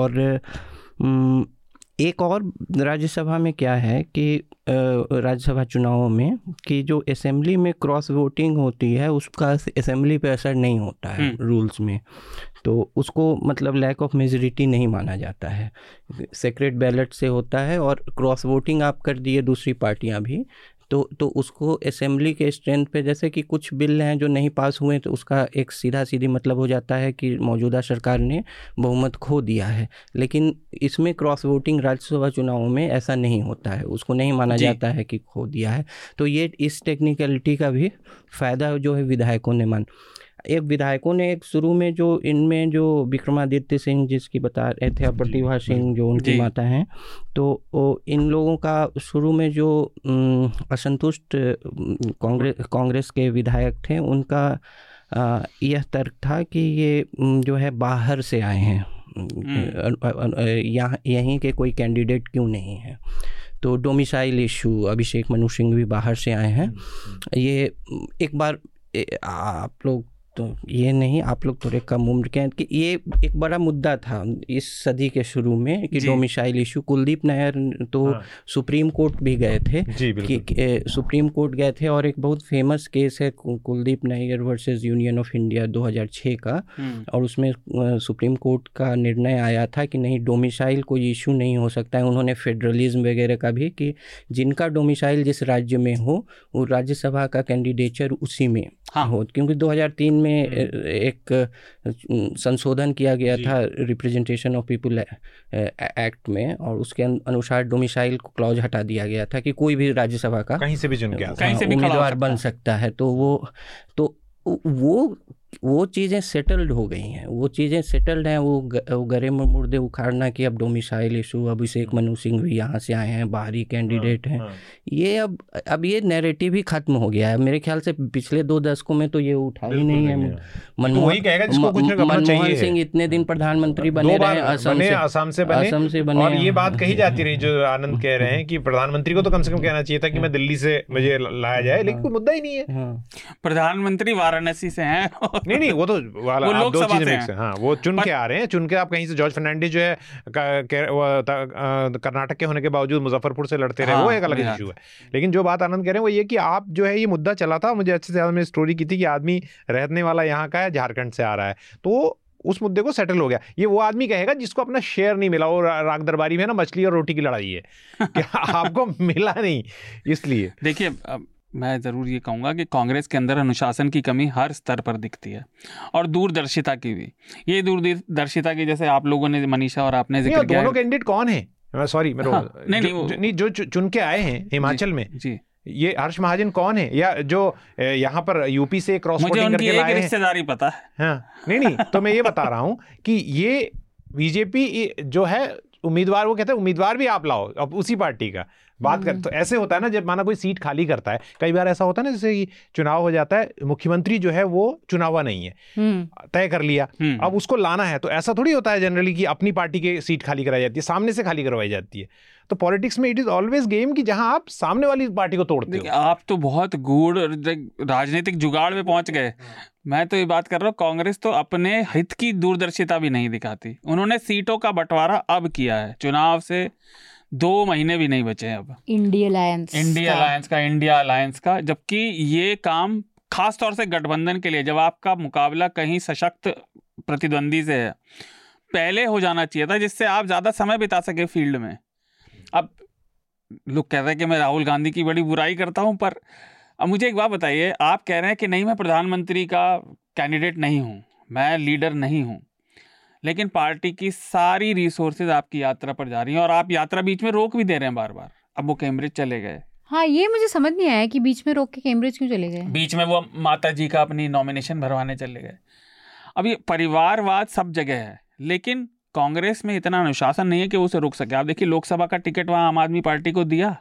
और एक और राज्यसभा में क्या है कि राज्यसभा चुनावों में कि जो असेंबली में क्रॉस वोटिंग होती है उसका असेंबली पे असर नहीं होता है रूल्स में, तो उसको मतलब लैक ऑफ मेजोरिटी नहीं माना जाता है, सेक्रेट बैलेट से होता है। और क्रॉस वोटिंग आप कर दिए दूसरी पार्टियां भी तो उसको असेंबली के स्ट्रेंथ पे, जैसे कि कुछ बिल हैं जो नहीं पास हुए तो उसका एक सीधा सीधी मतलब हो जाता है कि मौजूदा सरकार ने बहुमत खो दिया है, लेकिन इसमें क्रॉस वोटिंग राज्यसभा चुनावों में ऐसा नहीं होता है, उसको नहीं माना जाता है कि खो दिया है। तो ये इस टेक्निकलिटी का भी फ़ायदा जो है विधायकों ने विधायकों ने शुरू में जो इनमें जो विक्रमादित्य सिंह जिसकी बता रहे थे, प्रतिभा सिंह जो उनकी माता हैं, तो इन लोगों का शुरू में जो असंतुष्ट कांग्रेस के विधायक थे उनका यह तर्क था कि ये जो है बाहर से आए हैं, यहीं के कोई कैंडिडेट क्यों नहीं है, तो डोमिसाइल इशू, अभिषेक मनु सिंघवी बाहर से आए हैं, ये एक बार आप लोग तो ये नहीं, आप लोग थोड़े कम उम्र के हैं, कि ये एक बड़ा मुद्दा था इस सदी के शुरू में कि डोमिसाइल इशू। कुलदीप नायर तो सुप्रीम कोर्ट भी गए थे सुप्रीम कोर्ट गए थे, और एक बहुत फेमस केस है Kuldip Nayar versus union of India 2006 का, और उसमें सुप्रीम कोर्ट का निर्णय आया था कि नहीं, डोमिसाइल कोई इशू नहीं हो सकता है। उन्होंने फेडरलिज्म वगैरह का भी, कि जिनका डोमिसाइल जिस राज्य में हो वो राज्यसभा का कैंडिडेचर उसी में हो, क्योंकि 2003 में एक संशोधन किया गया था रिप्रेजेंटेशन ऑफ पीपल एक्ट में, और उसके अनुसार डोमिसाइल क्लॉज हटा दिया गया था कि कोई भी राज्यसभा का कहीं से भी उम्मीदवार बन सकता है। तो वो वो चीज़ें सेटल्ड हो गई हैं, वो चीज़ें सेटल्ड हैं। वो गरे मुर्दे उखाड़ना कि अब डोमिसाइल इशू, अभिषेक मनु सिंघवी यहाँ से आए हैं, बाहरी कैंडिडेट हैं, ये अब ये नैरेटिव ही खत्म हो गया है। मेरे ख्याल से पिछले 2 दशकों में तो ये उठा ही नहीं है। मनमोहन सिंह इतने दिन प्रधानमंत्री बने रहे, असम से बने। और ये बात कही जाती रही जो आनंद कह रहे हैं कि प्रधानमंत्री को तो कम से कम कहना चाहिए था कि मैं दिल्ली से मुझे लाया जाए, लेकिन कोई मुद्दा ही नहीं है। प्रधानमंत्री वाराणसी से हैं नहीं वो तो आप दो चीजें मिक्स है। हाँ, वो चुन के आ रहे हैं, चुन के आप कहीं से जॉर्ज फर्नांडीज जो है कर्नाटक के होने के बावजूद मुजफ्फरपुर से लड़ते रहे, वो एक अलग इशू है। लेकिन जो बात आनंद कह रहे हैं वो ये कि आप जो है ये मुद्दा चला था, मुझे अच्छे से याद में स्टोरी की थी कि आदमी रहने वाला यहाँ का है, झारखंड से आ रहा है, तो उस मुद्दे को सेटल हो गया। ये वो आदमी कहेगा जिसको अपना शेयर नहीं मिला, वो राग दरबारी में ना मछली और रोटी की लड़ाई है कि आपको मिला नहीं। इसलिए देखिए, मैं ज़रूर ये कहूँगा कि कांग्रेस के अंदर अनुशासन की कमी हर स्तर पर दिखती है और दूरदर्शिता की भी। ये दूरदर्शिता की, जैसे आप लोगों ने, मनीषा और आपने जिक्र किया, दोनों कैंडिडेट कौन है, सॉरी नहीं जो चुन के आए हैं हिमाचल में जी, ये हर्ष महाजन कौन है, या जो यहाँ पर यूपी से क्रॉस वोटिंग करके लाए हैं, रिश्तेदारी पता है। हाँ नहीं तो मैं ये बता रहा हूँ कि ये बीजेपी जो है उम्मीदवार, वो कहते हैं उम्मीदवार भी आप लाओ अब उसी पार्टी का, बात कर। तो ऐसे होता है ना, जब माना कोई सीट खाली करता है, कई बार ऐसा होता है ना जैसे चुनाव हो जाता है, मुख्यमंत्री जो है वो चुनावा नहीं है, तय कर लिया, अब उसको लाना है, तो ऐसा थोड़ी होता है जनरली कि अपनी पार्टी की सीट खाली कराई जाती है, सामने से खाली करवाई जाती है। तो पॉलिटिक्स में इट इज ऑलवेज गेम कि जहां आप सामने वाली पार्टी को तोड़ते हो। आप तो बहुत गूढ़ राजनीतिक जुगाड़ में पहुंच गए। मैं तो ये बात कर रहा हूँ, कांग्रेस तो अपने हित की दूरदर्शिता भी नहीं दिखाती। उन्होंने सीटों का बंटवारा अब किया है, चुनाव से 2 महीने भी नहीं बचे हैं अब इंडिया अलायंस का, जबकि ये काम खास तौर से गठबंधन के लिए, जब आपका मुकाबला कहीं सशक्त प्रतिद्वंदी से है, पहले हो जाना चाहिए था, जिससे आप ज़्यादा समय बिता सके फील्ड में। अब लोग कहते हैं कि मैं राहुल गांधी की बड़ी बुराई करता हूं, पर अब मुझे एक बात बताइए, आप कह रहे हैं कि नहीं मैं प्रधानमंत्री का कैंडिडेट नहीं हूं, मैं लीडर नहीं हूं, लेकिन पार्टी की सारी रिसोर्सेज आपकी यात्रा पर जा रही हैं और आप यात्रा बीच में रोक भी दे रहे हैं बार बार। अब वो कैम्ब्रिज चले गए। हाँ, ये मुझे समझ नहीं आया कि बीच में रोक के कैम्ब्रिज क्यों चले गए। बीच में वो माता जी का अपनी नॉमिनेशन भरवाने चले गए। अब ये परिवारवाद सब जगह है, लेकिन कांग्रेस में इतना अनुशासन नहीं है कि वो उसे रोक सके। आप देखिए, लोकसभा का टिकट वहाँ आम आदमी पार्टी को दिया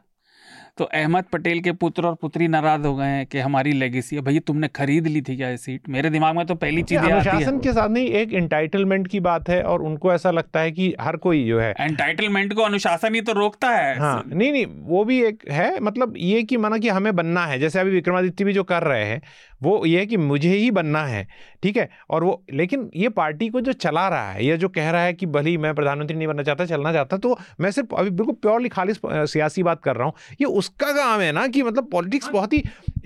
तो अहमद पटेल के पुत्र और पुत्री नाराज हो गए हैं कि हमारी लेगेसी है। भैया तुमने खरीद ली थी क्या ये सीट? मेरे दिमाग में तो पहली चीज आती है अनुशासन के साथ नहीं, एक एंटाइटलमेंट की बात है, और उनको ऐसा लगता है कि हर कोई जो है एंटाइटलमेंट को अनुशासन ही तो रोकता है। हाँ, नहीं वो भी एक है, मतलब ये कि माना कि हमें बनना है, जैसे अभी विक्रमादित्य भी जो कर रहे हैं वो ये है कि मुझे ही बनना है, ठीक है। और वो लेकिन ये पार्टी को जो चला रहा है, ये जो कह रहा है कि भली मैं प्रधानमंत्री नहीं बनना चाहता, चलना चाहता, तो मैं सिर्फ अभी बिल्कुल प्योरली खालिश सियासी बात कर रहा हूँ, ये उसका काम है ना कि मतलब पॉलिटिक्स बहुत ही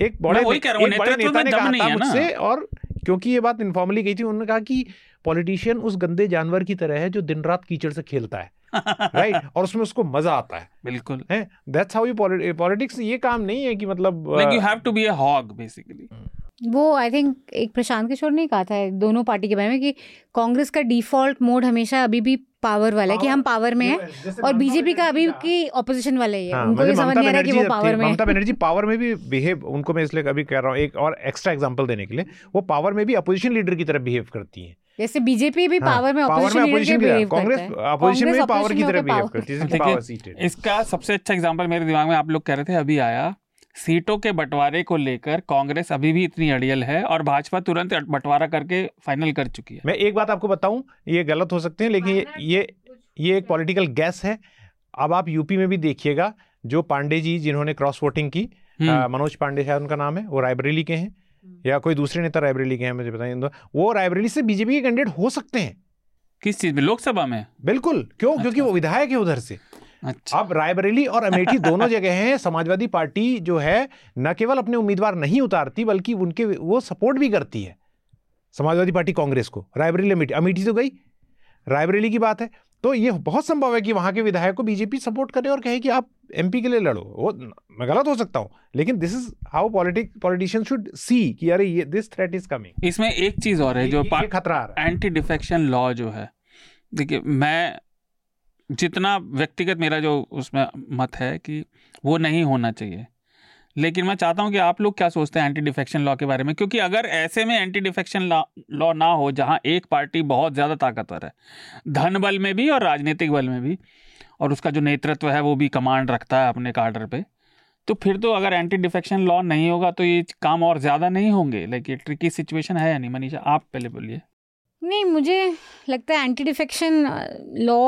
एक बड़े नेता ने कहा था मुझसे, और क्योंकि ये बात इनफॉर्मली कही थी, उन्होंने कहा कि पॉलिटिशियन उस गंदे जानवर की तरह है जो दिन रात कीचड़ से खेलता है राइट, और उसमें उसको मजा आता है। बिल्कुल है, दैट्स हाउ यू पॉलिटिक्स। ये काम नहीं है कि मतलब you have to be a hog basically. वो आई थिंक एक प्रशांत किशोर ने कहा था दोनों पार्टी के बारे में कि कांग्रेस का डिफॉल्ट मोड हमेशा अभी भी पावर वाला है कि हम पावर में हैं, और बीजेपी का अभी की ऑपोजिशन वाला ही है। उनको ये समझ नहीं आ रहा कि वो पावर में है। ममता बनर्जी पावर में भी बिहेव, उनको मैं इसलिए अभी कह रहा हूँ एक और एक्स्ट्रा एग्जांपल देने के लिए, वो पावर में भी अपोजिशन लीडर की तरफ बिहेव करती है, जैसे बीजेपी भी पावर में ऑपोजिशन लीडर, कांग्रेस अपोजिशन में पावर की तरह बिहेव करती है। इसका सबसे अच्छा एग्जांपल मेरे दिमाग में आप लोग कह रहे थे अभी आया, सीटों के बंटवारे को लेकर कांग्रेस अभी भी इतनी अड़ियल है और भाजपा तुरंत बंटवारा करके फाइनल कर चुकी है। मैं एक बात आपको बताऊं, ये गलत हो सकते हैं, लेकिन ये एक पॉलिटिकल गैस है। अब आप यूपी में भी देखिएगा, जो पांडे जी जिन्होंने क्रॉस वोटिंग की, मनोज पांडे शायद उनका नाम है, वो रायबरेली के हैं या कोई दूसरे नेता रायबरेली के हैं, मुझे पता नहीं, वो रायबरेली से बीजेपी के कैंडिडेट हो सकते हैं। किस चीज में? लोकसभा में। बिल्कुल, क्यों? क्योंकि वो विधायक है उधर से। अच्छा। अब रायबरेली और अमेठी दोनों जगह हैं, समाजवादी पार्टी जो है न केवल अपने उम्मीदवार नहीं उतारती बल्कि उनके वो सपोर्ट भी करती है, समाजवादी पार्टी कांग्रेस को। रायबरेली अमेठी तो गई, रायबरेली की बात है, तो ये बहुत संभव है कि वहाँ के विधायक को बीजेपी सपोर्ट करे और कहे कि आप एमपी के लिए लड़ो। वो मैं गलत हो सकता हूँ, लेकिन this is how politician should see कि अरे ये दिस थ्रेट इज कमिंग। इसमें एक चीज और है जो खतरा एंटी डिफेक्शन लॉ जो है, देखिए मैं जितना व्यक्तिगत मेरा जो उसमें मत है कि वो नहीं होना चाहिए, लेकिन मैं चाहता हूं कि आप लोग क्या सोचते हैं एंटी डिफेक्शन लॉ के बारे में, क्योंकि अगर ऐसे में एंटी डिफेक्शन लॉ ना हो जहां एक पार्टी बहुत ज़्यादा ताकतवर है धन बल में भी और राजनीतिक बल में भी, और उसका जो नेतृत्व है वो भी कमांड रखता है अपने कार्डर पे, तो फिर तो अगर एंटी डिफेक्शन लॉ नहीं होगा तो ये काम और ज़्यादा नहीं होंगे। लाइक ये ट्रिकी सिचुएशन है या नहीं? मनीषा आप पहले बोलिए। नहीं, मुझे लगता है anti defection law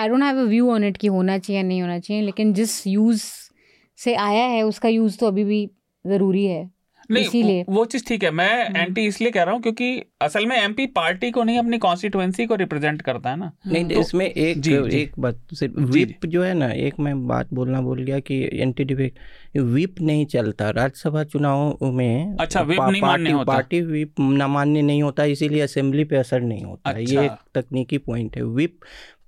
I don't have a view on it कि होना चाहिए नहीं होना चाहिए, लेकिन जिस यूज़ से आया है उसका यूज़ तो अभी भी ज़रूरी है। नहीं, वो चीज़ ठीक है, मैं एंटी इसलिए कह रहा हूँ क्योंकि असल में एमपी पार्टी को नहीं अपनी कॉन्स्टिट्यूएंसी को रिप्रेजेंट करता है ना। नहीं तो, इसमें एक जी, जी, एक बात सिर्फ व्हिप जो है ना, एक मैं बात बोलना भूल गया कि एंटी डिफेक्ट व्हिप नहीं चलता राज्यसभा चुनावों में। अच्छा, व्हिप नहीं मान्य होता। पार्टी व्हिप ना मान्य नहीं होता, इसीलिए असेंबली पे असर नहीं होता। ये एक तकनीकी पॉइंट है। व्हिप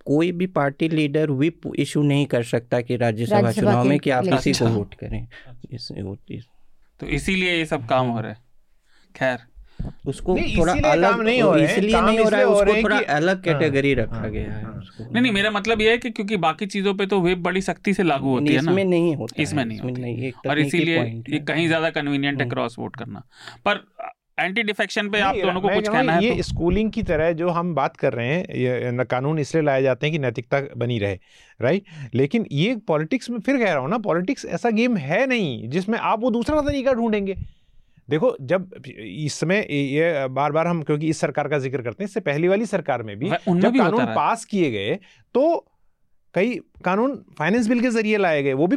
कोई भी पार्टी लीडर व्हिप इशू नहीं कर सकता कि राज्यसभा चुनाव में कि आप किसी को वोट करें, तो इसीलिए ये सब काम हो रहा है। खैर उसको थोड़ा अलग नहीं हो रहा है, इसलिए नहीं हो रहा है, उसको थोड़ा अलग कैटेगरी रखा गया है। नहीं, मेरा मतलब ये है कि क्योंकि बाकी चीज़ों पे तो व्हिप बड़ी सख्ती से लागू होती है ना, इसमें नहीं होती, इसमें नहीं, और इसीलिए ये कहीं ज़्यादा कन्वीनियंट है क्रॉस वोट करना। पर एंटी डिफेक्शन पे आप दोनों को कुछ कहना है? ये स्कूलिंग की तरह जो हम बात कर रहे हैं, ये कानून इसलिए लाए जाते हैं कि नैतिकता बनी रहे, राइट। लेकिन ये पॉलिटिक्स में फिर कह रहा हूँ ना, पॉलिटिक्स ऐसा गेम है नहीं जिसमें आप वो दूसरा तरीका ढूंढेंगे। देखो जब इसमें ये बार बार हम क्योंकि इस सरकार का जिक्र करते हैं, इससे पहली वाली सरकार में भी जब कानून पास किए गए तो कई कानून फाइनेंस बिल के जरिए लाए गए, वो भी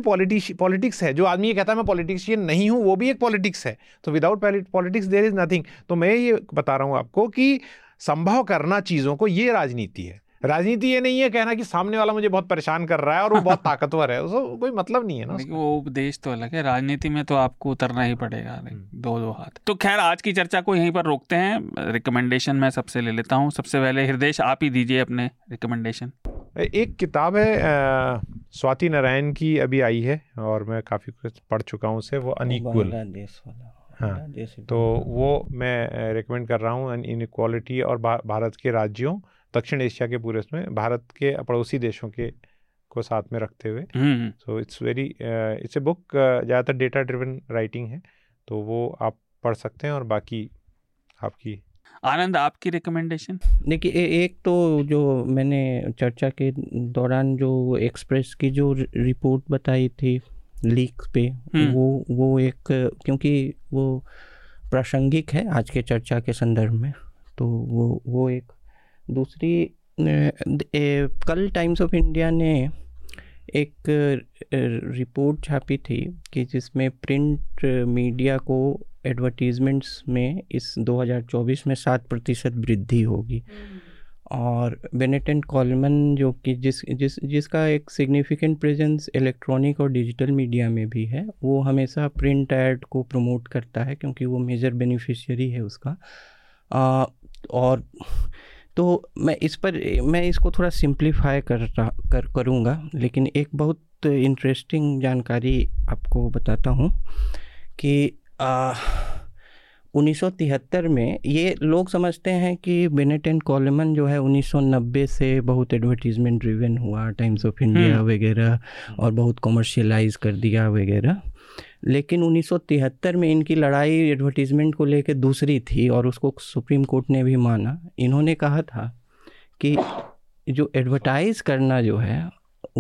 पॉलिटिक्स है। जो आदमी ये कहता है मैं पॉलिटिशियन नहीं हूँ, वो भी एक पॉलिटिक्स है। तो without politics there is nothing. तो मैं ये बता रहा हूँ आपको कि संभव करना चीज़ों को, ये राजनीति है। राजनीति ये नहीं है कहना कि सामने वाला मुझे बहुत परेशान कर रहा है और वो बहुत ताकतवर है, उसको कोई मतलब नहीं है ना। वो उपदेश तो अलग है, राजनीति में तो आपको उतरना ही पड़ेगा दो हाथ। तो खैर आज की चर्चा को यहीं पर रोकते हैं। रिकमेंडेशन मैं सबसे ले लेता हूँ। सबसे पहले हृदयेश आप ही दीजिए अपने रिकमेंडेशन। एक किताब है स्वाति नारायण की, अभी आई है और मैं काफ़ी कुछ पढ़ चुका हूँ उसे, वो अनइक्वल। हाँ, तो वो मैं रेकमेंड कर रहा हूँ। इनइक्वालिटी और भारत के राज्यों, दक्षिण एशिया के पूरे, उसमें भारत के पड़ोसी देशों के को साथ में रखते हुए। सो इट्स ए बुक, ज़्यादातर डेटा ड्रिवन राइटिंग है, तो वो आप पढ़ सकते हैं। और बाकी आपकी आनंद, आपकी रिकमेंडेशन? देखिए एक तो जो मैंने चर्चा के दौरान जो एक्सप्रेस की जो रिपोर्ट बताई थी लीक पे, वो एक, क्योंकि वो प्रासंगिक है आज के चर्चा के संदर्भ में, तो वो एक। दूसरी कल टाइम्स ऑफ इंडिया ने एक रिपोर्ट छापी थी कि जिसमें प्रिंट मीडिया को एडवर्टीज़मेंट्स में इस 2024 में 7% वृद्धि होगी। और बेनेट एंड कॉलमन जो कि जिसका एक सिग्निफिकेंट प्रेजेंस इलेक्ट्रॉनिक और डिजिटल मीडिया में भी है, वो हमेशा प्रिंट एड को प्रमोट करता है क्योंकि वो मेजर बेनिफिशियरी है उसका। और तो मैं इसको थोड़ा सिंप्लीफाई करूँगा, लेकिन एक बहुत इंटरेस्टिंग जानकारी आपको बताता हूँ कि 1973 में, ये लोग समझते हैं कि बेनेट एंड कॉलमन जो है 1990 से बहुत एडवर्टीजमेंट ड्रिवन हुआ, टाइम्स ऑफ इंडिया वगैरह, और बहुत कॉमर्शियलाइज कर दिया वगैरह। लेकिन 1973 में इनकी लड़ाई एडवर्टीजमेंट को लेके दूसरी थी और उसको सुप्रीम कोर्ट ने भी माना। इन्होंने कहा था कि जो एडवर्टाइज़ करना जो है,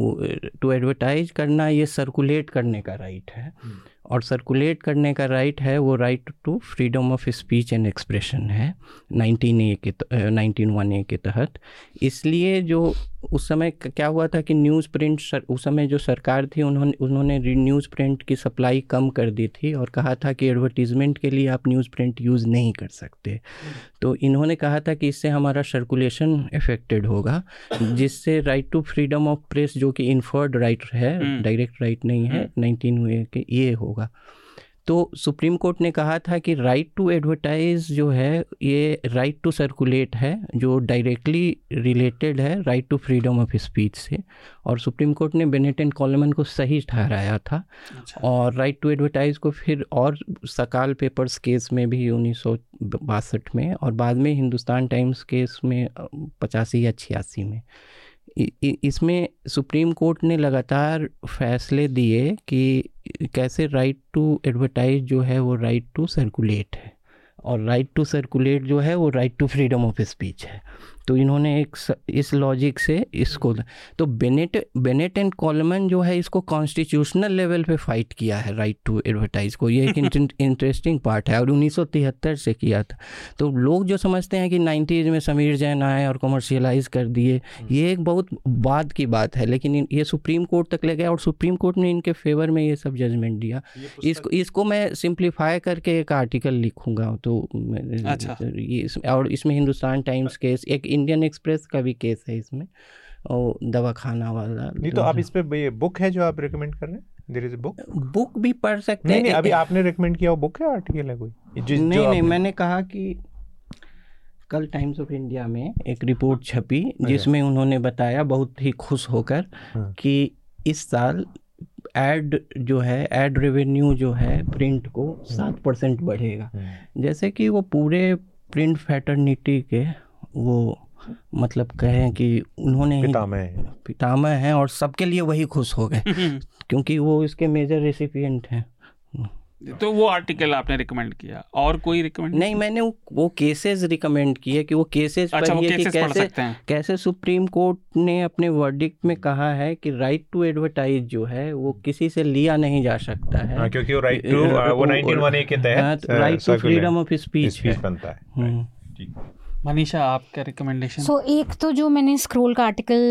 टू एडवर्टाइज करना, ये सर्कुलेट करने का राइट है, और सर्कुलेट करने का राइट है वो right to freedom of speech and expression है 1901A के तहत। इसलिए जो उस समय क्या हुआ था कि न्यूज़ प्रिंट, उस समय जो सरकार थी उन्होंने न्यूज़ प्रिंट की सप्लाई कम कर दी थी और कहा था कि एडवर्टीज़मेंट के लिए आप न्यूज़ प्रिंट यूज़ नहीं कर सकते। तो इन्होंने कहा था कि इससे हमारा सर्कुलेशन अफेक्टेड होगा, जिससे right to freedom of press जो कि इन्फर्ड राइट है, डायरेक्ट राइट नहीं है 19 के, ये होगा। तो सुप्रीम कोर्ट ने कहा था कि राइट टू एडवर्टाइज़ जो है ये राइट टू सर्कुलेट है, जो डायरेक्टली रिलेटेड है right to freedom of speech से। और सुप्रीम कोर्ट ने बेनेट एंड कॉलमन को सही ठहराया था। अच्छा। और राइट टू एडवर्टाइज़ को फिर और सकाल पेपर्स केस में भी 1962 में, और बाद में हिंदुस्तान टाइम्स केस में 85 या 86 में, इसमें सुप्रीम कोर्ट ने लगातार फैसले दिए कि कैसे राइट टू एडवर्टाइज जो है वो राइट टू सर्कुलेट है, और राइट टू सर्कुलेट जो है वो right to freedom of speech है। तो इन्होंने एक इस लॉजिक से इसको, तो बेनेट एंड कोलमन जो है इसको कॉन्स्टिट्यूशनल लेवल पे फाइट किया है राइट टू एडवर्टाइज को। ये एक इंटरेस्टिंग पार्ट है, और 1973 से किया था। तो लोग जो समझते हैं कि 90s में समीर जैन आए और कमर्शियलाइज कर दिए, ये एक बहुत बाद की बात है, लेकिन ये सुप्रीम कोर्ट तक ले गया और सुप्रीम कोर्ट ने इनके फेवर में ये सब जजमेंट दिया। इसको मैं सिंप्लीफाई करके एक आर्टिकल लिखूँगा तो अच्छा। और इसमें हिंदुस्तान टाइम्स केस, एक इंडियन एक्सप्रेस का भी केस है इसमें, और दवाखाना वाला। नहीं तो आप इस पे बुक है जो आप रिकमेंड कर रहे हैं? There is a book? Book भी पढ़ सकते हैं। नहीं, अभी आपने रिकमेंड किया वो बुक है, आर्टिकल है कोई? नहीं, मैंने कहा कि कल टाइम्स ऑफ इंडिया में एक रिपोर्ट छपी जिसमें उन्होंने बताया बहुत ही खुश होकर कि इस साल एड जो है, एड रेवेन्यू जो है प्रिंट को 7% बढ़ेगा। जैसे कि वो पूरे प्रिंट फैटर्निटी के वो मतलब कहें कि उन्होंने पितामह हैं और सबके लिए वही खुश हो गए क्योंकि वो इसके मेजर रेसिपिएंट हैं। तो वो आर्टिकल आपने रिकमेंड किया, और कोई रिकमेंड नहीं? मैंने वो केसेस रिकमेंड किए कि वो केसेस अच्छा, पर ये कि कैसे सुप्रीम कोर्ट ने अपने वर्डिक्ट में कहा है कि राइट टू एडवर्टाइज जो है वो किसी से लिया नहीं जा सकता है, क्योंकि वो राइट टू 1918 के तहत right to freedom of speech बनता है। मनीषा, आपका रिकमेंडेशन? सो एक तो जो मैंने स्क्रोल का आर्टिकल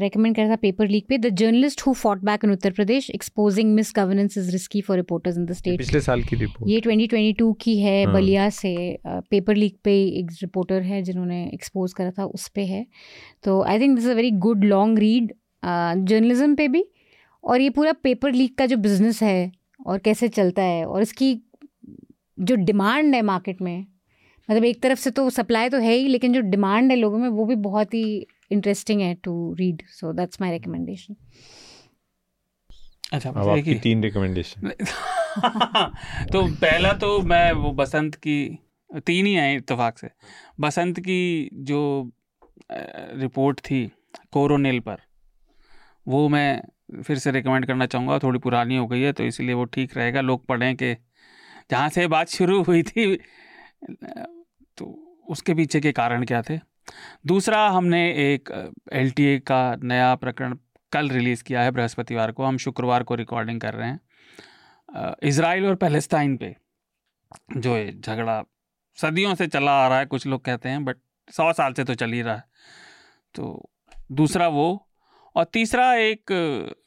रेकमेंड करा था पेपर लीक पे, the journalist who fought back in Uttar Pradesh, exposing misgovernance is risky for reporters in the state. पिछले साल की रिपोर्ट, ये 2022 की है, बलिया से पेपर लीक पे एक रिपोर्टर है जिन्होंने एक्सपोज करा था, उस पे है। तो I think this a very good long read, journalism पे भी, और ये पूरा पेपर लीक का जो बिजनेस है और कैसे चलता है, और इसकी जो डिमांड है मार्केट में, मतलब एक तरफ से तो सप्लाई तो है ही, लेकिन जो डिमांड है लोगों में वो भी बहुत ही इंटरेस्टिंग है to read. So that's my recommendation. अच्छा, अब आपकी 3 रिकमेंडेशन तो पहला तो मैं वो बसंत की 3 ही आई इत्तेफाक से। बसंत की जो रिपोर्ट थी कोरोनेल पर, वो मैं फिर से रिकमेंड करना चाहूँगा। थोड़ी पुरानी हो गई है तो इसलिए वो ठीक रहेगा, लोग पढ़ें कि जहाँ से बात शुरू हुई थी तो उसके पीछे के कारण क्या थे। दूसरा, हमने एक LTA का नया प्रकरण कल रिलीज़ किया है बृहस्पतिवार को, हम शुक्रवार को रिकॉर्डिंग कर रहे हैं। इज़राइल और पैलेस्टाइन पे जो झगड़ा सदियों से चला आ रहा है, कुछ लोग कहते हैं, बट 100 साल से तो चल ही रहा है। तो दूसरा वो, और तीसरा एक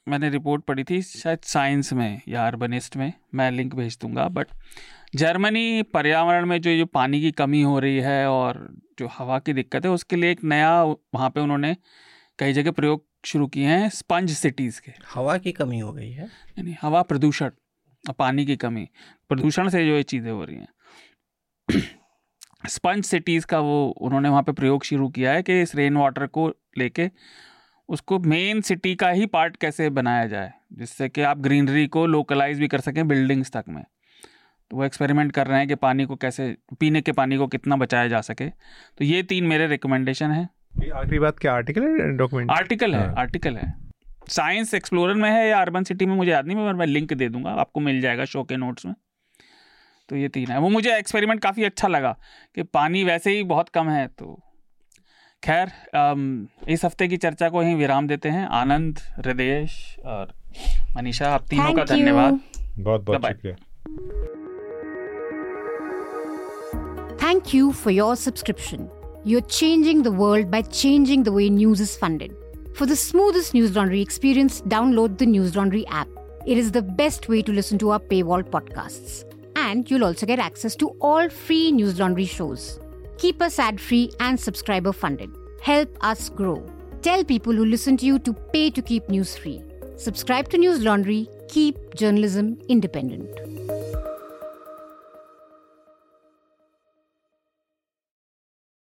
मैंने रिपोर्ट पढ़ी थी शायद साइंस में या अर्बनिस्ट में, मैं लिंक भेज दूँगा, बट जर्मनी पर्यावरण में जो पानी की कमी हो रही है और जो हवा की दिक्कत है, उसके लिए एक नया वहाँ पे उन्होंने कई जगह प्रयोग शुरू किए हैं स्पंज सिटीज़ के। हवा की कमी हो गई है, यानी हवा प्रदूषण और पानी की कमी, प्रदूषण से जो ये चीज़ें हो रही हैं स्पंज सिटीज़ का वो उन्होंने वहाँ पे प्रयोग शुरू किया है कि इस रेन वाटर को लेके उसको मेन सिटी का ही पार्ट कैसे बनाया जाए, जिससे कि आप ग्रीनरी को लोकलाइज भी कर सकें बिल्डिंग्स तक में। तो वो एक्सपेरिमेंट कर रहे हैं कि पानी को कैसे, पीने के पानी को कितना बचाया जा सके। तो ये 3 मेरे रिकमेंडेशन है। आखिरी बात क्या आर्टिकल है, डॉक्यूमेंट? आर्टिकल है, आर्टिकल है, साइंस एक्सप्लोरर में है या अर्बन सिटी में, मुझे याद नहीं, मैं लिंक दे दूंगा, आपको मिल जाएगा शो के नोट्स में। तो ये 3 है। वो मुझे एक्सपेरिमेंट काफ़ी अच्छा लगा कि पानी वैसे ही बहुत कम है। तो खैर, इस हफ्ते की चर्चा को यहीं विराम देते हैं। आनंद, हृदयेश और मनीषा, आप तीनों का धन्यवाद, बहुत बहुत शुक्रिया। Thank you for your subscription. You're changing the world by changing the way news is funded. For the smoothest News Laundry experience, download the News Laundry app. It is the best way to listen to our paywall podcasts. And you'll also get access to all free News Laundry shows. Keep us ad-free and subscriber-funded. Help us grow. Tell people who listen to you to pay to keep news free. Subscribe to News Laundry. Keep journalism independent.